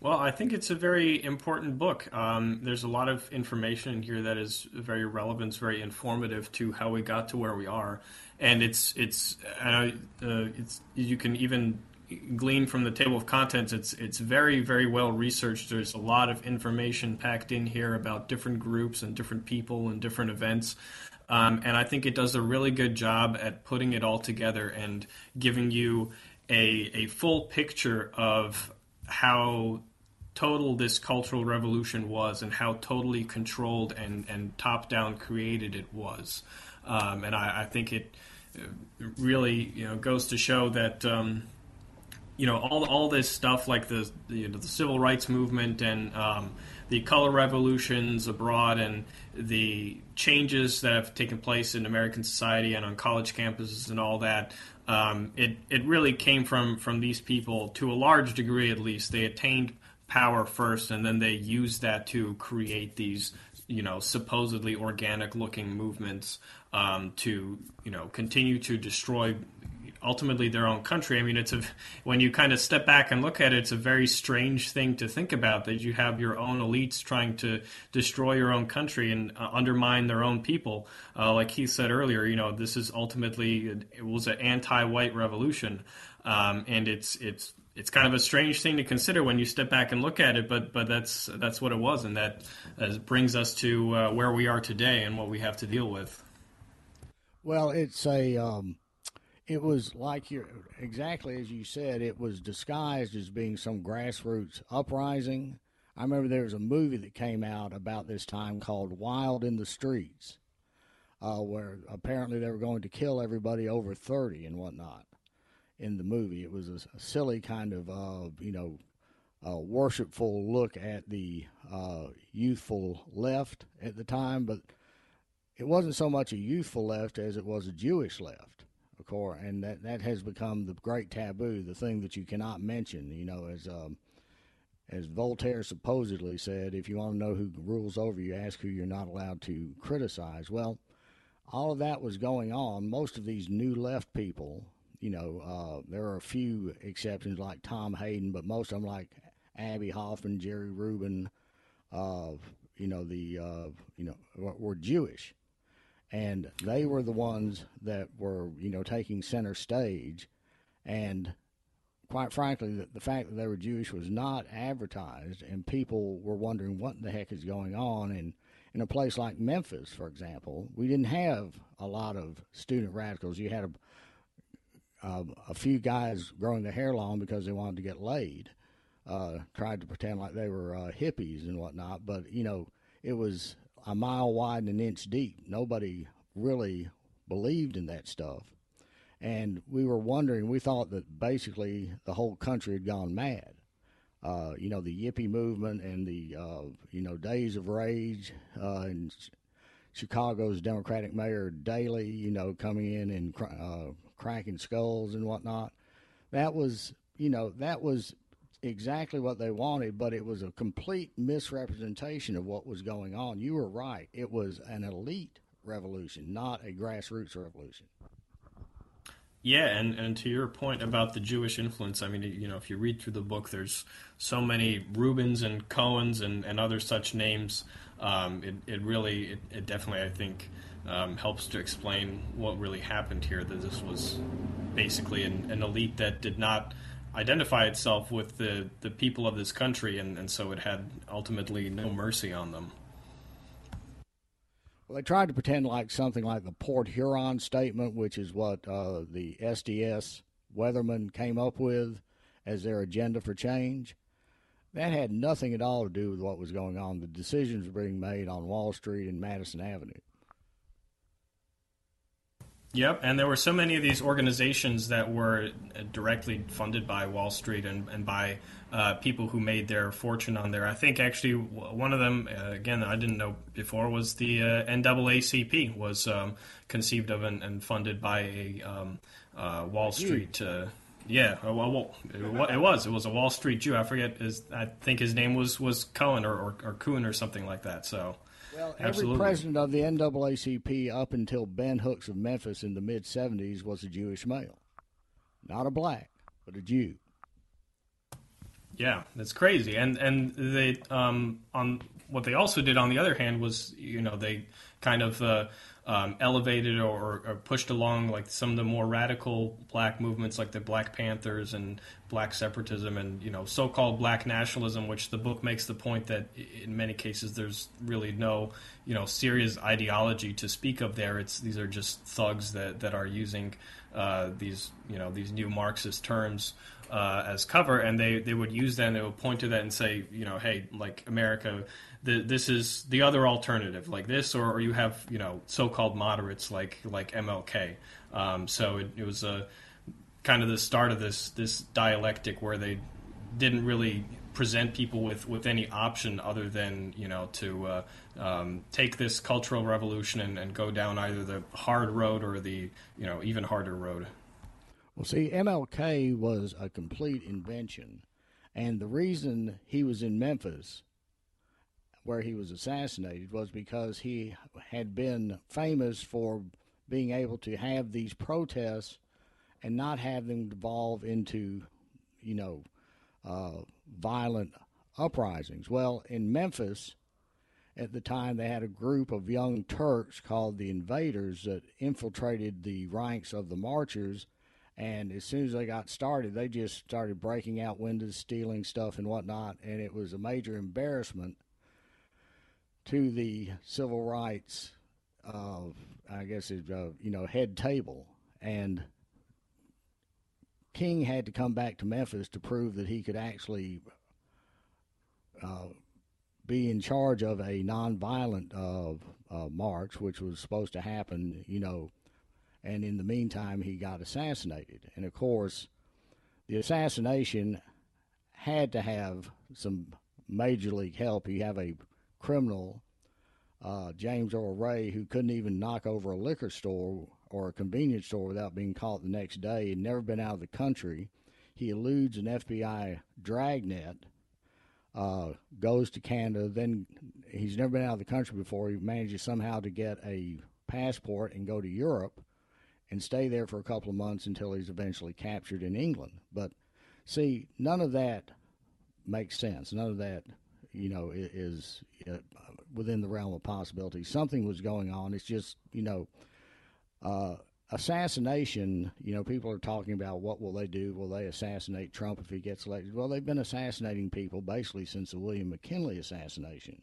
Well, I think it's a very important book. Um, there's a lot of information in here that is very relevant, very informative to how we got to where we are, and it's it's uh, it's you can even glean from the table of contents. It's it's very very well researched. There's a lot of information packed in here about different groups and different people and different events. Um, and I think it does a really good job at putting it all together and giving you a a full picture of how total this cultural revolution was and how totally controlled and, and top-down created it was. Um, and I, I think it really, you know, goes to show that, um, you know, all all this stuff like the, the, you know, the civil rights movement and um, the color revolutions abroad and the changes that have taken place in American society and on college campuses and all that, Um, it, it really came from, from these people, to a large degree at least. They attained power first, and then they used that to create these, you know, supposedly organic-looking movements um, to, you know, continue to destroy ultimately their own country. I mean, it's a, when you kind of step back and look at it, it's a very strange thing to think about, that you have your own elites trying to destroy your own country and uh, undermine their own people. Uh, like Keith said earlier, you know, this is ultimately, it was an anti-white revolution. Um, and it's, it's, it's kind of a strange thing to consider when you step back and look at it, but, but that's, that's what it was. And that uh, brings us to uh, where we are today and what we have to deal with. Well, it's a, um, It was like you're, exactly as you said, it was disguised as being some grassroots uprising. I remember there was a movie that came out about this time called Wild in the Streets, uh, where apparently they were going to kill everybody over thirty and whatnot in the movie. It was a, a silly kind of, uh, you know, uh, worshipful look at the uh, youthful left at the time, but it wasn't so much a youthful left as it was a Jewish left. Core, and that, that has become the great taboo, the thing that you cannot mention. You know, as um, as Voltaire supposedly said, if you want to know who rules over you, ask who you're not allowed to criticize. Well, all of that was going on. Most of these new left people, you know, uh, there are a few exceptions like Tom Hayden, but most of them like Abby Hoffman, Jerry Rubin, uh, you know, the, uh, you know, were Jewish. and they were the ones that were, you know, taking center stage. And quite frankly, the, the fact that they were Jewish was not advertised, and people were wondering what the heck is going on. And in a place like Memphis, for example, we didn't have a lot of student radicals. You had a Uh, a few guys growing their hair long because they wanted to get laid, uh, tried to pretend like they were uh, hippies and whatnot. But, you know, it was a mile wide and an inch deep. Nobody really believed in that stuff. And we were wondering, we thought that basically the whole country had gone mad. Uh, you know, the Yippie movement and the, uh, you know, Days of Rage uh, and Chicago's Democratic Mayor Daley, you know, coming in and uh, cracking skulls and whatnot. That was, you know, that was exactly what they wanted, but it was a complete misrepresentation of what was going on. You were right. It was an elite revolution, not a grassroots revolution. Yeah, and, and to your point about the Jewish influence, I mean, you know, if you read through the book, there's so many Rubens and Cohens and, and other such names. Um, it, it really, it, it definitely, I think, um, helps to explain what really happened here, that this was basically an, an elite that did not identify itself with the, the people of this country, and, and so it had ultimately no mercy on them. Well, they tried to pretend like something like the Port Huron Statement, which is what uh, the S D S weathermen came up with as their agenda for change. That had nothing at all to do with what was going on. The decisions were being made on Wall Street and Madison Avenue. Yep, and there were so many of these organizations that were directly funded by Wall Street and, and by uh, people who made their fortune on there. I think actually one of them, uh, again, I didn't know before, was the uh, N double A C P was um, conceived of and, and funded by a um, uh, Wall Street. Uh, yeah, well, it was. It was a Wall Street Jew. I forget. His, I think his name was, was Cohen or, or, or Kuhn or something like that, so... Well, Absolutely. Every president of the N double A C P up until Ben Hooks of Memphis in the mid seventies was a Jewish male. Not a black, but a Jew. Yeah, that's crazy. And and they um, on what they also did, on the other hand, was, you know, they kind of uh, um, elevated or, or pushed along like some of the more radical black movements, like the Black Panthers and black separatism and, you know, so-called black nationalism, which the book makes the point that in many cases there's really no, you know, serious ideology to speak of there. It's these are just thugs that, that are using uh, these, you know, these new Marxist terms uh, as cover. And they, they would use that and they would point to that and say, you know, hey, like America, the, this is the other alternative like this, or, or you have, you know, so-called moderates like, like M L K. Um, so it, it was a, kind of the start of this this dialectic where they didn't really present people with, with any option other than, you know, to uh, um, take this cultural revolution and, and go down either the hard road or the, you know, even harder road. Well, see, M L K was a complete invention. And the reason he was in Memphis where he was assassinated was because he had been famous for being able to have these protests and not have them devolve into, you know, uh, violent uprisings. Well, in Memphis, at the time, they had a group of young Turks called the Invaders that infiltrated the ranks of the marchers, and as soon as they got started, they just started breaking out windows, stealing stuff and whatnot, and it was a major embarrassment to the civil rights, uh, I guess, it, uh, you know, head table, and King had to come back to Memphis to prove that he could actually uh, be in charge of a nonviolent uh, uh, march, which was supposed to happen, you know, and in the meantime, he got assassinated. And, of course, the assassination had to have some major league help. You have a criminal, uh, James Earl Ray, who couldn't even knock over a liquor store or a convenience store without being caught the next day. He'd never been out of the country. He eludes an F B I dragnet, uh, goes to Canada, then he's never been out of the country before. He manages somehow to get a passport and go to Europe and stay there for a couple of months until he's eventually captured in England. But see, none of that makes sense. None of that you know, is uh, within the realm of possibility. Something was going on. It's just, you know, uh, assassination, you know, people are talking about what will they do? Will they assassinate Trump if he gets elected? Well, they've been assassinating people basically since the William McKinley assassination.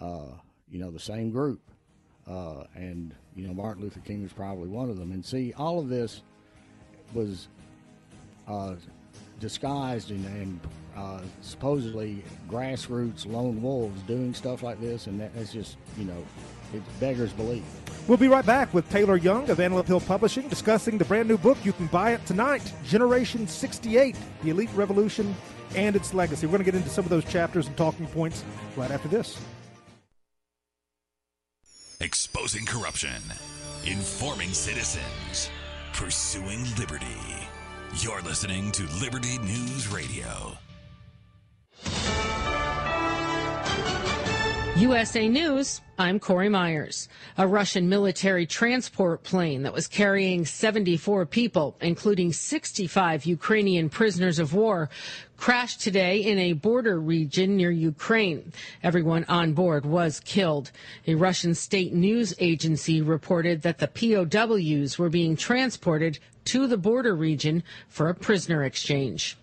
Uh, you know, the same group. Uh, and, you know, Martin Luther King was probably one of them. And see, all of this was uh, disguised and, and uh, supposedly grassroots lone wolves doing stuff like this. And that, that's just, you know, it beggars belief. We'll be right back with Taylor Young of Antelope Hill Publishing discussing the brand new book. You can buy it tonight, Generation sixty-eight, The Elite Revolution and Its Legacy. We're going to get into some of those chapters and talking points right after this. Exposing corruption, informing citizens, pursuing liberty. You're listening to Liberty News Radio. U S A News, I'm Corey Myers. A Russian military transport plane that was carrying seventy-four people, including sixty-five Ukrainian prisoners of war, crashed today in a border region near Ukraine. Everyone on board was killed. A Russian state news agency reported that the P O Ws were being transported to the border region for a prisoner exchange.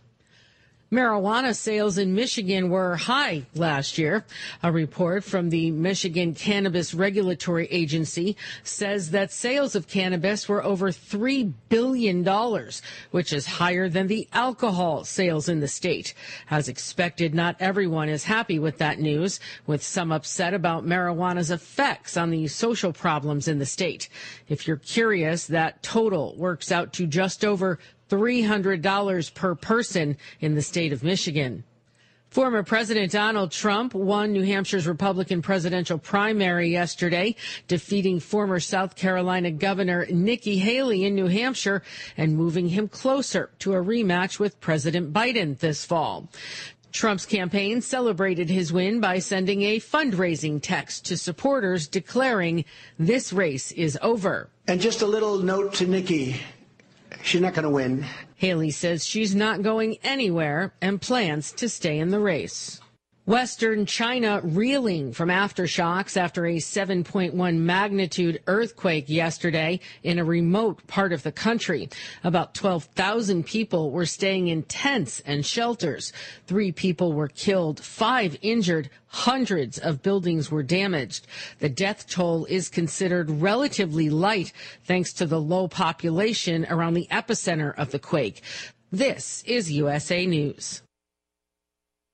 Marijuana sales in Michigan were high last year. A report from the Michigan Cannabis Regulatory Agency says that sales of cannabis were over three billion dollars, which is higher than the alcohol sales in the state. As expected, not everyone is happy with that news, with some upset about marijuana's effects on the social problems in the state. If you're curious, that total works out to just over three hundred dollars per person in the state of Michigan. Former President Donald Trump won New Hampshire's Republican presidential primary yesterday, defeating former South Carolina Governor Nikki Haley in New Hampshire and moving him closer to a rematch with President Biden this fall. Trump's campaign celebrated his win by sending a fundraising text to supporters declaring, "This race is over." And just a little note to Nikki. She's not going to win. Haley says she's not going anywhere and plans to stay in the race. Western China reeling from aftershocks after a seven point one magnitude earthquake yesterday in a remote part of the country. About twelve thousand people were staying in tents and shelters. Three people were killed, five injured, hundreds of buildings were damaged. The death toll is considered relatively light thanks to the low population around the epicenter of the quake. This is U S A News.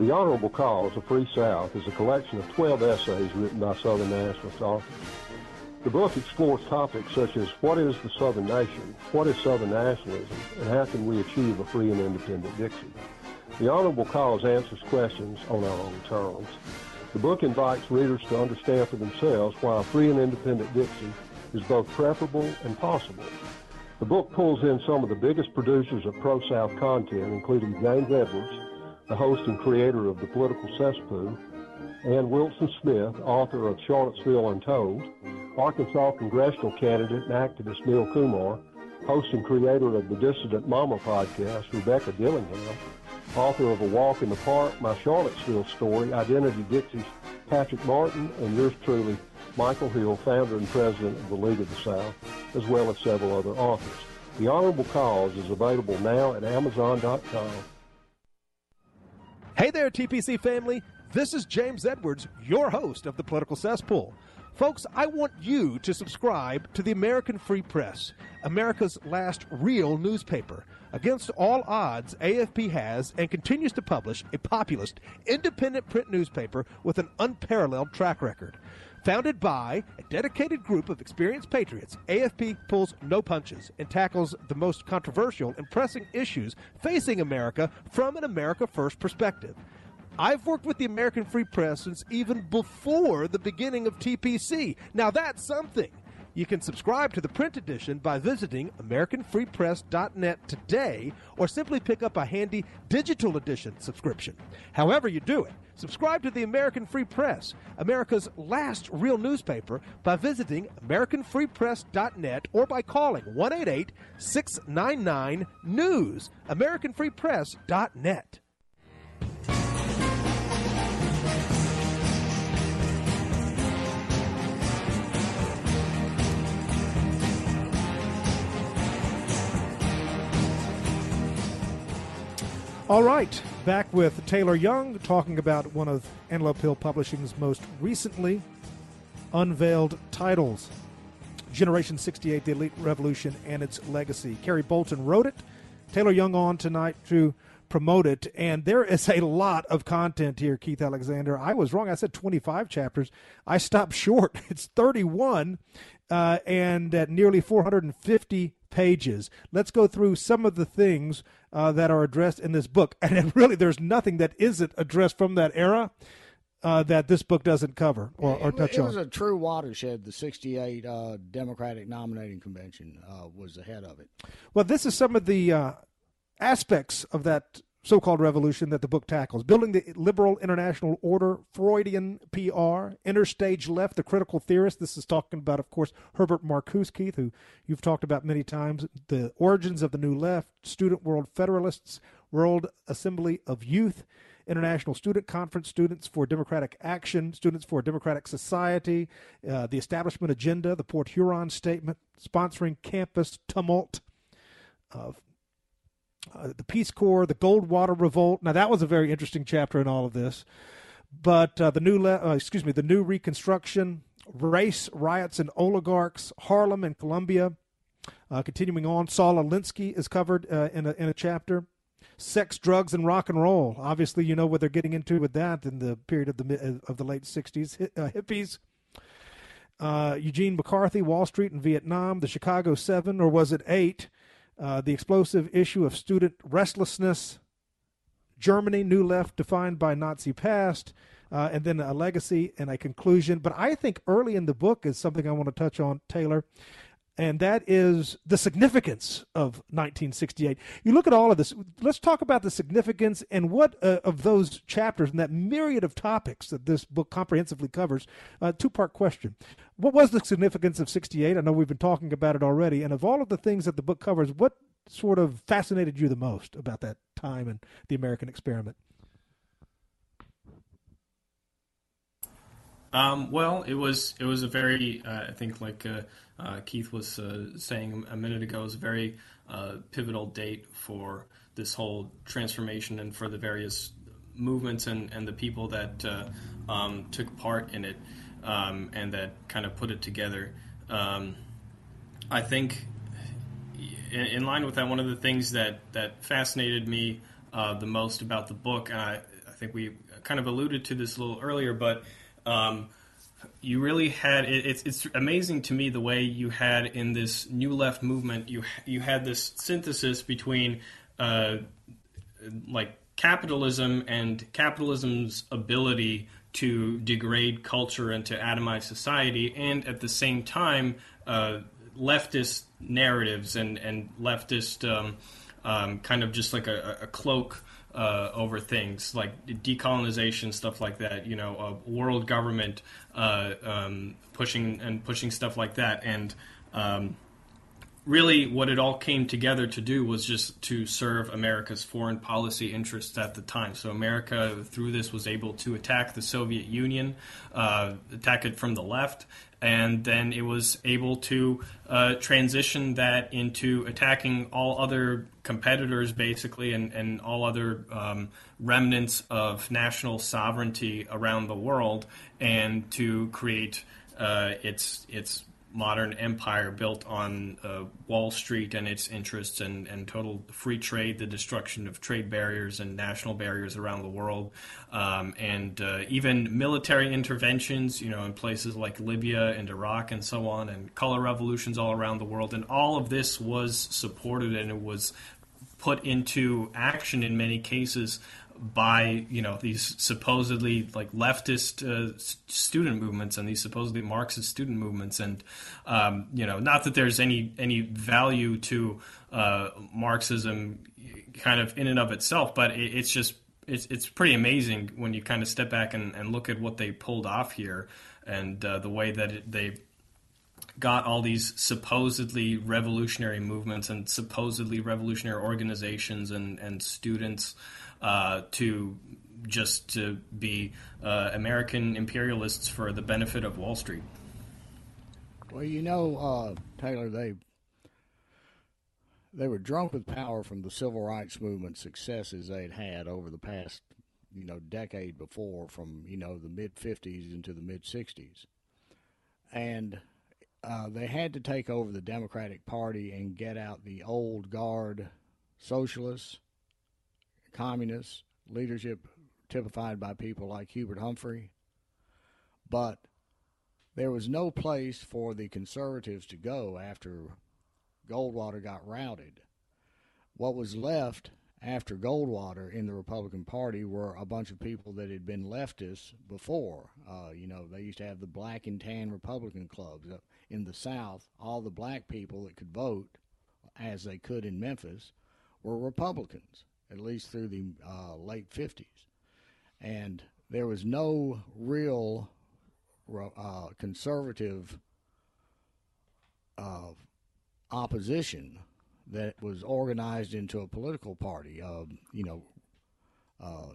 The Honorable Cause of Free South is a collection of twelve essays written by Southern nationalist authors. The book explores topics such as what is the Southern nation, what is Southern nationalism, and how can we achieve a free and independent Dixie. The Honorable Cause answers questions on our own terms. The book invites readers to understand for themselves why a free and independent Dixie is both preferable and possible. The book pulls in some of the biggest producers of pro-South content, including James Edwards, the host and creator of The Political Cesspool, and Wilson Smith, author of Charlottesville Untold, Arkansas congressional candidate and activist Neil Kumar, host and creator of the Dissident Mama podcast, Rebecca Dillingham, author of A Walk in the Park, My Charlottesville Story, Identity Dixie's Patrick Martin, and yours truly, Michael Hill, founder and president of the League of the South, as well as several other authors. The Honorable Cause is available now at amazon dot com. Hey there, T P C family. This is James Edwards, your host of The Political Cesspool. Folks, I want you to subscribe to the American Free Press, America's last real newspaper. Against all odds, A F P has and continues to publish a populist, independent print newspaper with an unparalleled track record. Founded by a dedicated group of experienced patriots, A F P pulls no punches and tackles the most controversial and pressing issues facing America from an America First perspective. I've worked with the American Free Press since even before the beginning of T P C. Now that's something. You can subscribe to the print edition by visiting American Free Press dot net today or simply pick up a handy digital edition subscription. However you do it, subscribe to the American Free Press, America's last real newspaper, by visiting American Free Press dot net or by calling one eight eight, six nine nine, N E W S, American Free Press dot net. All right, back with Taylor Young, talking about one of Antelope Hill Publishing's most recently unveiled titles, Generation sixty-eight, The Elite Revolution and Its Legacy. Kerry Bolton wrote it, Taylor Young on tonight to promote it, and there is a lot of content here, Keith Alexander. I was wrong. I said twenty-five chapters. I stopped short. It's thirty-one uh, and at nearly four hundred fifty pages. Let's go through some of the things uh, that are addressed in this book. And really, there's nothing that isn't addressed from that era uh, that this book doesn't cover or, or touch on. It was on. A true watershed. The sixty-eight uh, Democratic Nominating Convention uh, was ahead of it. Well, this is some of the uh, aspects of that so-called revolution that the book tackles. Building the liberal international order, Freudian P R, interstage left, the critical theorist. This is talking about, of course, Herbert Marcuse, Keith, who you've talked about many times, the origins of the new left, student world federalists, World Assembly of Youth, International Student Conference, Students for Democratic Action, Students for Democratic Society, uh, the Establishment Agenda, the Port Huron Statement, sponsoring campus tumult, uh, Uh, the Peace Corps, the Goldwater Revolt. Now, that was a very interesting chapter in all of this. But uh, the new, le- uh, excuse me, the new Reconstruction, race riots and oligarchs, Harlem and Columbia. Uh, continuing on, Saul Alinsky is covered uh, in a in a chapter. Sex, drugs, and rock and roll. Obviously, you know what they're getting into with that in the period of the of the late sixties. Uh, hippies. Uh, Eugene McCarthy, Wall Street and Vietnam, the Chicago Seven, or was it eight? Uh, the explosive issue of student restlessness, Germany, new left defined by Nazi past, uh, and then a legacy and a conclusion. But I think early in the book is something I want to touch on, Taylor, and that is the significance of nineteen sixty-eight. You look at all of this. Let's talk about the significance and what uh, of those chapters and that myriad of topics that this book comprehensively covers. Uh, two-part question. What was the significance of sixty-eight? I know we've been talking about it already. And of all of the things that the book covers, what sort of fascinated you the most about that time and the American experiment? Um, well, it was it was a very, uh, I think like uh, uh, Keith was uh, saying a minute ago, it was a very uh, pivotal date for this whole transformation and for the various movements and, and the people that uh, um, took part in it um, and that kind of put it together. Um, I think in, in line with that, one of the things that, that fascinated me uh, the most about the book, and I, I think we kind of alluded to this a little earlier, but Um, you really had it, it's it's amazing to me the way you had in this new left movement you you had this synthesis between uh, like capitalism and capitalism's ability to degrade culture and to atomize society, and at the same time uh, leftist narratives and and leftist um, um, kind of just like a, a cloak Uh, over things like decolonization, stuff like that, you know, uh, world government uh, um, pushing and pushing stuff like that, and um, really what it all came together to do was just to serve America's foreign policy interests at the time. So America, through this, was able to attack the Soviet Union, uh, attack it from the left, and then it was able to uh, transition that into attacking all other competitors, basically, and, and all other um, remnants of national sovereignty around the world, and to create uh, its its modern empire built on uh, Wall Street and its interests and, and total free trade, the destruction of trade barriers and national barriers around the world, um, and uh, even military interventions, you know, in places like Libya and Iraq and so on, and color revolutions all around the world. And all of this was supported and it was put into action in many cases by, you know, these supposedly like leftist uh, student movements and these supposedly Marxist student movements. And, um, you know, not that there's any any value to uh, Marxism kind of in and of itself, but it, it's just it's it's pretty amazing when you kind of step back and, and look at what they pulled off here and uh, the way that it, they got all these supposedly revolutionary movements and supposedly revolutionary organizations and, and students Uh, to just to be uh, American imperialists for the benefit of Wall Street. Well, you know, uh, Taylor, they they were drunk with power from the civil rights movement successes they'd had over the past, you know, decade before, from, you know, the mid fifties into the mid sixties. And uh, they had to take over the Democratic Party and get out the old guard socialists, communist leadership typified by people like Hubert Humphrey. But there was no place for the conservatives to go after Goldwater got routed. What was left after Goldwater in the Republican Party were a bunch of people that had been leftists before. Uh, you know, they used to have the black and tan Republican clubs. In the South, all the black people that could vote, as they could in Memphis, were Republicans, at least through the uh, late fifties. And there was no real uh, conservative uh, opposition that was organized into a political party. Uh, you know, uh,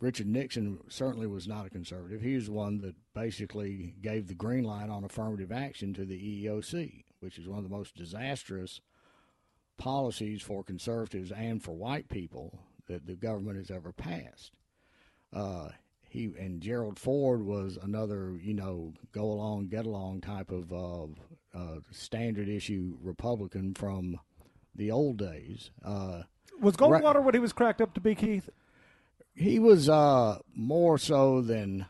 Richard Nixon certainly was not a conservative. He was one that basically gave the green light on affirmative action to the E E O C, which is one of the most disastrous policies for conservatives and for white people that the government has ever passed. Uh, he and Gerald Ford was another, you know, go along, get along type of uh, uh, standard issue Republican from the old days. Uh, was Goldwater what he was cracked up to be, Keith? He was uh, more so than,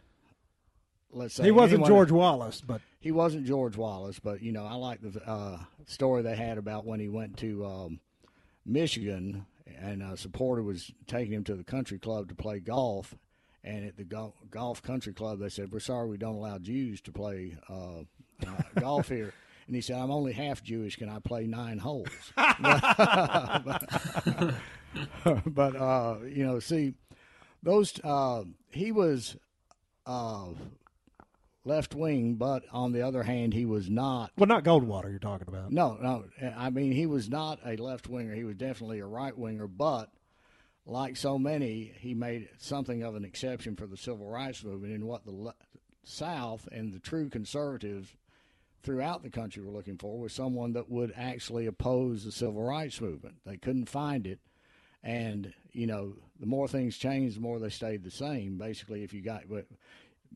let's say, he wasn't anyone, George Wallace, but he wasn't George Wallace. But you know, I like the uh, story they had about when he went to um, Michigan and a supporter was taking him to the country club to play golf, and at the go- golf country club they said, "We're sorry, we don't allow Jews to play uh, uh, golf here." And he said, "I'm only half Jewish. Can I play nine holes?" but but uh, you know, see, those uh, he was. Uh, left wing, but on the other hand, he was not. Well, not Goldwater you're talking about. No, no. I mean, he was not a left winger. He was definitely a right winger, but like so many, he made something of an exception for the civil rights movement in what the le- South and the true conservatives throughout the country were looking for was someone that would actually oppose the civil rights movement. They couldn't find it. And, you know, the more things changed, the more they stayed the same. Basically, if you got, but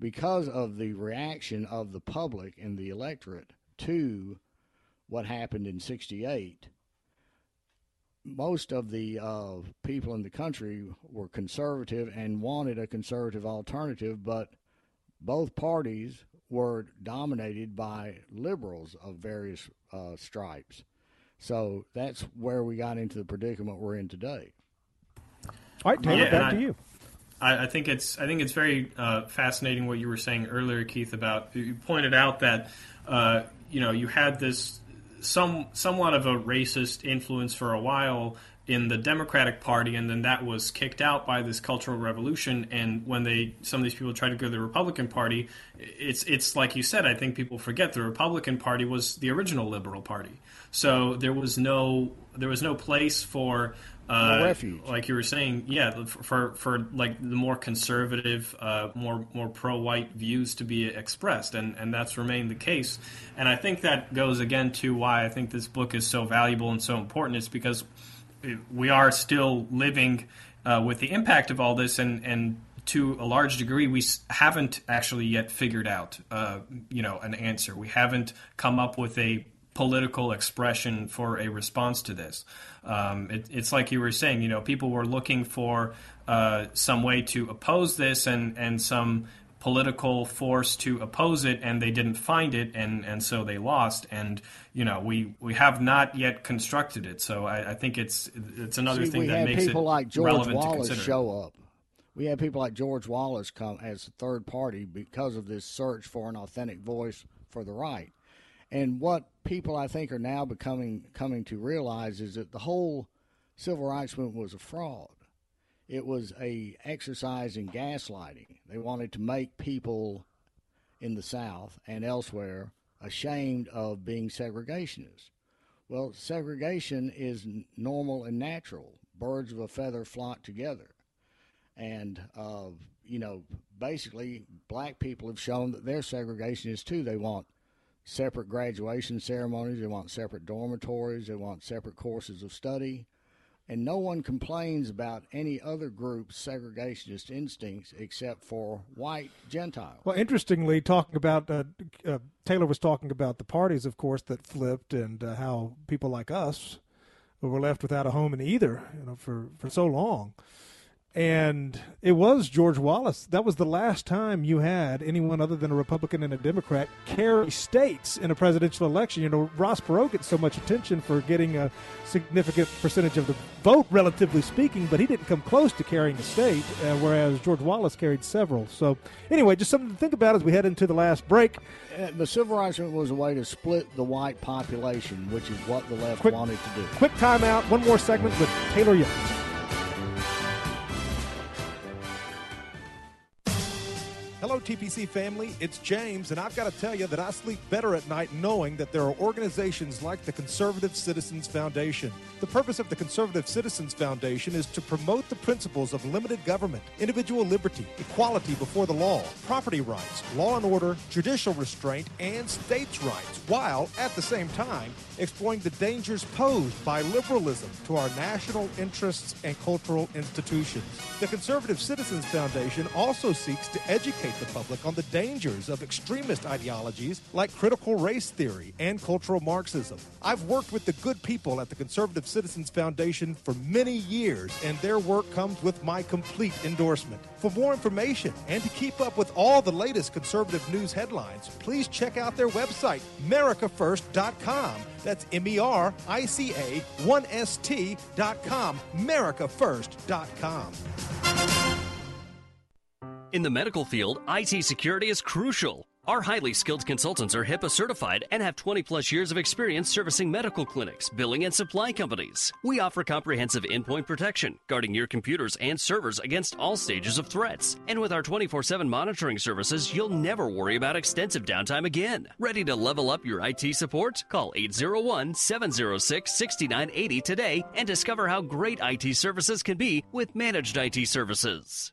because of the reaction of the public and the electorate to what happened in sixty-eight, most of the uh, people in the country were conservative and wanted a conservative alternative, but both parties were dominated by liberals of various uh, stripes. So that's where we got into the predicament we're in today. All right, Taylor, yeah, back I, to you. I, I think it's I think it's very uh, fascinating what you were saying earlier, Keith. About you pointed out that uh, you know you had this some somewhat of a racist influence for a while, in the Democratic Party, and then that was kicked out by this Cultural Revolution. And when they some of these people tried to go to the Republican Party, it's it's like you said, I think people forget the Republican Party was the original liberal party. So there was no there was no place for uh, no refuge. Like you were saying, yeah, for for like the more conservative, uh, more more pro-white views to be expressed, and and that's remained the case. And I think that goes again to why I think this book is so valuable and so important. It's because we are still living uh, with the impact of all this, and, and to a large degree, we haven't actually yet figured out, uh, you know, an answer. We haven't come up with a political expression for a response to this. Um, it, it's like you were saying, you know, people were looking for uh, some way to oppose this and, and some political force to oppose it, and they didn't find it, and, and so they lost. And you know, we, we have not yet constructed it. So I, I think it's it's another See, thing that makes it like relevant Wallace to consider. Show up. We had people like George Wallace come as a third party because of this search for an authentic voice for the right. And what people I think are now becoming coming to realize is that the whole civil rights movement was a fraud. It was a exercise in gaslighting. They wanted to make people in the South and elsewhere ashamed of being segregationists. Well, segregation is normal and natural. Birds of a feather flock together. And, uh, you know, basically black people have shown that they're segregationists too. They want separate graduation ceremonies. They want separate dormitories. They want separate courses of study. And no one complains about any other group's segregationist instincts except for white Gentiles. Well, interestingly, talking about uh, uh, Taylor was talking about the parties, of course, that flipped, and uh, how people like us were left without a home in either, you know, for, for so long. And it was George Wallace. That was the last time you had anyone other than a Republican and a Democrat carry states in a presidential election. You know, Ross Perot gets so much attention for getting a significant percentage of the vote, relatively speaking, but he didn't come close to carrying a state, uh, whereas George Wallace carried several. So anyway, just something to think about as we head into the last break. Uh, the Civil Rights Movement was a way to split the white population, which is what the left quick, wanted to do. Quick timeout. One more segment with Taylor Young. Hello, T P C family. It's James, and I've got to tell you that I sleep better at night knowing that there are organizations like the Conservative Citizens Foundation. The purpose of the Conservative Citizens Foundation is to promote the principles of limited government, individual liberty, equality before the law, property rights, law and order, judicial restraint, and states' rights, while at the same time exploring the dangers posed by liberalism to our national interests and cultural institutions. The Conservative Citizens Foundation also seeks to educate the public on the dangers of extremist ideologies like critical race theory and cultural Marxism. I've worked with the good people at the Conservative Citizens Foundation for many years, and their work comes with my complete endorsement. For more information and to keep up with all the latest conservative news headlines, please check out their website, America First dot com. That's M E R I C A one S T dot com, America First dot com. In the medical field, I T security is crucial. Our highly skilled consultants are HIPAA certified and have twenty plus years of experience servicing medical clinics, billing, and supply companies. We offer comprehensive endpoint protection, guarding your computers and servers against all stages of threats. And with our twenty-four seven monitoring services, you'll never worry about extensive downtime again. Ready to level up your I T support? Call eight zero one seven zero six six nine eight zero today and discover how great I T services can be with managed I T services.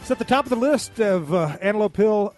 It's at the top of the list of uh, Antelope Hill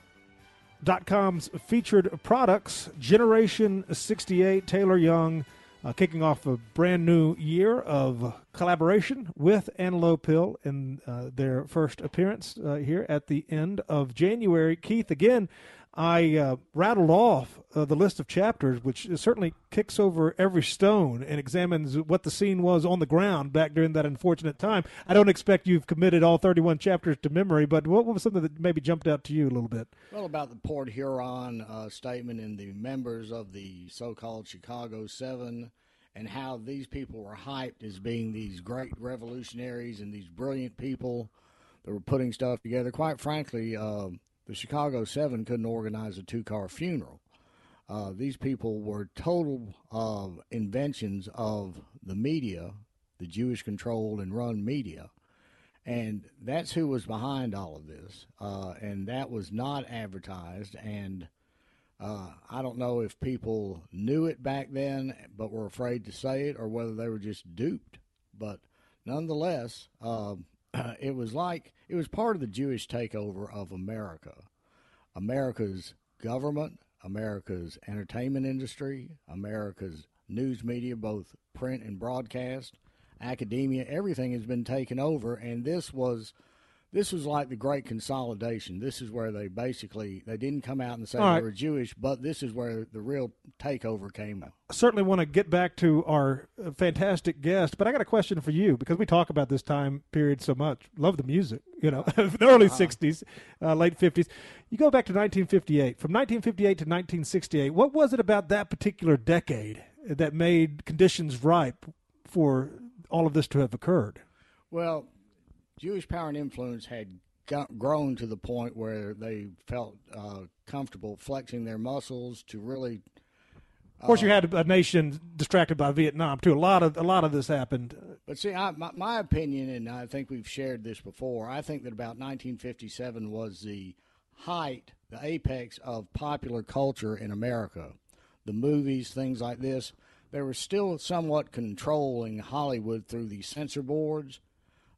dot com's featured products, Generation sixty-eight, Taylor Young, uh, kicking off a brand new year of collaboration with Antelope Hill in uh, their first appearance uh, here at the end of January. Keith, again, I uh, rattled off uh, the list of chapters, which certainly kicks over every stone and examines what the scene was on the ground back during that unfortunate time. I don't expect you've committed all thirty-one chapters to memory, but what was something that maybe jumped out to you a little bit? Well, about the Port Huron uh, statement and the members of the so-called Chicago Seven and how these people were hyped as being these great revolutionaries and these brilliant people that were putting stuff together. Quite frankly, uh, the Chicago Seven couldn't organize a two-car funeral. Uh, these people were total uh, inventions of the media, the Jewish-controlled and run media, and that's who was behind all of this, uh, and that was not advertised, and uh, I don't know if people knew it back then but were afraid to say it or whether they were just duped, but nonetheless, uh, it was like It was part of the Jewish takeover of America, America's government, America's entertainment industry, America's news media, both print and broadcast, academia. Everything has been taken over, and this was this was like the Great Consolidation. This is where they basically they didn't come out and say All right. they were Jewish, but this is where the real takeover came. I certainly want to get back to our fantastic guest, but I got a question for you because we talk about this time period so much. Love the music. You know, the early uh-huh. sixties, uh, late fifties. You go back to nineteen fifty-eight. From nineteen fifty-eight to nineteen sixty-eight, what was it about that particular decade that made conditions ripe for all of this to have occurred? Well, Jewish power and influence had got, grown to the point where they felt uh, comfortable flexing their muscles to really. Of course, uh, you had a nation distracted by Vietnam too. A lot of a lot of this happened. But see, I, my, my opinion, and I think we've shared this before. I think that about nineteen fifty-seven was the height, the apex of popular culture in America. The movies, things like this, they were still somewhat controlling Hollywood through the censor boards.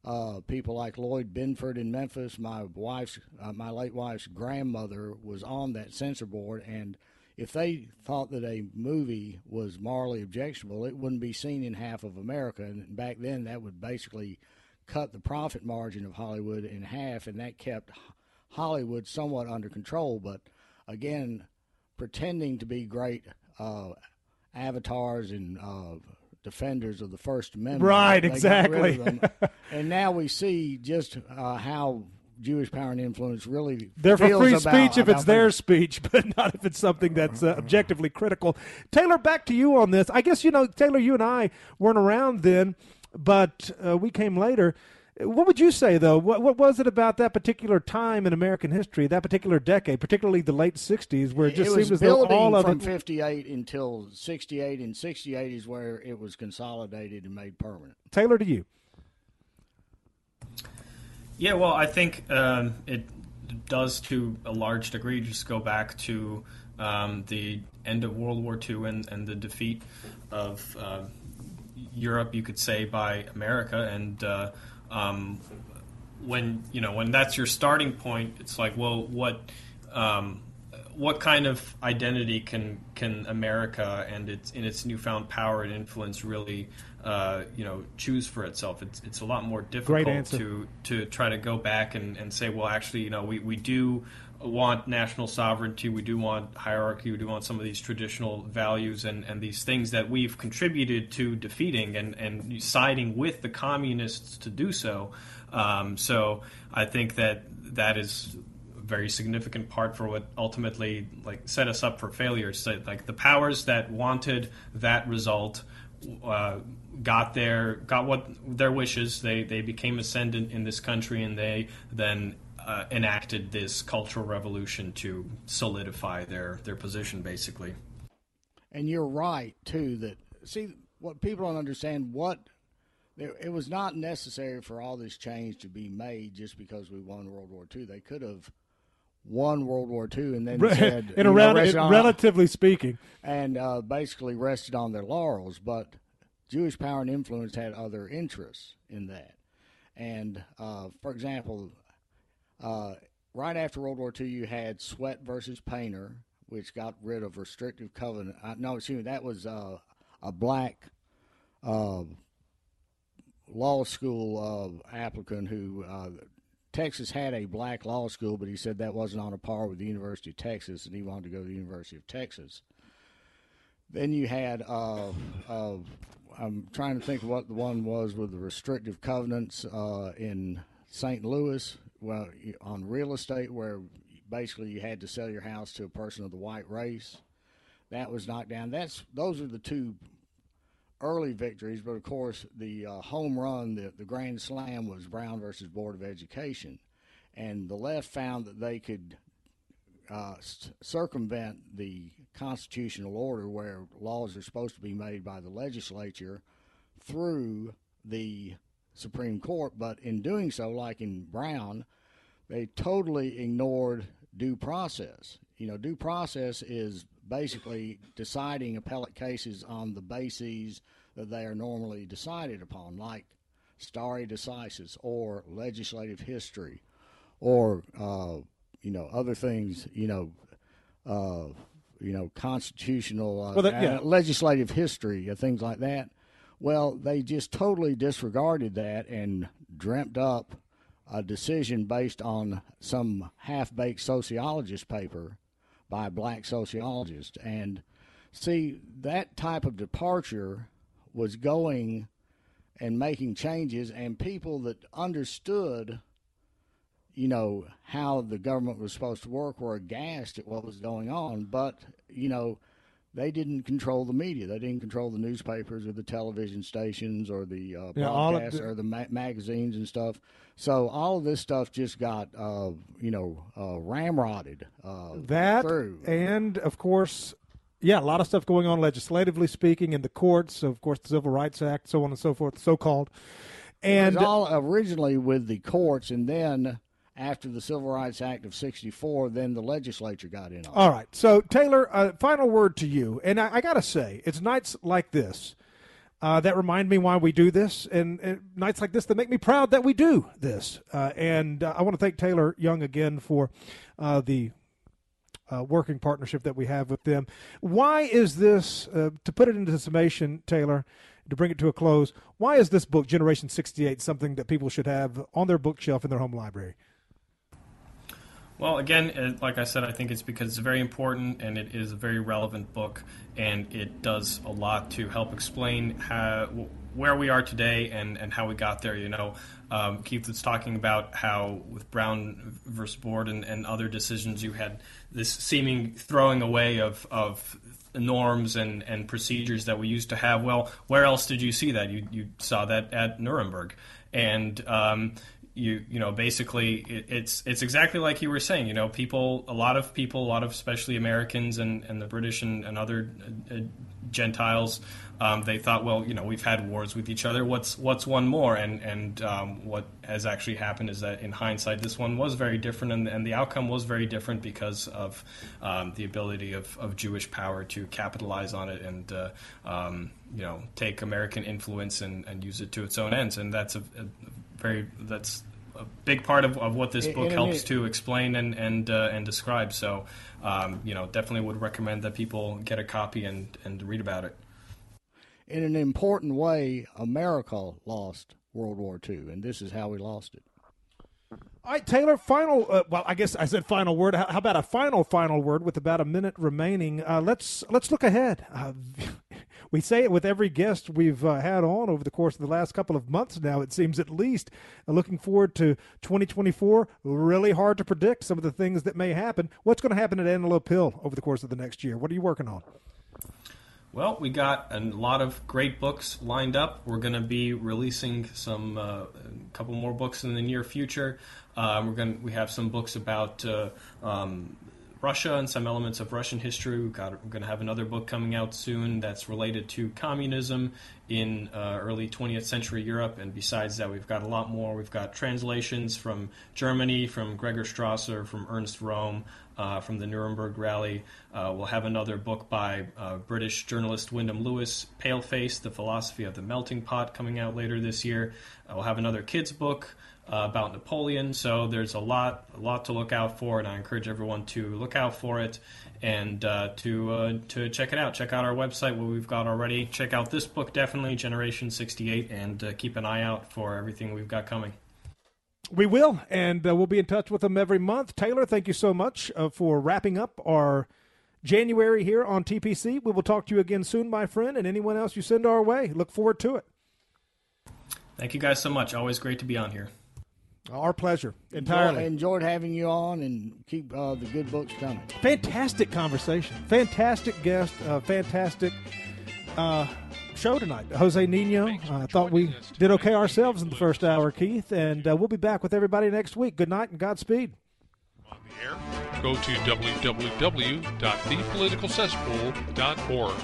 Uh, people like Lloyd Binford in Memphis. My wife's, uh, my late wife's grandmother was on that censor board, and if they thought that a movie was morally objectionable, it wouldn't be seen in half of America. And back then, that would basically cut the profit margin of Hollywood in half, and that kept Hollywood somewhat under control. But again, pretending to be great uh, avatars and uh, defenders of the First Amendment. Right, exactly. Got rid of them. And now we see just uh, how Jewish power and influence really. They're for free about, speech if it's their speech, but not if it's something that's uh, objectively critical. Taylor, back to you on this. I guess, you know, Taylor, you and I weren't around then, but uh, we came later. What would you say, though? What, what was it about that particular time in American history, that particular decade, particularly the late sixties, where it just seems as though all of it. It was building from fifty-eight until sixty-eight, and sixty-eight is where it was consolidated and made permanent. Taylor, to you. Yeah, well, I think um, it does to a large degree just go back to um, the end of World War Two and, and the defeat of uh, Europe, you could say, by America. And uh, um, when you know when that's your starting point, it's like, well, what um, what kind of identity can can America and its in its newfound power and influence really Uh, you know, choose for itself? It's it's a lot more difficult to to try to go back and, and say, well, actually, you know, we, we do want national sovereignty, we do want hierarchy, we do want some of these traditional values and, and these things that we've contributed to defeating and, and siding with the communists to do so. Um, so I think that that is a very significant part for what ultimately like set us up for failure. So, like, the powers that wanted that result uh, got their got what their wishes. They they became ascendant in this country, and they then uh, enacted this cultural revolution to solidify their their position, basically. And you're right too. That see what people don't understand. What it was not necessary for all this change to be made just because we won World War Two. They could have won World War Two and then said, in a know, it, on, relatively speaking, and uh, basically rested on their laurels, but. Jewish power and influence had other interests in that. And, uh, for example, uh, right after World War Two, you had Sweat versus Painter, which got rid of restrictive covenant. Uh, no, excuse me, that was uh, a black uh, law school uh, applicant who uh, Texas had a black law school, but he said that wasn't on a par with the University of Texas, and he wanted to go to the University of Texas. Then you had, uh, uh, I'm trying to think of what the one was with the restrictive covenants uh, in Saint Louis, well, on real estate, where basically you had to sell your house to a person of the white race. That was knocked down. That's those are the two early victories, but of course the uh, home run, the, the grand slam was Brown versus Board of Education. And the left found that they could uh, c- circumvent the constitutional order where laws are supposed to be made by the legislature through the Supreme Court. But in doing so, like in Brown, they totally ignored due process. You know, due process is basically deciding appellate cases on the bases that they are normally decided upon, like stare decisis or legislative history or, uh, you know, other things, you know, uh, you know, constitutional uh, well, that, yeah. uh, legislative history, uh, things like that. Well, they just totally disregarded that and dreamt up a decision based on some half-baked sociologist paper by a black sociologist. And see, that type of departure was going and making changes, and people that understood, you know, how the government was supposed to work were aghast at what was going on. But, you know, they didn't control the media. They didn't control the newspapers or the television stations or the uh, yeah, podcasts the- or the ma- magazines and stuff. So all of this stuff just got, uh, you know, uh, ramrodded uh, that, through. And, of course, yeah, a lot of stuff going on legislatively speaking in the courts, of course, the Civil Rights Act, so on and so forth, so-called. And it was all originally with the courts, and then after the Civil Rights Act of sixty-four, then the legislature got in on it. All right. So, Taylor, uh, final word to you. And I, I got to say, it's nights like this uh, that remind me why we do this, and, and nights like this that make me proud that we do this. Uh, and uh, I want to thank Taylor Young again for uh, the uh, working partnership that we have with them. Why is this, uh, to put it into summation, Taylor, to bring it to a close, why is this book, Generation sixty-eight, something that people should have on their bookshelf in their home library? Well, again, like I said, I think it's because it's very important and it is a very relevant book, and it does a lot to help explain how, where we are today and, and how we got there. You know, um, Keith was talking about how with Brown versus Board and, and other decisions, you had this seeming throwing away of, of norms and, and procedures that we used to have. Well, where else did you see that? You, you saw that at Nuremberg. And um You you know, basically, it, it's it's exactly like you were saying, you know, people, a lot of people, a lot of especially Americans and, and the British and, and other uh, Gentiles, um, they thought, well, you know, we've had wars with each other. What's what's one more? And, and um, what has actually happened is that in hindsight, this one was very different, and, and the outcome was very different because of um, the ability of, of Jewish power to capitalize on it and, uh, um, you know, take American influence and, and use it to its own ends. And that's a, a very that's a big part of, of what this book it, it, helps it, to explain and and uh, and describe. So, um, you know, definitely would recommend that people get a copy and, and read about it. In an important way, America lost World War Two, and this is how we lost it. All right, Taylor, final, uh, well, I guess I said final word. How, how about a final, final word with about a minute remaining? Uh, let's let's look ahead. Uh, we say it with every guest we've uh, had on over the course of the last couple of months now, it seems at least. Uh, looking forward to twenty twenty-four, really hard to predict some of the things that may happen. What's going to happen at Antelope Hill over the course of the next year? What are you working on? Well, we got a lot of great books lined up. We're going to be releasing some uh, a couple more books in the near future. Uh, we're going to, we have some books about uh, um, Russia and some elements of Russian history. We've got, we're going to have another book coming out soon that's related to communism in uh, early twentieth century Europe. And besides that, we've got a lot more. We've got translations from Germany, from Gregor Strasser, from Ernst Röhm, Uh, from the Nuremberg rally. Uh, we'll have another book by uh, British journalist Wyndham Lewis, Paleface, The Philosophy of the Melting Pot, coming out later this year. Uh, we'll have another kids' book uh, about Napoleon. So there's a lot, a lot to look out for, and I encourage everyone to look out for it and uh, to uh, to check it out. Check out our website, what we've got already. Check out this book, definitely, Generation sixty-eight, and uh, keep an eye out for everything we've got coming. We will, and uh, we'll be in touch with them every month. Taylor, thank you so much uh, for wrapping up our January here on T P C. We will talk to you again soon, my friend, and anyone else you send our way. Look forward to it. Thank you guys so much. Always great to be on here. Our pleasure. Entirely. Enjoyed having you on, and keep uh, the good books coming. Fantastic conversation. Fantastic guest. Uh, fantastic uh, show tonight. José Niño. I uh, thought we did okay ourselves in the first hour, Keith, and uh, we'll be back with everybody next week. Good night and Godspeed. On the air, go to w w w dot the political cesspool dot org.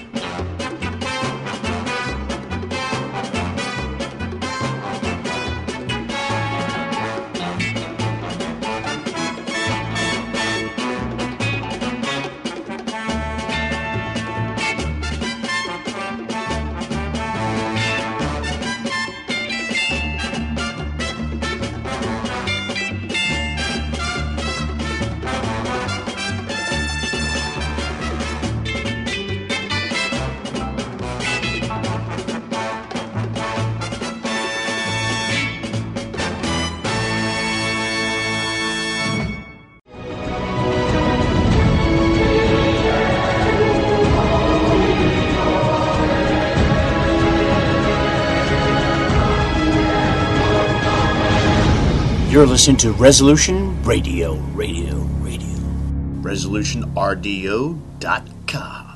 You're listening to Resolution Radio, Radio, Radio. Resolution R D O dot com.